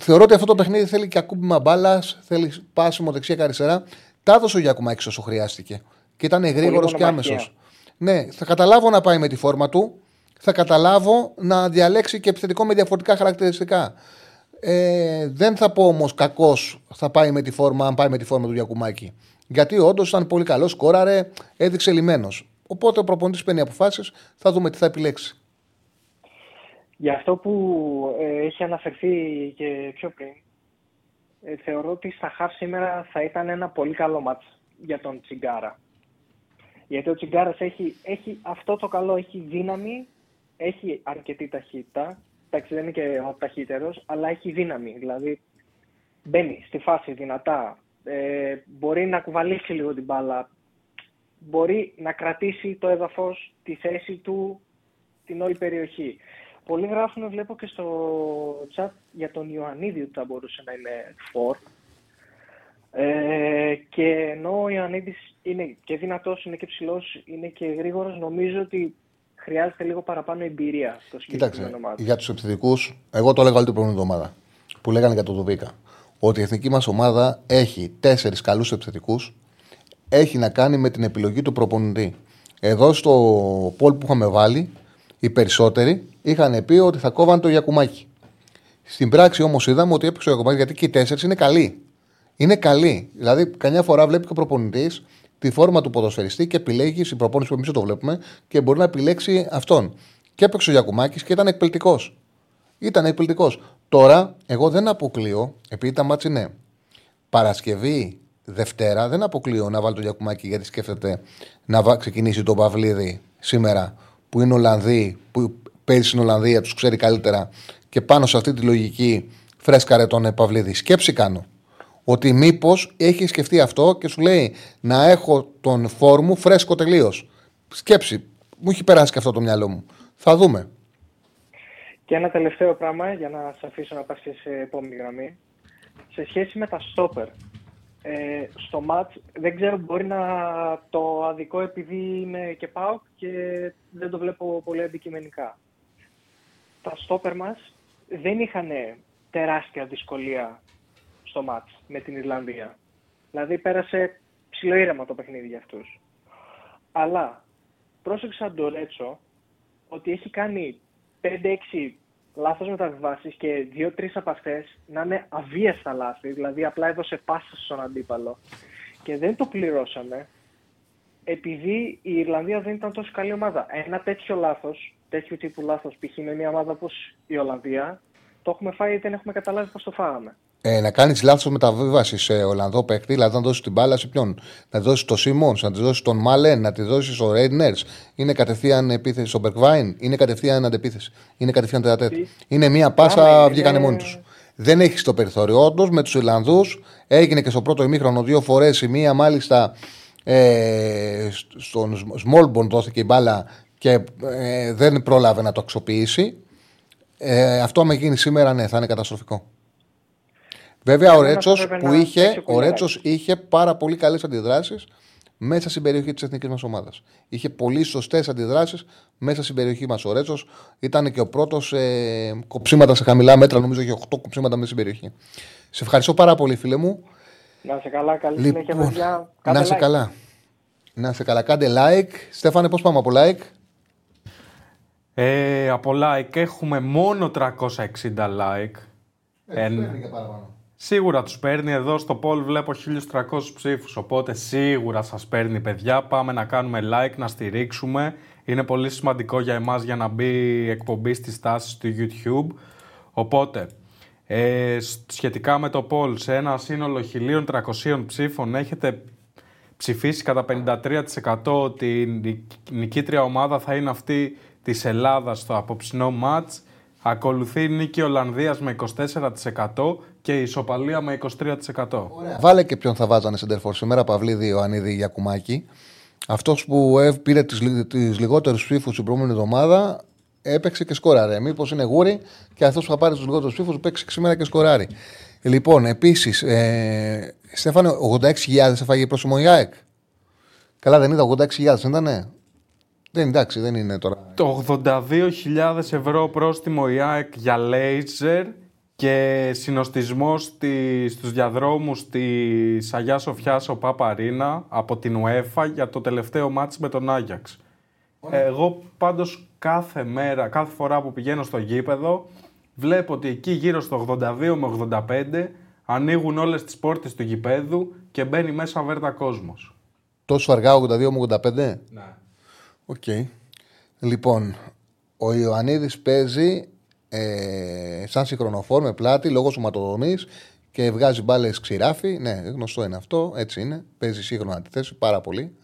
Θεωρώ ότι αυτό το παιχνίδι θέλει και ακούμπημα μπάλας, θέλει πάσιμο δεξιά και αριστερά. Τα έδωσε ο Γιακουμάκης όσο χρειάστηκε. Και ήταν γρήγορος και άμεσος. Ναι, θα καταλάβω να πάει με τη φόρμα του. Θα καταλάβω να διαλέξει και επιθετικό με διαφορετικά χαρακτηριστικά. Δεν θα πω όμως κακός θα πάει με τη φόρμα, αν πάει με τη φόρμα του Γιακουμάκη. Γιατί όντως ήταν πολύ καλός, σκόραρε, έδειξε λιμένος. Οπότε ο προπονητής παίρνει αποφάσεις, θα δούμε τι θα επιλέξει. Για αυτό που έχει αναφερθεί και πιο πριν, θεωρώ ότι στα χαφ σήμερα θα ήταν ένα πολύ καλό μάτς για τον Τσιγκάρα. Γιατί ο Τσιγκάρας έχει αυτό το καλό, έχει δύναμη, έχει αρκετή ταχύτητα. Εντάξει, δεν είναι και ο ταχύτερος, αλλά έχει δύναμη. Δηλαδή μπαίνει στη φάση δυνατά, μπορεί να κουβαλήσει λίγο την μπάλα, μπορεί να κρατήσει το έδαφος, τη θέση του, την όλη περιοχή. Πολλοί γράφουν, βλέπω και στο chat, για τον Ιωαννίδη ότι θα μπορούσε να είναι φορ. Και ενώ ο Ιωαννίδης είναι και δυνατός, είναι και ψηλός, είναι και γρήγορος, νομίζω ότι χρειάζεται λίγο παραπάνω εμπειρία στο συγκεκριμένο μάτι. Κοίταξε, για τους επιθετικούς, εγώ το έλεγα όλη την προηγούμενη εβδομάδα που λέγανε για τον Δουβίκα, ότι η εθνική μας ομάδα έχει 4 καλούς επιθετικούς, έχει να κάνει με την επιλογή του προπονητή. Εδώ στο poll που είχαμε βάλει, οι περισσότεροι είχαν πει ότι θα κόβαν το Γιακουμάκι. Στην πράξη όμως είδαμε ότι έπαιξε ο Γιακουμάκι, γιατί και οι 4 είναι καλοί. Είναι καλή. Δηλαδή, καμιά φορά βλέπει και ο προπονητής τη φόρμα του ποδοσφαιριστή και επιλέγει στην προπόνηση που εμείς το βλέπουμε και μπορεί να επιλέξει αυτόν. Και έπαιξε ο Γιακουμάκης και ήταν εκπληκτικός. Τώρα, εγώ δεν αποκλείω, επειδή τα μάτς είναι Παρασκευή, Δευτέρα, δεν αποκλείω να βάλει το Γιακουμάκη, γιατί σκέφτεται να ξεκινήσει τον Παυλίδη σήμερα, που είναι Ολλανδοί, που παίζει στην Ολλανδία, τους ξέρει καλύτερα, και πάνω σε αυτή τη λογική φρέσκαρε τον Παυλίδη. Σκέψη κάνω ότι μήπως έχει σκεφτεί αυτό και σου λέει να έχω τον φόρ μου φρέσκο τελείως. Σκέψη, μου έχει περάσει και αυτό το μυαλό μου. Θα δούμε. Και ένα τελευταίο πράγμα για να σας αφήσω να πας και σε επόμενη γραμμή. Σε σχέση με τα στόπερ, στο μάτς δεν ξέρω, μπορεί να το αδικό επειδή είμαι και πάω και δεν το βλέπω πολύ αντικειμενικά. Τα στόπερ μας δεν είχαν τεράστια δυσκολία στο μάτς με την Ιρλανδία. Δηλαδή πέρασε ψιλοήρεμα το παιχνίδι για αυτούς. Αλλά πρόσεξα τον Ρέτσο ότι έχει κάνει 5-6 λάθος μεταβιβάσεις και 2-3 από αυτές να είναι αβίαστα λάθη, δηλαδή απλά έδωσε πάσα στον αντίπαλο. Και δεν το πληρώσαμε επειδή η Ιρλανδία δεν ήταν τόσο καλή ομάδα. Ένα τέτοιο λάθος, τέτοιου τύπου λάθος, π.χ. με μια ομάδα όπως η Ολλανδία, το έχουμε φάει ή δεν έχουμε καταλάβει πώς το φάγαμε. Να κάνεις λάθος μεταβίβαση σε Ολλανδό παίκτη, δηλαδή να δώσεις την μπάλα σε ποιον? Να δώσεις το Σίμονς, να τη δώσεις τον Μάλεν, να τη δώσεις ο Ρέινερς. Είναι κατευθείαν επίθεση στον Μπερκβάιν, είναι κατευθείαν αντεπίθεση. Είναι κατευθείαν τετατέτ. Είναι μία πάσα, βγήκανε μόνοι τους. Δεν έχεις το περιθώριο. Όντως με τους Ιρλανδούς έγινε και στο πρώτο ημίχρονο δύο φορές. Η μία μάλιστα στον Σμόλμπορν δόθηκε η μπάλα και δεν πρόλαβε να το αξιοποιήσει. Αυτό άμα γίνει σήμερα, ναι, θα είναι καταστροφικό. Βέβαια, ο Ρέτσος είχε πάρα πολύ καλές αντιδράσεις μέσα στην περιοχή της εθνικής μας ομάδας. Είχε πολύ σωστές αντιδράσεις μέσα στην περιοχή μας. Ο Ρέτσος ήταν και ο πρώτος κοψίματα σε χαμηλά μέτρα. Νομίζω είχε 8 κοψίματα μέσα στην περιοχή. Σε ευχαριστώ πάρα πολύ, φίλε μου. Να είσαι καλά, καλή συνέχεια, παιδιά. Να είσαι καλά. Να είσαι καλά, κάντε like. Στέφανε, πώς πάμε από like? Από like έχουμε μόνο 360 like. Σίγουρα τους παίρνει. Εδώ στο poll βλέπω 1.300 ψήφους, οπότε σίγουρα σας παίρνει, παιδιά. Πάμε να κάνουμε like, να στηρίξουμε. Είναι πολύ σημαντικό για εμάς για να μπει εκπομπή στις τάσεις του YouTube. Οπότε, σχετικά με το poll, σε ένα σύνολο 1.300 ψήφων έχετε ψηφίσει κατά 53% ότι η νικήτρια ομάδα θα είναι αυτή της Ελλάδας στο απόψινό μάτς. Ακολουθεί η νίκη Ολλανδίας με 24% και η ισοπαλία με 23%. Ωραία. Βάλε και ποιον θα βάζανε σεντερφόρ σήμερα, Παυλίδη, Ιωαννίδη, Γιακουμάκη. Αυτός που πήρε τις λιγότερες ψήφους την προηγούμενη εβδομάδα έπαιξε και σκόραρε. Μήπως είναι γούρι και αυτός που θα πάρει τους λιγότερους ψήφους παίξει σήμερα και σκοράρει. Λοιπόν, επίσης, Στέφανε, 86.000 έφαγε πρόσημο η ΑΕΚ. Καλά, δεν είδα 86.000, δεν ήτανε? Δεν, εντάξει, δεν είναι τώρα. Το 82.000 ευρώ πρόστιμο η ΑΕΚ για λέιζερ και συνοστισμό στους διαδρόμους της Αγιάς Σοφιάς ο Πάπα Αρίνα από την ΟΕΦΑ για το τελευταίο μάτς με τον Άγιαξ. Εγώ πάντως κάθε φορά που πηγαίνω στο γήπεδο βλέπω ότι εκεί γύρω στο 82 με 85 ανοίγουν όλες τις πόρτες του γηπέδου και μπαίνει μέσα βέρτα κόσμος. Τόσο αργά 82 με 85? Ναι. Okay. Λοιπόν, ο Ιωαννίδης παίζει σαν συγχρονοφόρ με πλάτη λόγω σωματοδομής και βγάζει μπάλες ξηράφι. Ναι, γνωστό είναι αυτό, έτσι είναι. Παίζει σύγχρονα τη θέση πάρα πολύ.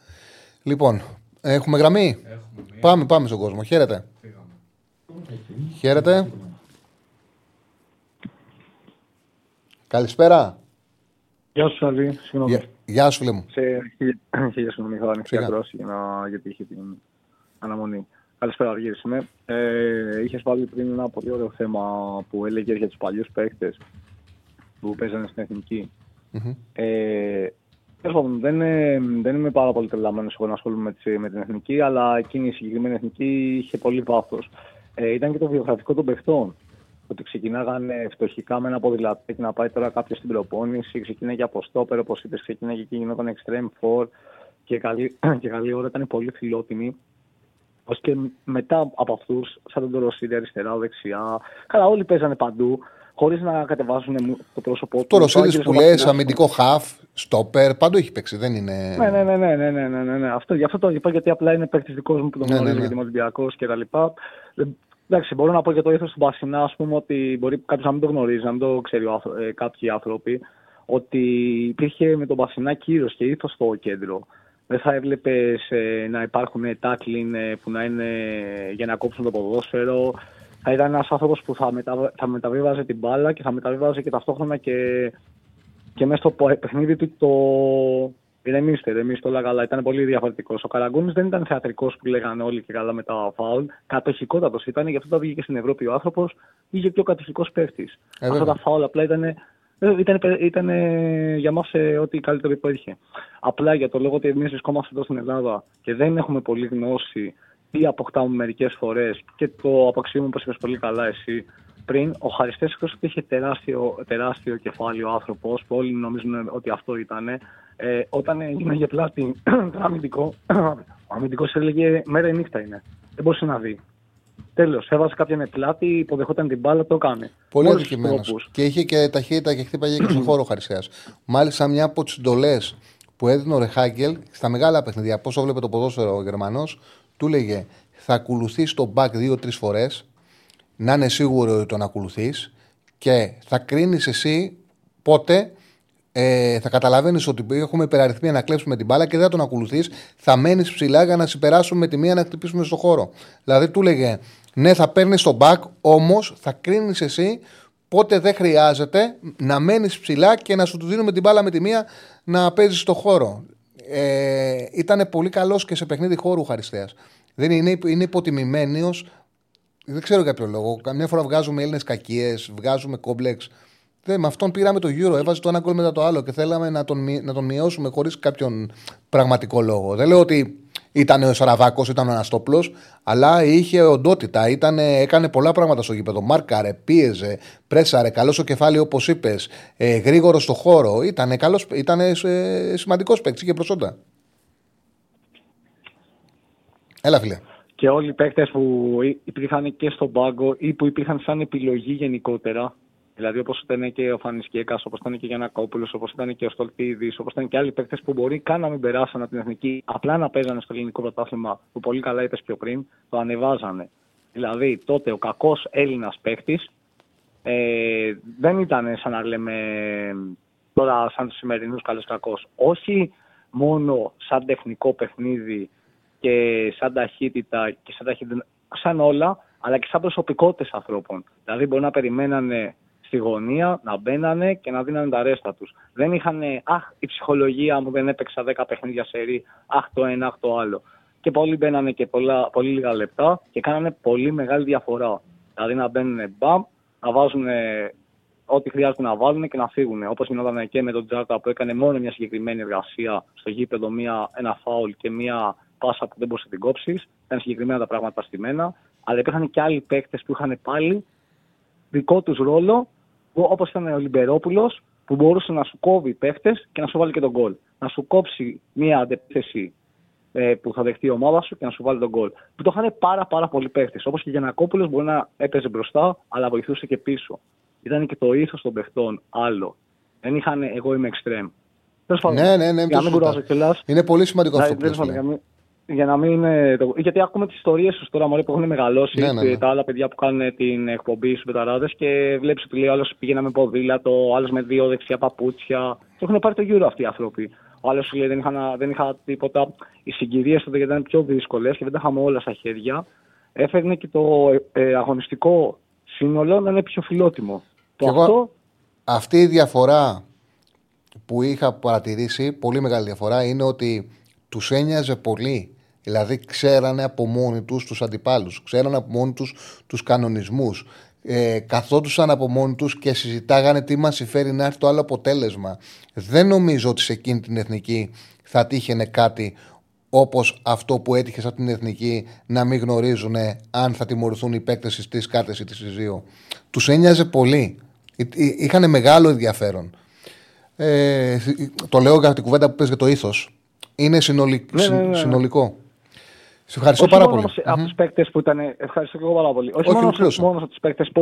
Λοιπόν, έχουμε γραμμή. Πάμε στον κόσμο. Χαίρετε. Χαίρετε. Καλησπέρα. Γεια σου, Αλή. Γεια σου, φίλε μου. Χίλια συγγνώμη, είχα ανοιχτή ακρόαση γιατί είχε την αναμονή. Καλησπέρα, Αργύρης είμαι. Είχες βάλει πριν ένα πολύ ωραίο θέμα που έλεγε για τους παλιούς παίκτες που παίζανε στην εθνική. Δεν είμαι πάρα πολύ τρελαμένος εγώ να ασχολούμαι με την εθνική, αλλά εκείνη η συγκεκριμένη εθνική είχε πολύ βάθος. Ήταν και το βιογραφικό των παιχτών. Ότι ξεκινάγανε φτωχικά με ένα ποδηλατάκι να πάει τώρα κάποιο στην προπόνηση, ξεκινάει και από στόπερ, όπως είπες, ξεκινάει και γινόταν extreme four και καλή ώρα ήταν πολύ φιλότιμη. Ως και μετά από αυτούς, σαν τον Ρωσίδη αριστερά, δεξιά, καλά όλοι παίζανε παντού, χωρίς να κατεβάζουν το πρόσωπό του. Το Ρωσίδης που λες, αμυντικό χαφ, στόπερ, παντού έχει παίξει, δεν είναι... Ναι. Γι' αυτό το είπα, γιατί απλά είναι παίκτης δικός μου που τον γνωρίζει για Ολυμπιακός κτλ. Εντάξει, μπορώ να πω για το ήθος του Μπασινά, ας πούμε, ότι μπορεί κάποιος να μην το γνωρίζει, να μην το ξέρει κάποιοι άνθρωποι, ότι υπήρχε με τον Μπασινά κύρος και ήθος στο κέντρο. Δεν θα έβλεπες να υπάρχουν tackling που να είναι για να κόψουν το ποδόσφαιρο. Θα ήταν ένας άνθρωπος που θα μεταβίβαζε την μπάλα και θα μεταβίβαζε και ταυτόχρονα και μέσα στο παιχνίδι του το ρεμίστε όλα καλά. Ήταν πολύ διαφορετικός. Ο Καραγκούνης δεν ήταν θεατρικός που λέγανε όλοι και καλά με τα φάουλ. Κατοχικότατος ήταν, γι' αυτό όταν βγήκε και στην Ευρώπη ο άνθρωπος, είχε πιο κατοχικός παίχτης. Αυτά τα φάουλ απλά ήταν για μας ό,τι καλύτερο υπήρχε. Απλά για το λόγο ότι εμείς βρισκόμαστε εδώ στην Ελλάδα και δεν έχουμε πολλή γνώση ή αποκτάμε μερικές φορές και το απαξίωμα που είπες πολύ καλά εσύ πριν, ο Χαριστέσκος είχε τεράστιο κεφάλαιο άνθρωπος που όλοι νομίζουν ότι αυτό ήταν. Όταν έγινε για πλάτη το αμυντικό, ο αμυντικός έλεγε μέρα ή νύχτα είναι. Δεν μπορούσε να δει. Τέλος, έβαζε κάποιον με πλάτη, υποδεχόταν την μπάλα, το έκανε. Πολύ αδικημένος. Και είχε και ταχύτητα και χτύπαγε και στον χώρο ο Χαριστέας. Μάλιστα, μια από τις εντολές που έδινε ο Ρεχάγκελ στα μεγάλα παιχνίδια, πόσο βλέπει το ποδόσφαιρο ο Γερμανός, του λέγε θα ακολουθείς τον back 2-3 φορές, να είναι σίγουρο ότι τον ακολουθείς και θα κρίνεις εσύ πότε θα καταλαβαίνεις ότι έχουμε υπεραριθμία να κλέψουμε την μπάλα και δεν θα τον ακολουθείς, θα μένεις ψηλά για να συμπεράσουμε τη μία να χτυπήσουμε στον χώρο. Δηλαδή του λέγε ναι, θα παίρνεις τον back, όμως θα κρίνεις εσύ πότε δεν χρειάζεται να μένεις ψηλά και να σου του δίνουμε την μπάλα με τη μία να παίζεις στον χώρο. Ήταν πολύ καλός και σε παιχνίδι χώρου ο Χαριστέας. Είναι υποτιμημένος. Δεν ξέρω για ποιο λόγο. Καμιά φορά βγάζουμε Έλληνες κακίες, βγάζουμε κόμπλεξ. Με αυτόν πήραμε το Euro, έβαζε το ένα γκολ μετά το άλλο και θέλαμε να τον μειώσουμε χωρίς κάποιον πραγματικό λόγο. Δεν λέω ότι ήταν ο Σαραβάκος, ήταν ο Αναστόπλος, αλλά είχε οντότητα. Έκανε πολλά πράγματα στο γήπεδο. Μάρκαρε, πίεζε, πρέσαρε, καλό στο κεφάλι όπως είπες, γρήγορο στο χώρο. Ήταν σημαντικός παίκτης και προσόντα. Έλα, φίλε. Και όλοι οι παίκτες που υπήρχαν και στον πάγκο ή που υπήρχαν σαν επιλογή γενικότερα. Δηλαδή, όπως ήταν και ο Φανισκέκας, όπως ήταν και ο Γιαννακόπουλος, όπως ήταν και ο Στολτίδης, όπως ήταν και άλλοι παίκτες που μπορεί καν να μην περάσαν από την εθνική, απλά να παίζανε στο ελληνικό πρωτάθλημα που πολύ καλά είπες πιο πριν, το ανεβάζανε. Δηλαδή, τότε ο κακός Έλληνας παίκτης δεν ήταν σαν να λέμε τώρα σαν τους σημερινούς καλός κακός. Όχι μόνο σαν τεχνικό παιχνίδι και σαν ταχύτητα και σαν όλα, αλλά και σαν προσωπικότητες ανθρώπων. Δηλαδή, μπορεί να περιμένανε στη γωνία, να μπαίνανε και να δίνανε τα ρέστα τους. Δεν είχαν, η ψυχολογία μου δεν έπαιξα 10 παιχνίδια σερί, το ένα, το άλλο. Και πολλοί μπαίνανε και πολύ λίγα λεπτά και κάνανε πολύ μεγάλη διαφορά. Δηλαδή να μπαίνουν μπαμ, να βάζουν ό,τι χρειάζεται να βάλουν και να φύγουν. Όπως γινόταν και με τον Τζάρτα που έκανε μόνο μια συγκεκριμένη εργασία στο γήπεδο, ένα φάουλ και μια πάσα που δεν μπορούσε να την κόψει. Ήταν συγκεκριμένα τα πράγματα στημένα. Αλλά υπήρχαν και άλλοι παίκτες που είχαν πάλι δικό τους ρόλο. Όπως ήταν ο Λιμπερόπουλος, που μπορούσε να σου κόβει παίχτες και να σου βάλει και τον γκολ. Να σου κόψει μια αντεπίθεση που θα δεχτεί η ομάδα σου και να σου βάλει τον γκολ. Που το είχαν πάρα πολλοί παίχτες. Όπως και ο Γιαννακόπουλος μπορεί να έπαιζε μπροστά, αλλά βοηθούσε και πίσω. Ήταν και το ήθος των παιχτών άλλο. Δεν είχαν εγώ είμαι εξτρέμ. Ναι, για να μην κουράζω κιόλας. Είναι πολύ σημαντικό αυτό που λέμε. Γιατί ακούμε τις ιστορίες σου τώρα μόλι που έχουν μεγαλώσει τα άλλα παιδιά που κάνουν την εκπομπή στους πεταράδες και βλέπεις ότι λέει ο άλλος πήγαινε με ποδήλατο, ο άλλος με 2 δεξιά παπούτσια. Και έχουν πάρει το γύρο αυτοί οι άνθρωποι. Ο άλλος σου λέει δεν είχα τίποτα. Οι συγκυρίες τότε ήταν πιο δύσκολες και δεν τα είχαμε όλα στα χέρια. Έφερνε και το αγωνιστικό σύνολο να είναι πιο φιλότιμο. Αυτή η διαφορά που είχα παρατηρήσει, πολύ μεγάλη διαφορά, είναι ότι τους ένοιαζε πολύ. Δηλαδή, ξέρανε από μόνοι τους τους αντιπάλους, ξέρανε από μόνοι τους τους κανονισμούς. Καθόντουσαν από μόνοι τους και συζητάγανε τι μας συμφέρει να έρθει το άλλο αποτέλεσμα. Δεν νομίζω ότι σε εκείνη την εθνική θα τύχαινε κάτι όπως αυτό που έτυχε σε αυτή την εθνική, να μην γνωρίζουν αν θα τιμωρηθούν οι παίκτες στις 3 κάρτες ή τις 2. Τους ένοιαζε πολύ. Είχανε μεγάλο ενδιαφέρον. Το λέω για την κουβέντα που πες για το ήθος. Είναι συνολικό. Σε ευχαριστώ πάρα πολύ. Από τους παίκτες που ήταν. Ευχαριστώ και εγώ πάρα πολύ. Όχι μόνο από τους παίκτες που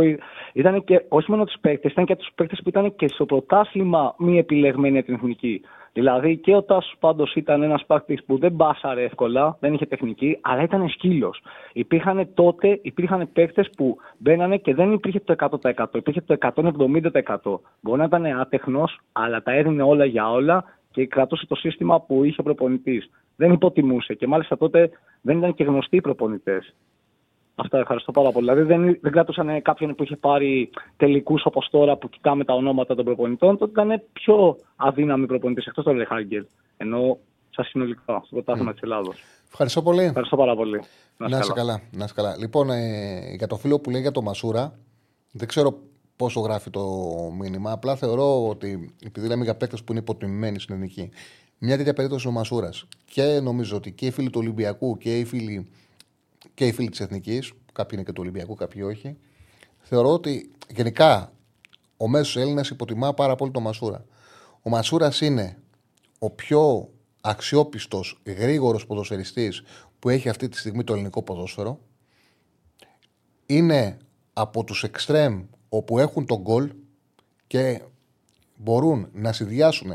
ήταν και. Όχι μόνο τους παίκτες, ήταν και από τους παίκτες που ήταν και στο πρωτάθλημα μη επιλεγμένοι από την εθνική. Δηλαδή και ο Τάσος πάντως ήταν ένας παίκτης που δεν μπάσαρε εύκολα, δεν είχε τεχνική, αλλά ήταν σκύλος. Υπήρχαν παίκτες που μπαίνανε και δεν υπήρχε το 100%. Υπήρχε το 170%. Μπορεί να ήταν άτεχνος, αλλά τα έδινε όλα για όλα και κρατούσε το σύστημα που είχε ο προπονητής. δεν υποτιμούσε και μάλιστα τότε δεν ήταν και γνωστοί οι προπονητές. Αυτά, ευχαριστώ πάρα πολύ. Δηλαδή δεν κράτουσαν κάποιον που είχε πάρει τελικούς όπως τώρα που κοιτάμε τα ονόματα των προπονητών. Τότε ήταν πιο αδύναμοι προπονητές εκτός των Λεχάγκελ. Ενώ σαν συνολικά στο πρωτάθλημα της Ελλάδος. Ευχαριστώ πολύ. Ευχαριστώ πάρα πολύ. Να είσαι καλά. Λοιπόν, για το φίλο που λέει για το Μασούρα, δεν ξέρω πόσο γράφει το μήνυμα. Απλά θεωρώ ότι επειδή λέμε για παίκτες που είναι υποτιμημένοι στην ελληνική, μια τέτοια περίπτωση ο Μασούρας και νομίζω ότι και οι φίλοι του Ολυμπιακού και οι φίλοι. Και οι φίλοι της Εθνικής, κάποιοι είναι και του Ολυμπιακού, κάποιοι όχι. Θεωρώ ότι γενικά ο μέσος Έλληνας υποτιμά πάρα πολύ τον Μασούρα. Ο Μασούρας είναι ο πιο αξιόπιστος, γρήγορος ποδοσφαιριστής που έχει αυτή τη στιγμή το ελληνικό ποδόσφαιρο. Είναι από τους εξτρέμ όπου έχουν τον γκολ και μπορούν να συνδυάσουν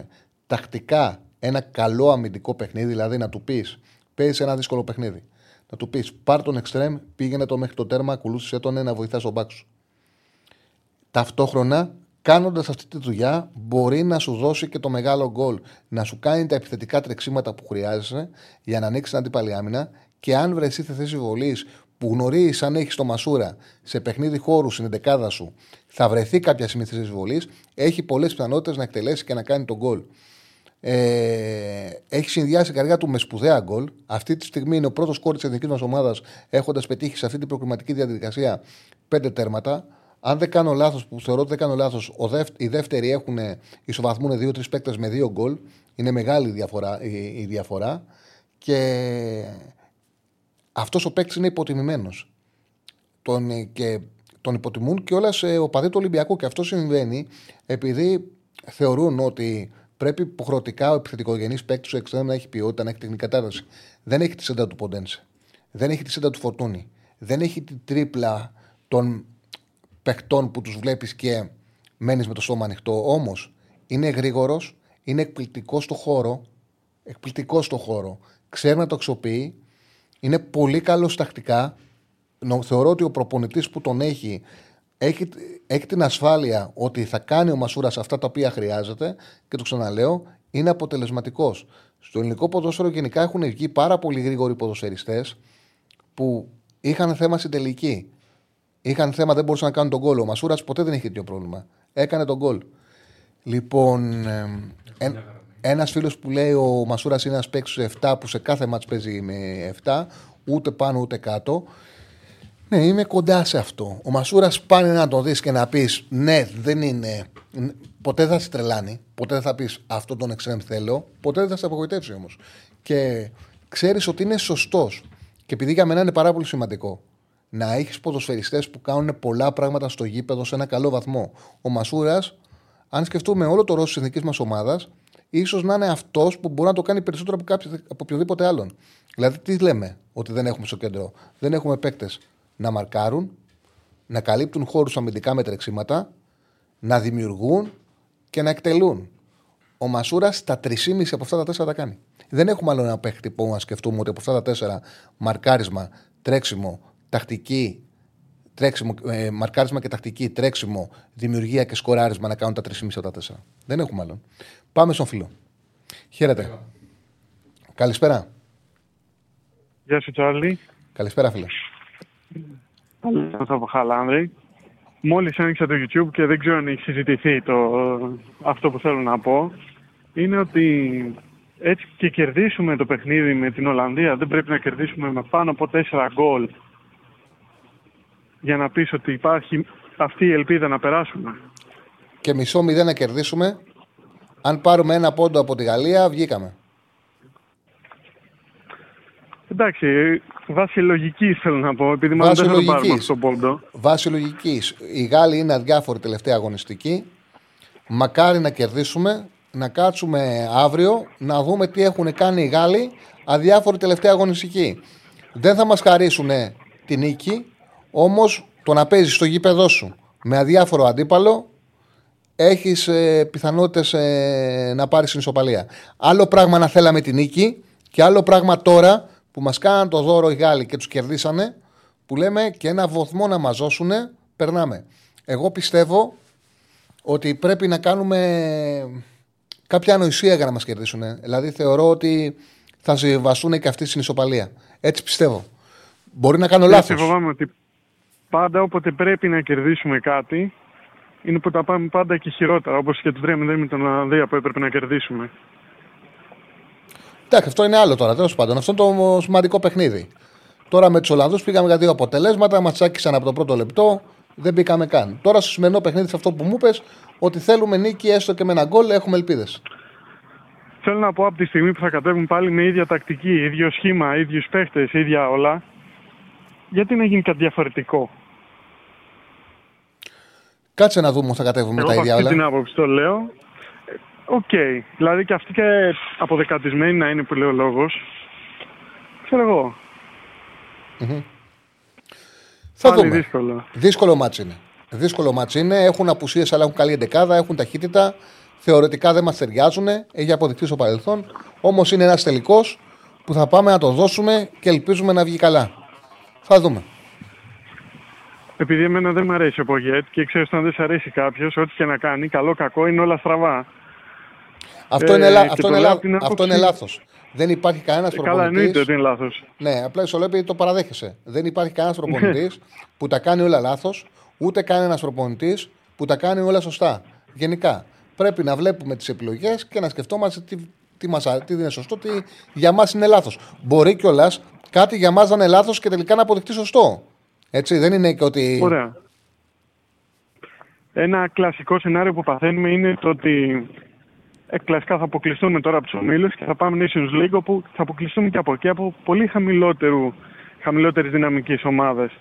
τακτικά ένα καλό αμυντικό παιχνίδι, δηλαδή να του πεις παίζεις ένα δύσκολο παιχνίδι. Να του πεις, πάρ' τον εξτρέμ, πήγαινε το μέχρι το τέρμα, ακολούθησε τον να βοηθάς τον μπάκ σου. Ταυτόχρονα, κάνοντας αυτή τη δουλειά, μπορεί να σου δώσει και το μεγάλο γκολ. Να σου κάνει τα επιθετικά τρεξίματα που χρειάζεσαι για να ανοίξει την αντίπαλη άμυνα και αν βρεθεί σε θέση βολής που γνωρίζεις αν έχεις το Μασούρα σε παιχνίδι χώρου στην εντεκάδα σου, θα βρεθεί κάποια στιγμή σε θέση βολής, έχει πολλές πιθανότητες να εκτελέσει και να κάνει τον γκολ. Έχει συνδυάσει η καρδιά του με σπουδαία γκολ. Αυτή τη στιγμή είναι ο πρώτος σκορ της εθνικής μας ομάδας, έχοντας πετύχει σε αυτή την προκριματική διαδικασία 5 τέρματα. Αν δεν κάνω λάθος, που θεωρώ ότι δεν κάνω λάθος, οι δεύτεροι έχουν ισοβαθμούν 2-3 παίκτες με 2 γκολ. Είναι μεγάλη η διαφορά. Και αυτός ο παίκτης είναι υποτιμημένος. Τον υποτιμούν κιόλας οπαδοί του Ολυμπιακού. Και αυτό συμβαίνει επειδή θεωρούν ότι πρέπει υποχρεωτικά ο επιθετικογενής παίκτης του εξτρέμ να έχει ποιότητα, να έχει τεχνική κατάρτιση. Δεν έχει τη σέντα του Ποντένσε. Δεν έχει τη σέντα του Φορτούνη. Δεν έχει την τρίπλα των παιχτών που τους βλέπεις και μένεις με το στόμα ανοιχτό. Όμως είναι γρήγορος, είναι εκπληκτικός στο χώρο. Ξέρει να το αξιοποιεί. Είναι πολύ καλός τακτικά. Θεωρώ ότι ο προπονητής που τον έχει. Έχει την ασφάλεια ότι θα κάνει ο Μασούρας αυτά τα οποία χρειάζεται και το ξαναλέω, είναι αποτελεσματικός. Στο ελληνικό ποδόσφαιρο γενικά έχουν βγει πάρα πολύ γρήγοροι ποδοσφαιριστές που είχαν θέμα στην τελική. Είχαν θέμα, δεν μπορούσαν να κάνουν τον γκολ. Ο Μασούρας ποτέ δεν είχε τέτοιο πρόβλημα. Έκανε τον γκολ. Λοιπόν, ένας φίλος που λέει ο Μασούρας είναι ένας παίκτης 7 που σε κάθε μάτς παίζει με 7, ούτε πάνω ούτε κάτω. Ναι, είμαι κοντά σε αυτό. Ο Μασούρας πάνε να τον δεις και να πεις ναι, δεν είναι. Ποτέ δεν θα σε τρελάνει. Ποτέ δεν θα πεις αυτό τον εξτρέμ θέλω. Ποτέ δεν θα σε απογοητεύσει όμως. Και ξέρεις ότι είναι σωστός. Και επειδή για μένα είναι πάρα πολύ σημαντικό να έχεις ποδοσφαιριστές που κάνουν πολλά πράγματα στο γήπεδο σε ένα καλό βαθμό. Ο Μασούρας, αν σκεφτούμε όλο το ρόστερ της εθνικής μας ομάδας, ίσως να είναι αυτός που μπορεί να το κάνει περισσότερο από οποιοδήποτε άλλον. Δηλαδή, τι λέμε ότι δεν έχουμε στο κέντρο, δεν έχουμε παίκτες. Να μαρκάρουν, να καλύπτουν χώρους αμυντικά με τρεξίματα, να δημιουργούν και να εκτελούν. Ο Μασούρας τα 3,5 από αυτά τα 4 τα κάνει. Δεν έχουμε άλλο ένα παίχτη που να σκεφτούμε ότι από αυτά τα 4 μαρκάρισμα, τρέξιμο, τακτική, μαρκάρισμα και τακτική, τρέξιμο, δημιουργία και σκοράρισμα να κάνουν τα 3,5 από τα 4. Δεν έχουμε άλλον. Πάμε στον φίλο. Χαίρετε. Καλησπέρα. Γεια σου, Τσάρλι. Καλησπέρα, φίλε. Καλησπέρα από Χαλάνδρη. Μόλις άνοιξα το YouTube και δεν ξέρω αν έχει συζητηθεί αυτό που θέλω να πω. Είναι ότι έτσι και κερδίσουμε το παιχνίδι με την Ολλανδία, δεν πρέπει να κερδίσουμε με πάνω από 4 γκολ για να πεις ότι υπάρχει αυτή η ελπίδα να περάσουμε. Και 0-0 να κερδίσουμε. Αν πάρουμε ένα πόντο από τη Γαλλία, βγήκαμε. Εντάξει, βάσει λογικής θέλω να πω, επειδή μάλλον δεν θα πάρουμε αυτό τον πόντο. Βάσει λογικής. Οι Γάλλοι είναι αδιάφοροι τελευταία αγωνιστική. Μακάρι να κερδίσουμε, να κάτσουμε αύριο, να δούμε τι έχουν κάνει οι Γάλλοι αδιάφοροι τελευταία αγωνιστική. Δεν θα μας χαρίσουν τη νίκη, όμως το να παίζεις στο γήπεδό σου με αδιάφορο αντίπαλο, έχεις πιθανότητες να πάρεις την ισοπαλία. Άλλο πράγμα να θέλαμε τη νίκη και άλλο πράγμα τώρα που μας κάναν το δώρο οι Γάλλοι και τους κερδίσανε, που λέμε και ένα βαθμό να μας δώσουν, περνάμε. Εγώ πιστεύω ότι πρέπει να κάνουμε κάποια ανοησία για να μας κερδίσουν. Δηλαδή θεωρώ ότι θα συμβαστούν και αυτοί στην ισοπαλία. Έτσι πιστεύω. Μπορεί να κάνω λάθος. Φοβάμαι ότι πάντα όποτε πρέπει να κερδίσουμε κάτι, είναι που τα πάμε πάντα και χειρότερα. Όπως και το 3-0 με τον Ολλανδία που έπρεπε να κερδίσουμε. Εντάξει, αυτό είναι άλλο τώρα. Τέλος πάντων, αυτό είναι το σημαντικό παιχνίδι. Τώρα με τους Ολλανδούς πήγαμε για δύο αποτελέσματα, μας τσάκησαν από το πρώτο λεπτό, δεν μπήκαμε καν. Τώρα στο σημερινό παιχνίδι, σε αυτό που μου είπες, ότι θέλουμε νίκη έστω και με ένα γκολ, έχουμε ελπίδες. Θέλω να πω από τη στιγμή που θα κατέβουν πάλι με ίδια τακτική, ίδιο σχήμα, ίδιους παίχτες, ίδια όλα, γιατί να γίνει κάτι διαφορετικό. Κάτσε να δούμε, θα κατέβουμε τα ίδια όλα. Αυτή την άποψη το λέω. Οκ. Δηλαδή και αυτοί και αποδεκατισμένοι να είναι που λέει ο λόγος. Ξέρω εγώ. Mm-hmm. Θα δούμε. Δύσκολο μάτς είναι. Δύσκολο μάτς είναι. Έχουν απουσίες, αλλά έχουν καλή εντεκάδα, έχουν ταχύτητα. Θεωρητικά δεν μας ταιριάζουν. Έχει αποδειχθεί στο παρελθόν. Όμως είναι ένας τελικός που θα πάμε να το δώσουμε και ελπίζουμε να βγει καλά. Θα δούμε. Επειδή εμένα δεν μου αρέσει ο Πογιέτ και ξέρω ότι αν δεν σ' αρέσει κάποιος, ό,τι και να κάνει, καλό-κακό είναι όλα στραβά. Αυτό είναι λάθος. Δεν υπάρχει κανένας προπονητής. Καλά, εννοείται ότι είναι λάθος. Ναι, απλά στο λέει το παραδέχεσαι. Δεν υπάρχει κανένας προπονητής που τα κάνει όλα λάθος, ούτε κανένας προπονητής που τα κάνει όλα σωστά. Γενικά, πρέπει να βλέπουμε τις επιλογές και να σκεφτόμαστε τι είναι σωστό, τι για μας είναι λάθος. Μπορεί κιόλας κάτι για μας να είναι λάθος και τελικά να αποδειχτεί σωστό. Έτσι, δεν είναι και ότι. Ωραία. Ένα κλασικό σενάριο που παθαίνουμε είναι το ότι. Κλασικά θα αποκλειστούμε τώρα από τους ομίλους και θα πάμε Nations League, όπου θα αποκλειστούμε και από εκεί από πολύ χαμηλότερης δυναμικής ομάδες.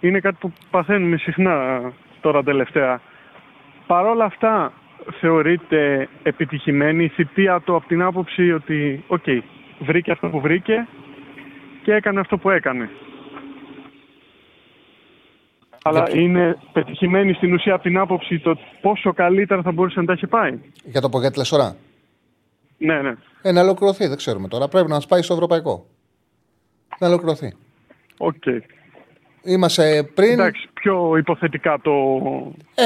Είναι κάτι που παθαίνουμε συχνά τώρα τελευταία. Παρ' όλα αυτά θεωρείται επιτυχημένη η θητεία του από την άποψη ότι βρήκε αυτό που βρήκε και έκανε αυτό που έκανε. Αλλά είναι πετυχημένη στην ουσία από την άποψη το πόσο καλύτερα θα μπορούσε να τα έχει πάει. Για το Πογιέτ λες ώρα. Ναι, ναι. Να ολοκληρωθεί, δεν ξέρουμε τώρα. Πρέπει να μας πάει στο ευρωπαϊκό. Να ολοκληρωθεί. Οκ. Είμαστε πριν. Εντάξει, πιο υποθετικά το.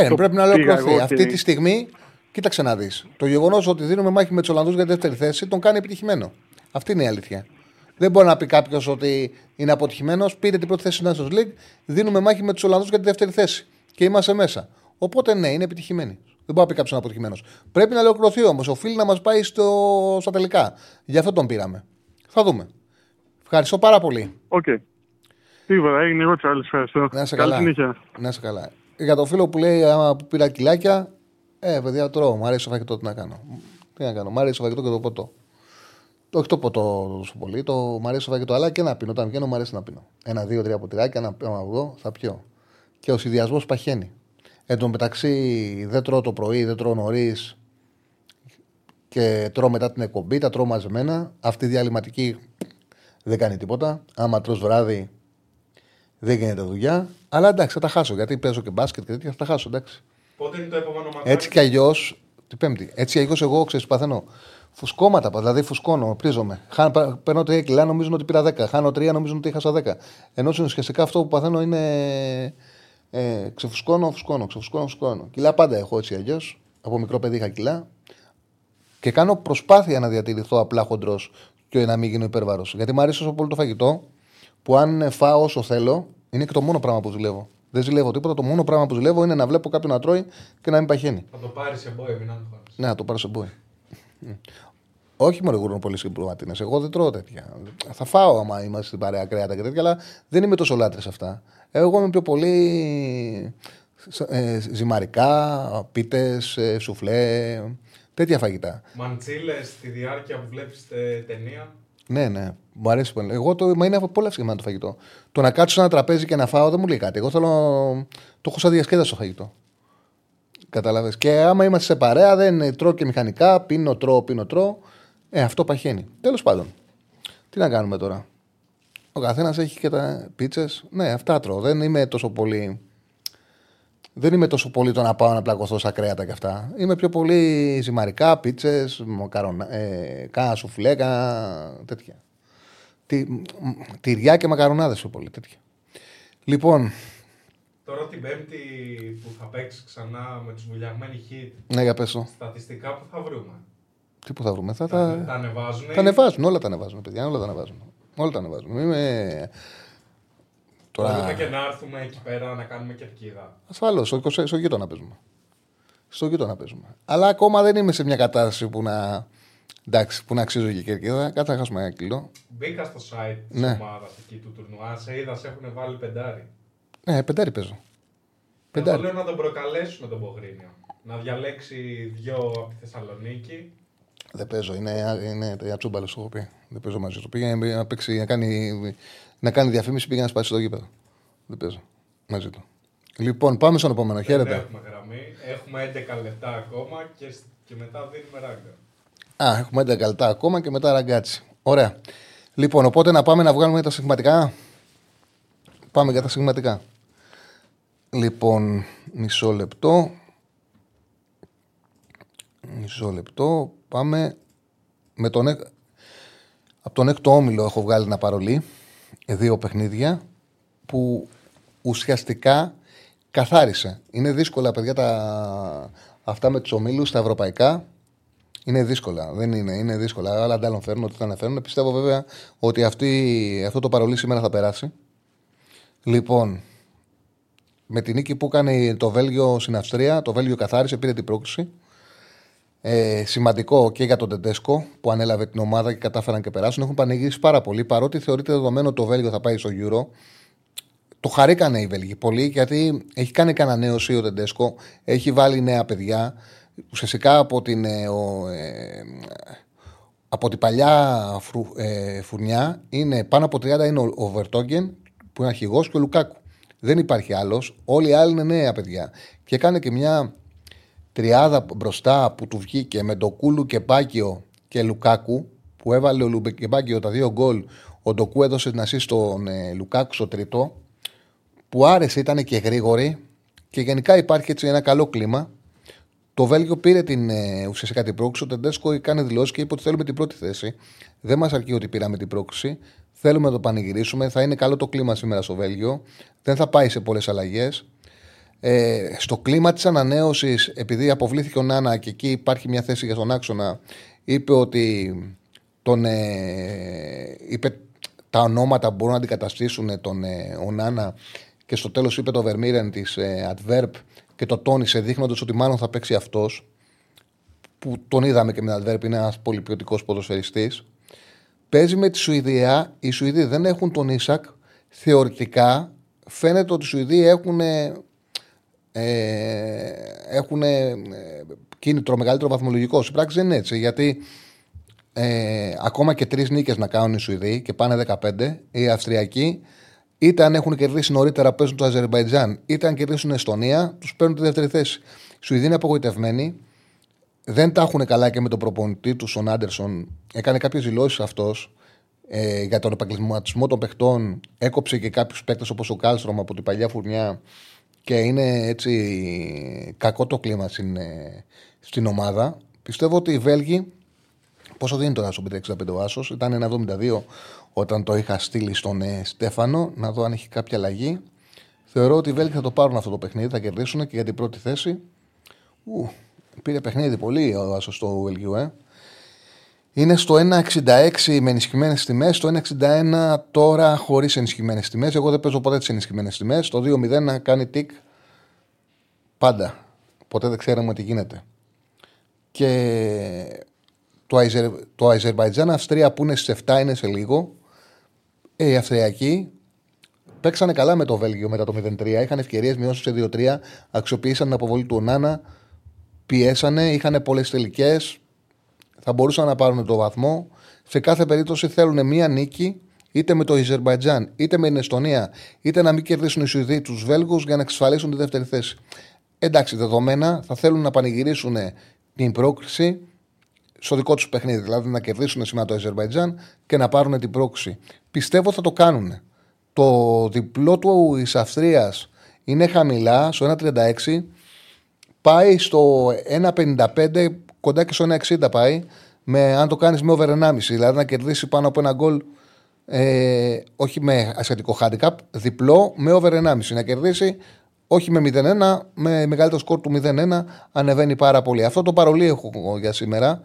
Το πρέπει να ολοκληρωθεί. Αυτή τη στιγμή, κοίταξε να δεις. Το γεγονός ότι δίνουμε μάχη με τους Ολλανδούς για τη δεύτερη θέση τον κάνει επιτυχημένο. Αυτή είναι η αλήθεια. Δεν μπορεί να πει κάποιος ότι είναι αποτυχημένος. Πήρε την πρώτη θέση στην Nations League. Δίνουμε μάχη με τους Ολλανδούς για τη δεύτερη θέση. Και είμαστε μέσα. Οπότε ναι, είναι επιτυχημένοι. Δεν μπορεί να πει κάποιος είναι αποτυχημένος. Πρέπει να ολοκληρωθεί όμως. Οφείλει να μας πάει στα τελικά. Γι' αυτό τον πήραμε. Θα δούμε. Ευχαριστώ πάρα πολύ. Οκ. Τίποτα, έγινε εγώ Τσάρλς. Ευχαριστώ. Να είσαι καλά. Να είσαι καλά. Για το φίλο που λέει άμα πήρα κιλάκια. Παιδιά, τρώω. Μ' αρέσει το φαγητό, τι να κάνω. Τι να κάνω. Μ' αρέσει το φαγητό και το ποτό. Όχι το ποτό τόσο πολύ, μ' αρέσει το φαγητό, αλλά και να πίνω. Όταν βγαίνω, μου αρέσει να πίνω. 1, 2, 3 ποτηράκια, ένα αυγό, θα πιω. Και ο συνδυασμός παχαίνει. Εν τω μεταξύ, δεν τρώω το πρωί, δεν τρώω νωρίς και τρώω μετά την εκπομπή, τα τρώω μαζεμένα. Αυτή η διαλυματική δεν κάνει τίποτα. Άμα τρως βράδυ, δεν γίνεται δουλειά. Αλλά εντάξει, θα τα χάσω γιατί παίζω και μπάσκετ και τέτοια, θα τα χάσω. Εντάξει. Πότε είναι το επόμενο μαθάκι? Έτσι κι αλλιώς, την Πέμπτη. Έτσι κι αλλιώς, εγώ ξέρω, παθαίνω. Φουσκώματα, δηλαδή φουσκώνω, πρίζομαι. Παίρνω 3 κιλά, νομίζω ότι πήρα 10. Χάνω 3, νομίζω ότι έχασα 10. Ενώ συνουσιαστικά αυτό που παθαίνω είναι. Ξεφουσκώνω. Κιλά πάντα έχω έτσι αλλιώς. Από μικρό παιδί είχα κιλά. Και κάνω προσπάθεια να διατηρηθώ απλά χοντρός και να μην γίνω υπέρβαρος. Γιατί μου αρέσει τόσο πολύ το φαγητό που αν φάω όσο θέλω, είναι και το μόνο πράγμα που ζηλεύω. Δεν ζηλεύω τίποτα. Το μόνο πράγμα που ζηλεύω είναι να βλέπω κάποιον να τρώει και να μην παχαίνει. Θα το πάρει σε μπόι, μην αν το. Ναι, το πάρει σε μπόι. Όχι μόνο γουρνούν πολλοί συμπληρωματίνες. Εγώ δεν τρώω τέτοια. Θα φάω άμα είμαστε στην παρέα κρέατα και τέτοια, αλλά δεν είμαι τόσο λάτρης αυτά. Εγώ είμαι πιο πολύ ζυμαρικά, πίτες, σουφλέ, τέτοια φαγητά. Μαντσίλες στη διάρκεια που βλέπεις ταινία. Ναι, ναι, μου αρέσει πολύ. Μα είναι απόλαυση για μένα το φαγητό. Το να κάτσω σε ένα τραπέζι και να φάω δεν μου λέει κάτι. Εγώ θέλω. Το έχω σαν διασκέδαση στο φαγητό. Κατάλαβες. Και άμα είμαστε σε παρέα, δεν τρώω και μηχανικά, πίνω, τρώω. Αυτό παχαίνει. Τέλος πάντων. Τι να κάνουμε τώρα. Ο καθένας έχει και τα πίτσες. Ναι, αυτά τρώω. Δεν είμαι τόσο πολύ το να πάω να πλακωθώ σαν κρέατα και αυτά. Είμαι πιο πολύ ζυμαρικά, πίτσες, κάνα σουφλέ, κάνα τέτοια. Τυριά και μακαρονάδες πιο πολύ. Τέτοια. Λοιπόν. Τώρα την Πέμπτη που θα παίξει ξανά με τους βουλιαγμένοι hit, ναι, στατιστικά που θα βρούμε. Τι που θα βρούμε, τα ανεβάζουν. Τα ανεβάζουν, όλα τα ανεβάζουν, παιδιά, όλα τα ανεβάζουν. Όλα τα ανεβάζουν. Είμαι... Μπορούμε και να έρθουμε εκεί πέρα να κάνουμε κερκίδα. Ασφαλώς, στο γείτονα παίζουμε. Στο γείτονα παίζουμε. Αλλά ακόμα δεν είμαι σε μια κατάσταση που να... Εντάξει, που να αξίζει και κερκίδα, κάτσε να χάσουμε ένα κιλό. Μπήκα στο site τη ομάδα εκεί του τουρνουά, σε είδα, σε έχουν βάλει πεντάρι. Ναι, πεντάρι παίζω. Εγώ λέω να τον προκαλέσουμε τον Μπογρίνιο. Να διαλέξει δυο από τη Θεσσαλονίκη. Δεν παίζω, είναι τρία τσούμπαλα σου έχω πει. Δεν παίζω μαζί του. Πήγαινε να παίξει, να κάνει διαφήμιση, πήγαινε να σπάσει το γήπεδο. Δεν παίζω μαζί του. Λοιπόν, πάμε στον επόμενο. Χαίρετε. Έχουμε γραμμή, έχουμε 11 λεπτά ακόμα και μετά δίνουμε ράγκα. Α, έχουμε 11 λεπτά ακόμα και μετά ραγκάτσι. Ωραία. Λοιπόν, οπότε να πάμε να βγάλουμε τα συγματικά. Πάμε για τα συγματικά. Λοιπόν, μισό λεπτό. Πάμε με τον... Από τον έκτο όμιλο έχω βγάλει ένα παρολί. Δύο παιχνίδια που ουσιαστικά καθάρισε. Είναι δύσκολα, παιδιά, αυτά με τους ομίλους, τα ευρωπαϊκά. Είναι δύσκολα, δεν είναι, είναι δύσκολα. Αλλά αντάλλον φέρνουν ό,τι θα αναφέρουν. Πιστεύω βέβαια ότι αυτό το παρολί σήμερα θα περάσει. Λοιπόν, με την νίκη που έκανε το Βέλγιο στην Αυστρία, το Βέλγιο καθάρισε, πήρε την πρόκληση. Σημαντικό και για τον Τεντέσκο που ανέλαβε την ομάδα και κατάφεραν και περάσουν. Έχουν πανηγυρίσει πάρα πολύ. Παρότι θεωρείται δεδομένο ότι το Βέλγιο θα πάει στο Euro, το χαρήκανε οι Βέλγοι πολύ γιατί έχει κάνει κανένα νέο CEO ο Τεντέσκο, έχει βάλει νέα παιδιά. Ουσιαστικά από την παλιά φουρνιά είναι πάνω από 30 είναι ο Βερτόγκεν που είναι αρχηγός και ο Λουκάκου. Δεν υπάρχει άλλος. Όλοι οι άλλοι είναι νέα παιδιά. Και έκανε και μια τριάδα μπροστά που του βγήκε με Ντοκούλου και Μπάκιο και Λουκάκου που έβαλε ο Μπάκιο τα δύο γκολ. Ο Ντοκού έδωσε την ασίστ στον Λουκάκου στο τρίτο που άρεσε, ήταν και γρήγορη και γενικά υπάρχει έτσι ένα καλό κλίμα. Το Βέλγιο πήρε ουσιαστικά την πρόκληση. Ο Τεντέσκο κάνει δηλώσει και είπε ότι θέλουμε την πρώτη θέση. Δεν μας αρκεί ότι πήραμε την πρόκληση. Θέλουμε να το πανηγυρίσουμε. Θα είναι καλό το κλίμα σήμερα στο Βέλγιο. Δεν θα πάει σε πολλές αλλαγές. Στο κλίμα της ανανέωσης, επειδή αποβλήθηκε ο Νάνα και εκεί υπάρχει μια θέση για τον άξονα, είπε ότι είπε τα ονόματα που μπορούν να αντικαταστήσουν ο Νάνα και στο τέλος είπε το Vermeeren της Adverb. Και το τόνισε δείχνοντας ότι μάλλον θα παίξει αυτός που τον είδαμε και με την Αντβέρπ, είναι ένας πολυπιωτικός ποδοσφαιριστής. Παίζει με τη Σουηδία. Οι Σουηδοί δεν έχουν τον Ίσακ. Θεωρητικά φαίνεται ότι οι Σουηδοί έχουν κίνητρο μεγαλύτερο βαθμολογικό. Στην πράξη δεν είναι έτσι, γιατί ακόμα και 3 νίκες να κάνουν οι Σουηδοί και πάνε 15, οι Αυστριακοί είτε αν έχουν κερδίσει νωρίτερα παίζουν το Αζερμπαϊτζάν, είτε αν κερδίσουν Εστονία, τους παίρνουν τη δεύτερη θέση. Οι Σουηδοί είναι απογοητευμένοι. Δεν τα έχουν καλά και με τον προπονητή του, τον Άντερσον. Έκανε κάποιες δηλώσεις αυτός για τον επαγγελματισμό των παιχτών. Έκοψε και κάποιους παίκτες όπως ο Κάλστρομ από την παλιά φουρνιά. Και είναι έτσι κακό το κλίμα στην ομάδα. Πιστεύω ότι οι Βέλγοι. Πόσο δίνει τώρα στο 565 ο Άσος, ήταν 1,72 όταν το είχα στείλει στον Στέφανο, να δω αν έχει κάποια αλλαγή. Θεωρώ ότι οι Βέλγοι θα το πάρουν αυτό το παιχνίδι, θα κερδίσουν και για την πρώτη θέση. Πήρε παιχνίδι πολύ ο Άσος στο Βέλγιο. Είναι στο 1,66 με ενισχυμένες τιμές, στο 1,61 τώρα χωρίς ενισχυμένες τιμές. Εγώ δεν παίζω ποτέ τις ενισχυμένες τιμές. Το 2,0 να κάνει τικ πάντα. Ποτέ δεν ξέραμε τι γίνεται. Και... Το Αζερμπαϊτζάν-Αυστρία που είναι στις 7 είναι σε λίγο. Οι Αυστριακοί παίξανε καλά με το Βέλγιο μετά το 0-3. Είχαν ευκαιρίες, μειώσαν σε 2-3. Αξιοποίησαν την αποβολή του Ονάνα. Πιέσανε, είχαν πολλές τελικές. Θα μπορούσαν να πάρουν το βαθμό. Σε κάθε περίπτωση θέλουν μία νίκη είτε με το Αζερμπαϊτζάν, είτε με την Εστονία, είτε να μην κερδίσουν οι Σουηδοί τους Βέλγους για να εξασφαλίσουν τη δεύτερη θέση. Εντάξει, δεδομένα θα θέλουν να πανηγυρίσουν την πρόκριση. Στο δικό τους παιχνίδι, δηλαδή να κερδίσουν σήμερα το Αζερμπαϊτζάν και να πάρουν την πρόκριση. Πιστεύω θα το κάνουν. Το διπλό του της Αυστρίας είναι χαμηλά, στο 1,36. Πάει στο 1,55, κοντά και στο 1,60 πάει, αν το κάνεις με over 1,5. Δηλαδή να κερδίσει πάνω από ένα γκολ, όχι με ασιατικό handicap, διπλό με over 1,5. Να κερδίσει όχι με 0-1, με μεγαλύτερο σκορ του 0-1, ανεβαίνει πάρα πολύ. Αυτό το παρολί έχω για σήμερα.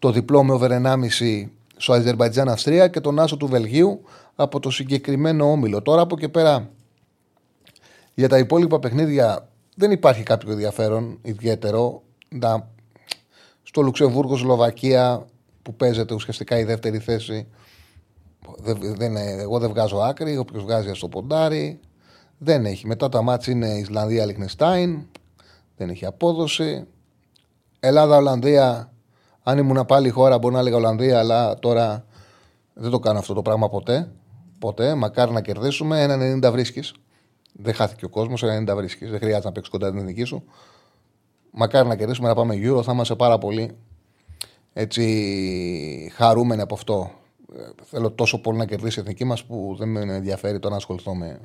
το διπλό με over 1,5 στο Αζερμπαϊτζάν Αυστρία και τον άσο του Βελγίου από το συγκεκριμένο όμιλο. Τώρα από και πέρα για τα υπόλοιπα παιχνίδια δεν υπάρχει κάποιο ενδιαφέρον ιδιαίτερο. Στο Λουξεμβούργο, Σλοβακία που παίζεται ουσιαστικά η δεύτερη θέση, εγώ δεν βγάζω άκρη, όποιος βγάζει στο ποντάρι. Δεν έχει. Μετά τα μάτς είναι Ισλανδία Λιχτενστάιν, δεν έχει απόδοση. Ελλάδα Ολλανδία, αν ήμουν πάλι η χώρα μπορεί να έλεγα Ολλανδία, αλλά τώρα δεν το κάνω αυτό το πράγμα ποτέ. Ποτέ, μακάρι να κερδίσουμε. 1,90 βρίσκεις. Δεν χάθηκε ο κόσμος, 1,90 βρίσκεις. Δεν χρειάζεται να παίξεις κοντά την εθνική σου. Μακάρι να κερδίσουμε, να πάμε Euro, θα είμαστε πάρα πολύ έτσι χαρούμενοι από αυτό. Θέλω τόσο πολύ να κερδίσει η εθνική μας που δεν με ενδιαφέρει το να ασχοληθώ με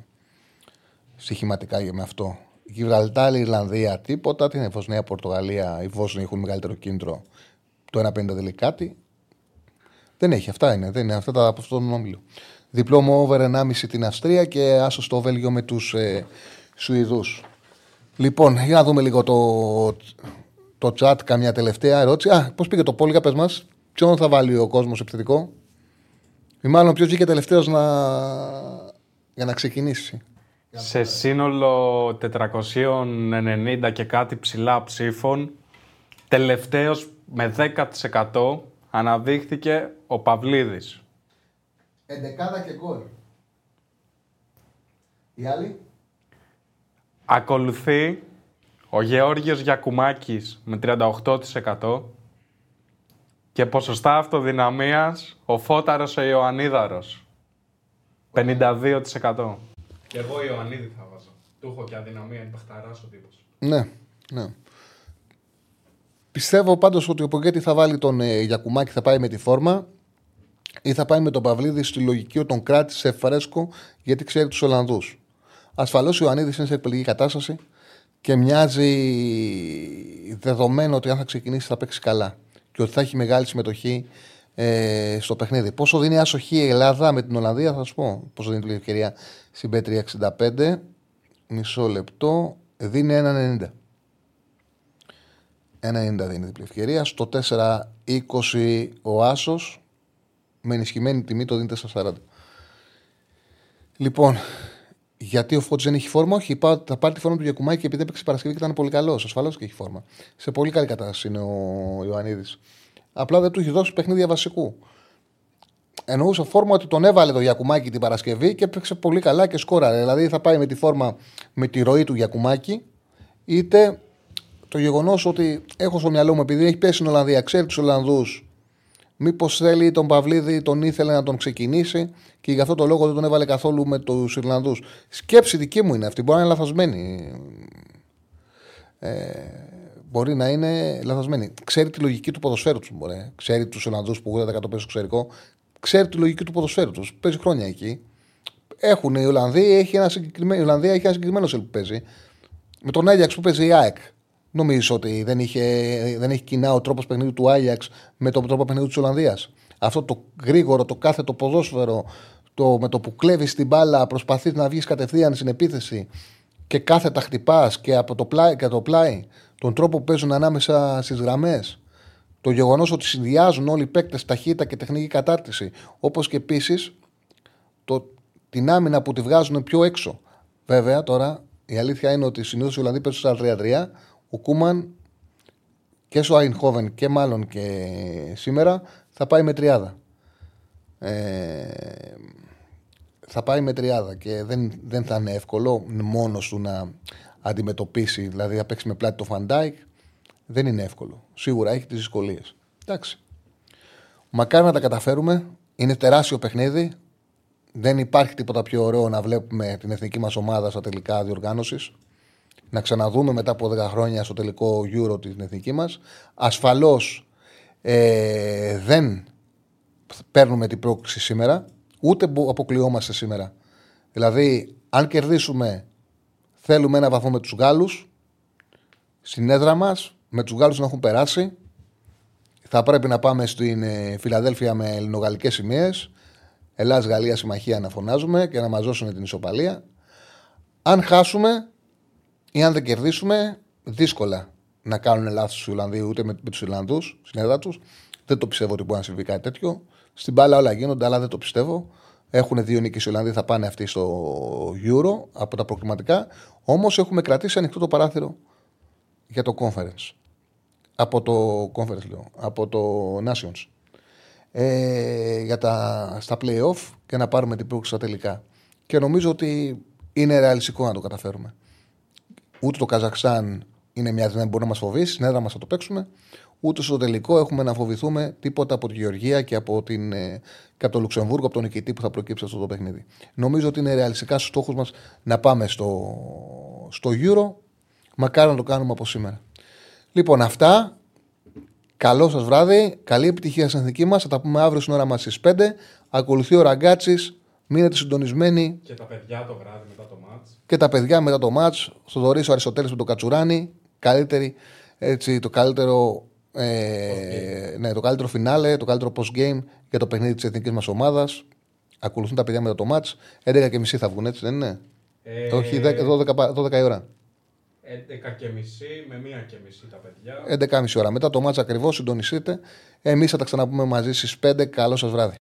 στοιχηματικά για με αυτό. Γιβραλτάρ, Ιρλανδία, τίποτα. Την Βοσνία, Πορτογαλία. Οι Βόσνοι έχουν μεγαλύτερο κίνητρο. Το 1,50 δεν λέει κάτι. Δεν έχει. Αυτά είναι. Δεν είναι αυτά τα, από αυτόν τον όμιλο. Διπλό μου over 1,5 την Αυστρία και άσο στο Βέλγιο με τους Σουηδούς. Λοιπόν, για να δούμε λίγο το chat. Καμιά τελευταία ερώτηση. Πώς πήγε το πόλικα, πες μας. Ποιον θα βάλει ο κόσμος επιθετικό. Ή μάλλον ποιος βγήκε τελευταίος για να ξεκινήσει. Σε σύνολο 490 και κάτι ψηλά ψήφων, τελευταίος με 10% αναδείχθηκε ο Παυλίδης. 11 και γκολ. Οι άλλοι. Ακολουθεί ο Γεώργιος Γιακουμάκης με 38% και ποσοστά αυτοδυναμίας ο Φώταρος ο Ιωαννίδαρος. 52%. Και εγώ Ιωαννίδη θα βάζω. Του έχω και αδυναμία, είναι παχταράς ο τύπος. Ναι, ναι. Πιστεύω πάντως ότι ο Πογκέτη θα βάλει τον Γιακουμάκη, θα πάει με τη φόρμα ή θα πάει με τον Παυλίδη στη λογική ότι τον κράτησε φρέσκο γιατί ξέρει τους Ολλανδούς. Ασφαλώς ο Ιωαννίδης είναι σε εκπληκτική κατάσταση και μοιάζει δεδομένο ότι αν θα ξεκινήσει θα παίξει καλά και ότι θα έχει μεγάλη συμμετοχή στο παιχνίδι. Πόσο δίνει άσοχη η Ελλάδα με την Ολλανδία, θα σου πω. Πόσο δίνει την ευκαιρία στην Bet365. Μισό λεπτό. Δίνει 1,90. 1,90 δίνει διπλή ευκαιρία. Στο 4,20 ο άσος. Με ενισχυμένη τιμή το δίνει 4,40. Λοιπόν, γιατί ο Φώτης δεν έχει φόρμα. Όχι, θα πάρει τη φόρμα του Γιακουμάκη και επειδή έπαιξε Παρασκευή και ήταν πολύ καλός. Ασφαλώς και έχει φόρμα. Σε πολύ καλή κατάσταση είναι ο Ιωαννίδης. Απλά δεν του έχει δώσει παιχνίδια βασικού. Εννοούσα φόρμα ότι τον έβαλε το Γιακουμάκη την Παρασκευή και έπαιξε πολύ καλά και σκόραρε. Δηλαδή θα πάει με τη φόρμα με τη ροή του Γιακουμάκη, είτε το γεγονός ότι έχω στο μυαλό μου επειδή έχει πέσει στην Ολλανδία, ξέρει τους Ολλανδούς, μήπως θέλει τον Παυλίδη, τον ήθελε να τον ξεκινήσει και γι' αυτό το λόγο δεν τον έβαλε καθόλου με τους Ιρλανδούς. Σκέψη δική μου είναι αυτή. Μπορεί να είναι λαθασμένη. Μπορεί να είναι λαθασμένη. Ξέρει τη λογική του ποδοσφαίρου του. Ξέρει τους Ολλανδούς που 80% παίζουν στο εξωτερικό. Ξέρει τη λογική του ποδοσφαίρου του. Παίζει χρόνια εκεί. Έχουν οι Ολλανδοί, η Ολλανδία έχει ένα συγκεκριμένο σελ που παίζει. Με τον Άγιαξ που παίζει η ΑΕΚ. Νομίζω ότι δεν έχει κοινά ο τρόπος παιχνιδιού του Άγιαξ με τον τρόπο παιχνιδιού της Ολλανδίας. Αυτό το γρήγορο, το κάθετο ποδόσφαιρο, με το που κλέβει την μπάλα, προσπαθεί να βγει κατευθείαν στην επίθεση και κάθετα χτυπά και από το πλάι. Τον τρόπο που παίζουν ανάμεσα στις γραμμές. Το γεγονός ότι συνδυάζουν όλοι οι παίκτες ταχύτητα και τεχνική κατάρτιση. Όπως και επίσης την άμυνα που τη βγάζουν πιο έξω. Βέβαια τώρα η αλήθεια είναι ότι συνήθως οι Ολλανδοί παίζουν στα 3-3. Ο Κούμαν και στο Αϊνχόβεν και μάλλον και σήμερα θα πάει με τριάδα. Θα πάει με τριάδα και δεν θα είναι εύκολο μόνος του να αντιμετωπίσει, δηλαδή να παίξει με πλάτη το Φαντάικ, δεν είναι εύκολο. Σίγουρα έχει τις δυσκολίες. Εντάξει. Μακάρι να τα καταφέρουμε. Είναι τεράστιο παιχνίδι. Δεν υπάρχει τίποτα πιο ωραίο να βλέπουμε την εθνική μας ομάδα στα τελικά διοργάνωσης. Να ξαναδούμε μετά από 10 χρόνια στο τελικό Euro την εθνική μας. Ασφαλώς δεν παίρνουμε την πρόκληση σήμερα, ούτε αποκλειόμαστε σήμερα. Δηλαδή, αν κερδίσουμε. Θέλουμε ένα βαθμό με τους Γάλλους στην έδρα μας, με τους Γάλλους να έχουν περάσει. Θα πρέπει να πάμε στην Φιλαδέλφια με ελληνογαλλικές σημαίες. Ελλάς-Γαλλία συμμαχία να φωνάζουμε και να μας δώσουν την ισοπαλία. Αν χάσουμε ή αν δεν κερδίσουμε, δύσκολα να κάνουν λάθος οι Ολλανδοί ούτε με τους Ιρλανδούς στην έδρα τους. Δεν το πιστεύω ότι μπορεί να συμβεί κάτι τέτοιο. Στην μπάλα όλα γίνονται, αλλά δεν το πιστεύω. Έχουν δύο νίκες οι Ολλανδοί, θα πάνε αυτοί στο Euro από τα προκριματικά. Όμως έχουμε κρατήσει ανοιχτό το παράθυρο για το Conference. Από το Conference, λέω. Από το Nations. Για στα play-off και να πάρουμε την πρόκληση στα τελικά. Και νομίζω ότι είναι ρεαλιστικό να το καταφέρουμε. Ούτε το Καζακστάν είναι μια δυνατή που μπορεί να μας φοβήσει, στην έδρα μας θα το παίξουμε. Ούτε στο τελικό έχουμε να φοβηθούμε τίποτα από τη Γεωργία και από το Λουξεμβούργο, από τον νικητή που θα προκύψει αυτό το παιχνίδι. Νομίζω ότι είναι ρεαλιστικά στους στόχους μας να πάμε στο Euro. Μακάρι να το κάνουμε από σήμερα. Λοιπόν, αυτά. Καλό σας βράδυ. Καλή επιτυχία στην εθνική μας. Θα τα πούμε αύριο στην ώρα μας στις 5. Ακολουθεί ο Ραγκάτσης. Μείνετε συντονισμένοι. Και τα παιδιά το βράδυ μετά το μάτς. Και τα παιδιά μετά το μάτς. Στο Δωρής ο Αριστοτέλης με τον Κατσουράνη. Το καλύτερο φινάλε, το καλύτερο post-game για το παιχνίδι της εθνικής μας ομάδας. Ακολουθούν τα παιδιά μετά το μάτς. 11.30 θα βγουν, έτσι δεν είναι? Όχι, 12 η ώρα. 11.30 με 1.30 τα παιδιά. 11.30 ώρα. Μετά το μάτς ακριβώς συντονιστείτε. Εμείς θα τα ξαναπούμε μαζί στις 5. Καλό σας βράδυ.